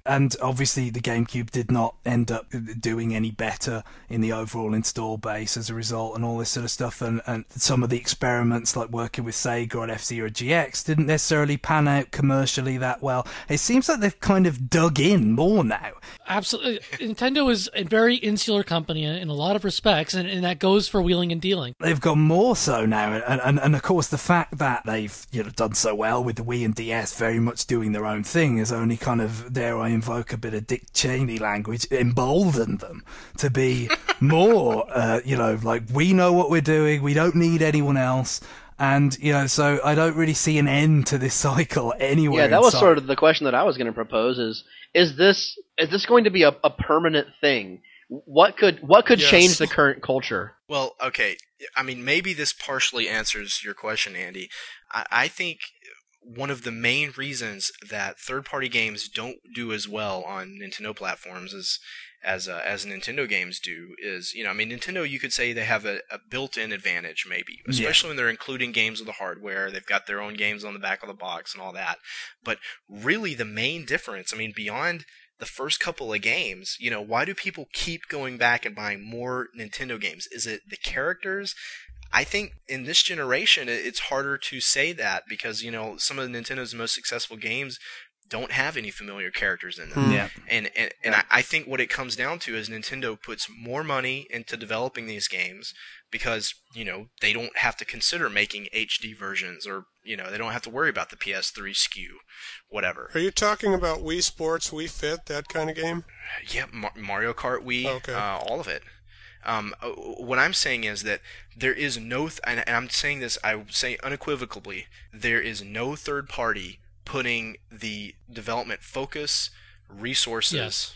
And obviously the GameCube did not end up doing any better in the overall install base as a result and all this sort of stuff. And, and some of the experiments like working with Sega on F-Zero G X didn't necessarily pan out commercially that well. It seems like they've kind of dug in more now. Absolutely. Nintendo is a very insular company in a lot of respects, and, and that goes for wheeling and dealing. They've got more so now, and, and and of course the fact that they've you know done so well with the Wii and D S, very much doing their own thing, has only kind of, dare I invoke a bit of Dick Cheney language, emboldened them to be more, uh, you know, like we know what we're doing, we don't need anyone else. And, you know, so I don't really see an end to this cycle anywhere. Yeah, that was sort of the question that I was going to propose is, is this is this going to be a, a permanent thing? What could what could yes. change the current culture? Well, okay, I mean, maybe this partially answers your question, Andy. I, I think one of the main reasons that third-party games don't do as well on Nintendo platforms is as uh, as Nintendo games do is, you know, I mean, Nintendo, you could say they have a, a built-in advantage, maybe, especially yeah. when they're including games with the hardware. They've got their own games on the back of the box and all that. But really the main difference, I mean, beyond the first couple of games, you know, why do people keep going back and buying more Nintendo games? Is it the characters? I think in this generation, it's harder to say that because, you know, some of Nintendo's most successful games don't have any familiar characters in them. Yeah. And and, and yeah. I, I think what it comes down to is Nintendo puts more money into developing these games because, you know, they don't have to consider making H D versions or, you know, they don't have to worry about the P S three S K U, whatever. Are you talking about Wii Sports, Wii Fit, that kind of game? Yeah, Mar- Mario Kart Wii, okay. uh, all of it. Um, what I'm saying is that there is no, th- and I'm saying this, I say unequivocally, there is no third party putting the development focus, resources yes.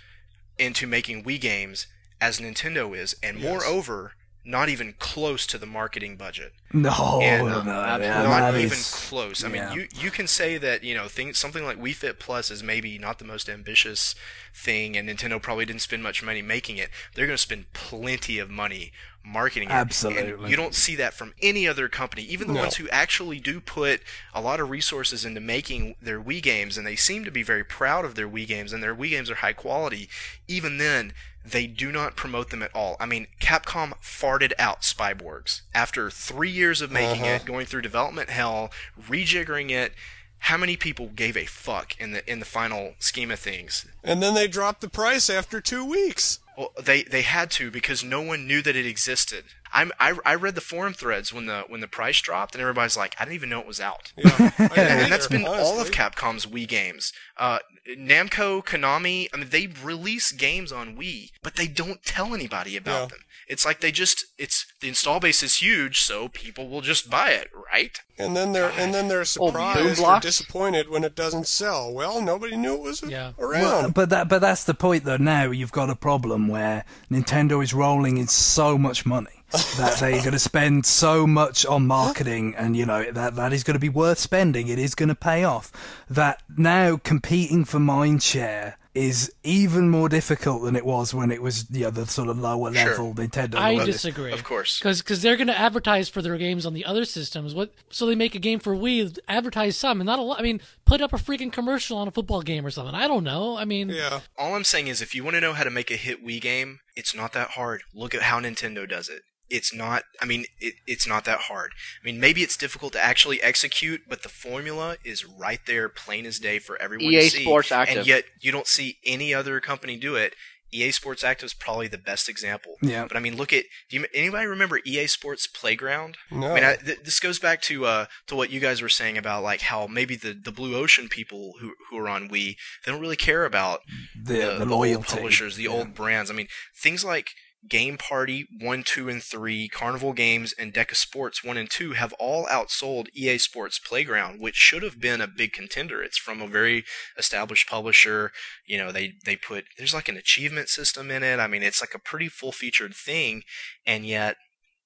into making Wii games as Nintendo is, and yes. moreover, not even close to the marketing budget. No, and, uh, no, not, yeah, not even is, close. I yeah. mean, you, you can say that you know things, something like Wii Fit Plus is maybe not the most ambitious thing, and Nintendo probably didn't spend much money making it. They're going to spend plenty of money marketing it. Absolutely. And you don't see that from any other company, even the no. ones who actually do put a lot of resources into making their Wii games, and they seem to be very proud of their Wii games, and their Wii games are high quality. Even then, they do not promote them at all. I mean, Capcom farted out Spyborgs after three years of making uh-huh. it, going through development hell, rejiggering it. How many people gave a fuck in the in the final scheme of things? And then they dropped the price after two weeks. Well, they, they had to because no one knew that it existed. I'm, I I read the forum threads when the when the price dropped, and everybody's like, I didn't even know it was out. Yeah, and, and that's been honestly. all of Capcom's Wii games. Uh, Namco, Konami, I mean, they release games on Wii, but they don't tell anybody about yeah. them. It's like they just, it's the install base is huge, so people will just buy it, right? And then they're God. and then they're surprised or disappointed when it doesn't sell. Well, nobody knew it was yeah. around. Well, but that but that's the point though. Now you've got a problem where Nintendo is rolling in so much money. that they're going to spend so much on marketing, and you know that that is going to be worth spending. It is going to pay off. That now competing for mindshare is even more difficult than it was when it was, you know, the sort of lower level sure. Nintendo. I level. disagree, of course, because because they're going to advertise for their games on the other systems. What? So they make a game for Wii, advertise some, and not a lot. I mean, put up a freaking commercial on a football game or something. I don't know. I mean, yeah. All I'm saying is, if you want to know how to make a hit Wii game, it's not that hard. Look at how Nintendo does it. It's not. I mean, it, it's not that hard. I mean, maybe it's difficult to actually execute, but the formula is right there, plain as day, for everyone E A to see. Sports Active, and yet you don't see any other company do it. E A Sports Active is probably the best example. Yeah. But I mean, look at. Do you, anybody remember E A Sports Playground? No. I mean, I, th- this goes back to uh, to what you guys were saying about like how maybe the, the Blue Ocean people who who are on Wii, they don't really care about the, the, the old publishers, the yeah. old brands. I mean, things like Game Party one, two, and three, Carnival Games, and Deca Sports one and two have all outsold E A Sports Playground, which should have been a big contender. It's from a very established publisher. You know, they, they put – there's like an achievement system in it. I mean, it's like a pretty full-featured thing, and yet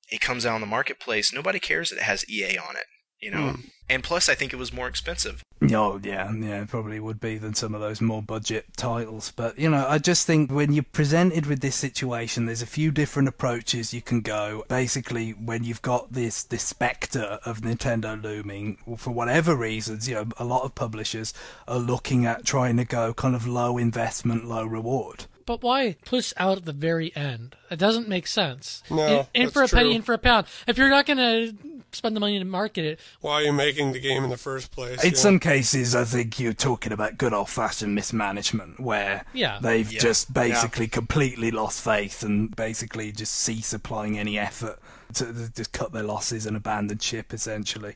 it comes out on the marketplace. Nobody cares that it has E A on it, you know. Mm. And plus, I think it was more expensive. Oh, yeah, yeah, probably would be than some of those more budget titles. But, you know, I just think when you're presented with this situation, there's a few different approaches you can go. Basically, when you've got this, this spectre of Nintendo looming, for whatever reasons, you know, a lot of publishers are looking at trying to go kind of low investment, low reward. But why push out at the very end? It doesn't make sense. No, in, in for a true. penny, in for a pound. If you're not going to spend the money to market it, why are you making the game in the first place? In yeah. some cases, I think you're talking about good old-fashioned mismanagement, where yeah. they've yeah. just basically yeah. completely lost faith and basically just cease applying any effort to just cut their losses and abandon ship, essentially,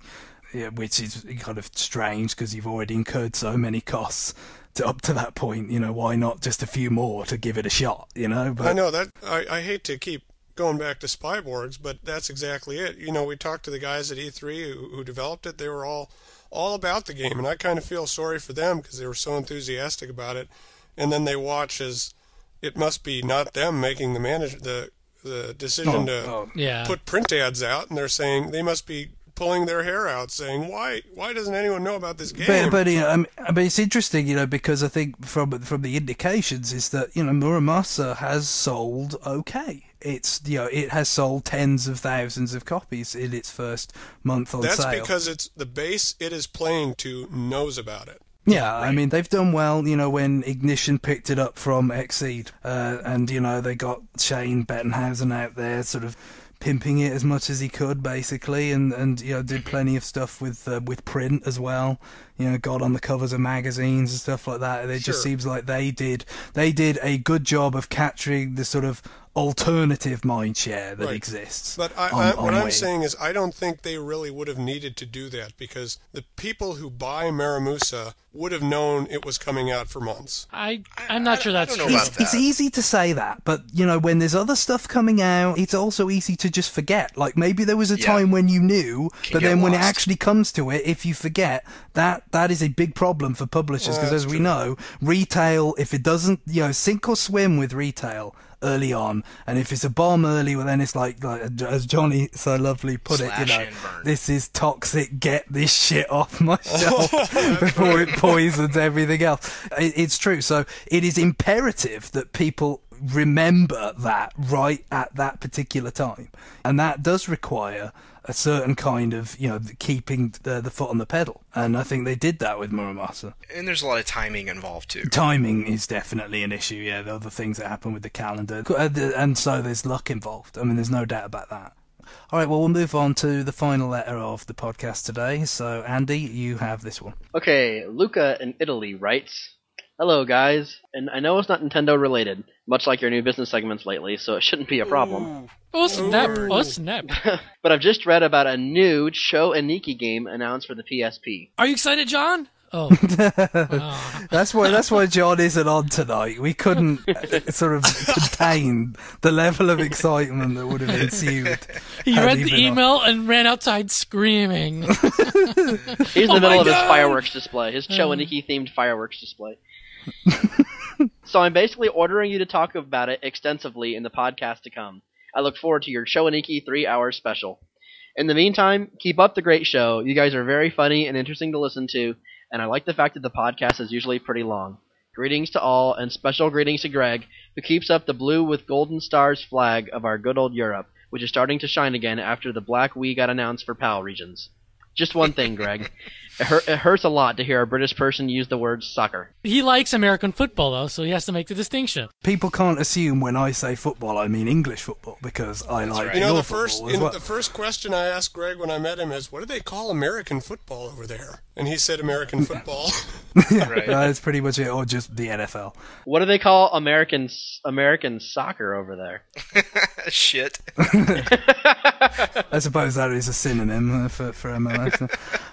yeah, which is kind of strange because you've already incurred so many costs. To up to that point, you know, why not just a few more to give it a shot, you know? But I know that I, I hate to keep going back to Spyborgs, but that's exactly it. You know, we talked to the guys at E three who, who developed it. They were all all about the game, and I kind of feel sorry for them because they were so enthusiastic about it. And then they watch as it must be not them making the manage the the decision oh, to oh. Yeah. put print ads out, and they're saying they must be pulling their hair out, saying, why why doesn't anyone know about this game? But, but you know, I mean, I mean, it's interesting, you know, because I think from from the indications is that, you know, Muramasa has sold okay. It's, you know, it has sold tens of thousands of copies in its first month on That's sale. That's because it's the base it is playing to knows about it. Yeah, right. I mean, they've done well, you know, when Ignition picked it up from Xseed, uh, and, you know, they got Shane Bettenhausen out there sort of pimping it as much as he could, basically, and, and you know, did plenty of stuff with uh, with print as well. You know, got on the covers of magazines and stuff like that. It sure. just seems like they did they did a good job of capturing the sort of alternative mindshare that right. exists. But I, on, I, what I'm Wii. saying is, I don't think they really would have needed to do that because the people who buy Maramusa would have known it was coming out for months. I, I'm not I, sure that's true. It's, that. it's easy to say that, but you know, when there's other stuff coming out, it's also easy to just forget. Like maybe there was a yeah. time when you knew, Can but then lost. when it actually comes to it, if you forget, that that is a big problem for publishers because, well, as true. we know, retail, if it doesn't, you know, sink or swim with retail early on, and if it's a bomb early, well then it's like, like as Johnny so lovely put Slash it, you know, this is toxic, get this shit off my shelf before it poisons everything else. It, it's true. So it is imperative that people remember that right at that particular time, and that does require a certain kind of, you know, keeping the, the foot on the pedal, and I think they did that with Muramasa. And there's a lot of timing involved too. Timing is definitely an issue, yeah, the other things that happen with the calendar, and so there's luck involved. I mean, there's no doubt about that. All right, well, we'll move on to the final letter of the podcast today. So, Andy, you have this one. Okay, Luca in Italy writes, "Hello, guys, and I know it's not Nintendo-related, much like your new business segments lately, so it shouldn't be a problem. Oh, snap, oh, snap. But I've just read about a new Cho Iniki game announced for the P S P. Are you excited, John? Oh. oh. That's why That's why John isn't on tonight. We couldn't uh, sort of contain the level of excitement that would have ensued. He read he the email on. and ran outside screaming. He's in oh the middle of God. his fireworks display, his Cho Iniki-themed fireworks display. So I'm basically ordering you to talk about it extensively in the podcast to come. I look forward to your Showaniki three-hour special. In the meantime, keep up the great show. You guys are very funny and interesting to listen to, and I like the fact that the podcast is usually pretty long. Greetings to all, and special greetings to Greg, who keeps up the blue with golden stars flag of our good old Europe, which is starting to shine again after the black we got announced for P A L regions. Just one thing, Greg. It, hurt, it hurts a lot to hear a British person use the word soccer. He likes American football, though, so he has to make the distinction. People can't assume when I say football, I mean English football, because I That's like right. You know, the first, in, well. the first question I asked Greg when I met him is, what do they call American football over there? And he said American football. Yeah, right. That's pretty much it, or just the N F L. What do they call American, American soccer over there? Shit. I suppose that is a synonym for, for M L S.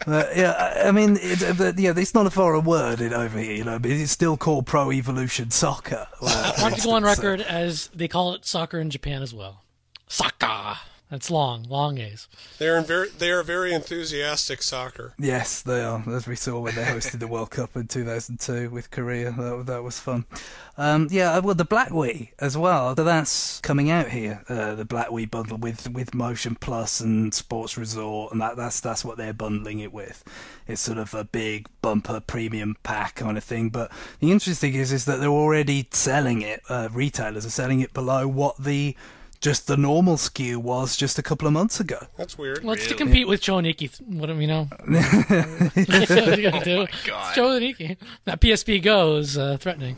But, yeah, I mean, it, but, yeah, it's not a foreign word over here, you know, but it's still called Pro Evolution Soccer. I want to go on record as they call it soccer in Japan as well. Soccer. That's long, long A's. They are very, they are very enthusiastic soccer. Yes, they are, as we saw when they hosted the World Cup in two thousand two with Korea. That, that was fun. Um, yeah, well, the Black Wii as well. So that's coming out here, uh, the Black Wii bundle with, with Motion Plus and Sports Resort, and that, that's that's what they're bundling it with. It's sort of a big bumper premium pack kind of thing. But the interesting is is that they're already selling it. Uh, retailers are selling it below what the just the normal S K U was just a couple of months ago. That's weird. Well, it's really? to compete with Showaniki. What do we know? That's what you gotta do. Oh my God. It's Showaniki. That P S P Go is uh, threatening.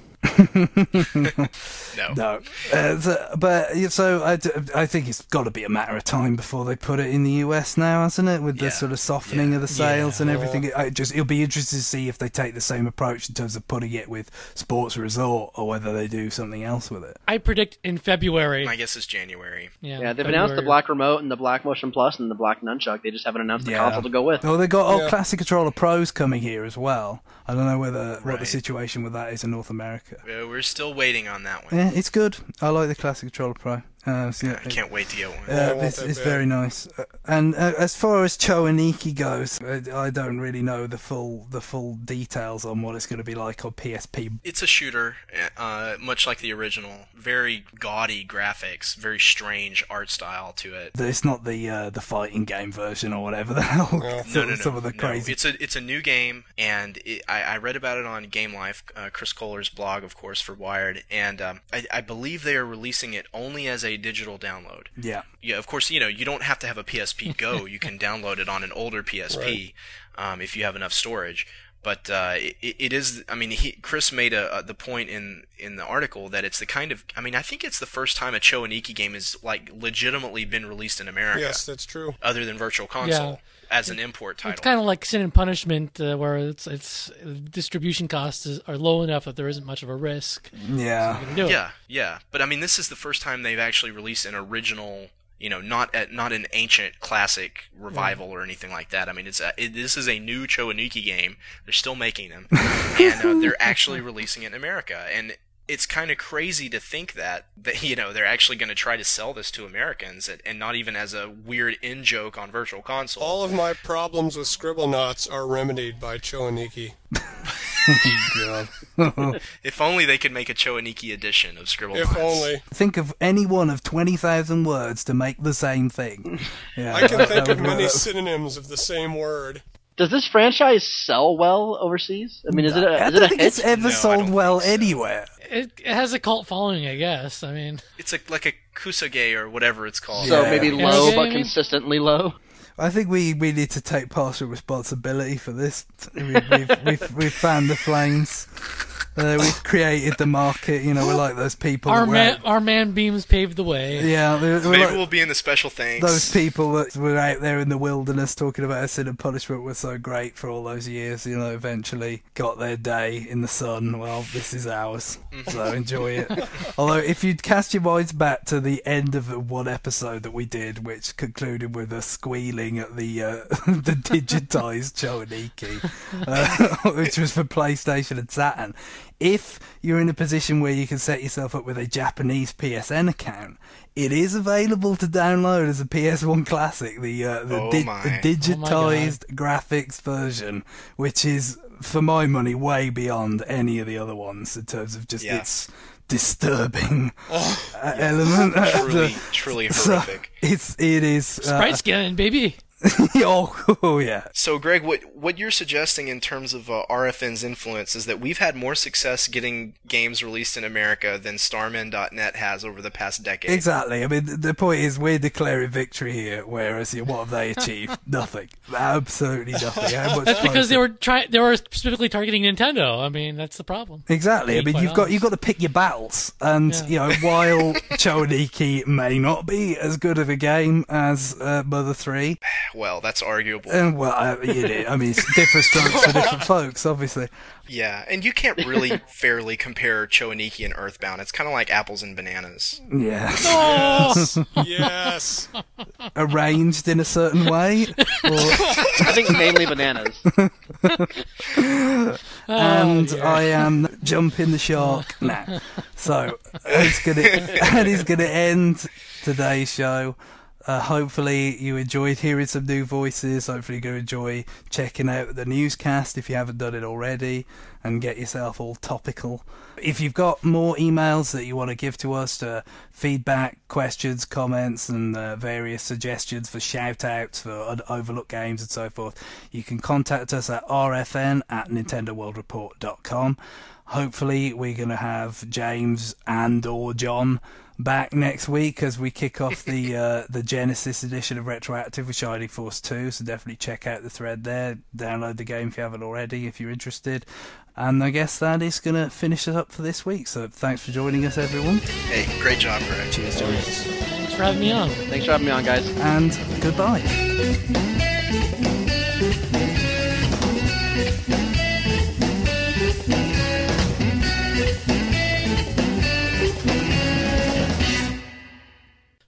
no. no. Uh, so, but so I, I think it's got to be a matter of time before they put it in the U S now, hasn't it? With yeah. the sort of softening yeah. of the sales yeah. and everything. I just it'll be interesting to see if they take the same approach in terms of putting it with Sports Resort or whether they do something else with it. I predict in February. I guess it's January. Yeah, yeah they've February. announced the Black Remote and the Black Motion Plus and the Black Nunchuck. They just haven't announced the yeah. console to go with. Well, they've got old yeah. Classic Controller Pros coming here as well. I don't know whether right. what the situation with that is in North America. Uh, we're still waiting on that one. Yeah, it's good. I like the Classic Controller Pro. Uh, so yeah, I can't wait to get one. Uh, it's it's very nice. Uh, and uh, as far as Chowaniki goes, I, I don't really know the full the full details on what it's going to be like on P S P. It's a shooter, uh, much like the original. Very gaudy graphics, very strange art style to it. It's not the uh, the fighting game version or whatever the hell. Yeah. some, no, no, no, some of the crazy. No. It's a it's a new game, and it, I, I read about it on Game Life, uh, Chris Kohler's blog, of course, for Wired, and um, I, I believe they are releasing it only as a digital download. Yeah. Yeah, of course, you know, you don't have to have a P S P Go. You can download it on an older P S P right. um, if you have enough storage. But uh, it, it is, I mean, he, Chris made a, a, the point in, in the article that it's the kind of, I mean, I think it's the first time a Chowaniki game has, like, legitimately been released in America. Yes, that's true. Other than Virtual Console. Yeah. As an import title. It's kind of like Sin and Punishment, uh, where it's it's distribution costs is, are low enough that there isn't much of a risk. Yeah. So do yeah, it. yeah. But, I mean, this is the first time they've actually released an original, you know, not at, not an ancient classic revival yeah. or anything like that. I mean, it's a, it, this is a new Chowaniki game. They're still making them. and uh, they're actually releasing it in America. And it's kind of crazy to think that, that you know, they're actually going to try to sell this to Americans and, and not even as a weird in-joke on Virtual Console. All of my problems with Scribblenauts are remedied by Chowaniki. God. If only they could make a Chowaniki edition of Scribble. If only. Think of any one of twenty thousand words to make the same thing. Yeah, I can that, think that of many synonyms of the same word. Does this franchise sell well overseas? I mean, is it a hit? I don't think it's ever sold well anywhere. It, it has a cult following, I guess. I mean, it's a, like a kusage or whatever it's called. So maybe low, but consistently low. I think we, we need to take partial responsibility for this. We've, we've, we've, we've found the flames. Uh, we've created the market. You know, we're like those people. Our, man, our man beams paved the way. Yeah. We're, we're Maybe like we'll be in the special things. Those people that were out there in the wilderness talking about Sin and Punishment were so great for all those years. You know, eventually got their day in the sun. Well, this is ours. So enjoy it. Although, if you'd cast your minds back to the end of one episode that we did, which concluded with a squealing at the uh, the digitized Chowaniki, uh, which was for PlayStation and Saturn. If you're in a position where you can set yourself up with a Japanese P S N account, it is available to download as a P S one classic, the uh, the, oh di- the digitized oh graphics version, which is, for my money, way beyond any of the other ones in terms of just yeah. its disturbing uh, yeah. element. Truly, truly horrific. So it's it is uh, Sprite skin, baby. oh, oh yeah. So Greg, what what you're suggesting in terms of uh, R F N's influence is that we've had more success getting games released in America than Starman dot net has over the past decade. Exactly. I mean, the point is we're declaring victory here, whereas what have they achieved? Nothing. Absolutely nothing. How much that's because they were trying. They were specifically targeting Nintendo. I mean, that's the problem. Exactly. I mean, you've honest. got you've got to pick your battles, and yeah. you know, while Choniki may not be as good of a game as uh, Mother three. Well, that's arguable. Um, well, I, you know, I mean, it's different strokes for different folks, obviously. Yeah, and you can't really fairly compare Choniki and Earthbound. It's kind of like apples and bananas. Yes. Oh, yes. Arranged in a certain way. Or... I think mainly bananas. and oh, I am jumping the shark now. So, it's gonna, that is going to end today's show. Uh, hopefully you enjoyed hearing some new voices. Hopefully you're going to enjoy checking out the newscast if you haven't done it already and get yourself all topical. If you've got more emails that you want to give to us, uh, feedback, questions, comments, and uh, various suggestions for shout-outs for overlooked games and so forth, you can contact us at r f n at nintendo world report dot com. Hopefully we're going to have James and or John back next week as we kick off the uh, the Genesis edition of Retroactive with Shining Force two, so definitely check out the thread there. Download the game if you haven't already, if you're interested. And I guess that is going to finish it up for this week, so thanks for joining us, everyone. Hey, great job, Greg. Cheers, James. Thanks for having me on. Thanks for having me on, guys. And goodbye.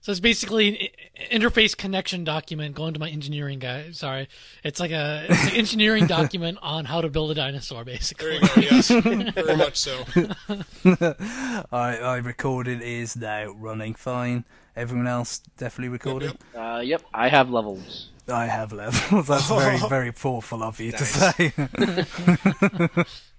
So it's basically an interface connection document going to my engineering guy. Sorry. It's like a it's an engineering document on how to build a dinosaur, basically. There you go, yes. Very much so. I, I recorded is now running fine. Everyone else definitely recorded? Yep. Uh, yep. I have levels. I have levels. That's very, very thoughtful of you nice. to say.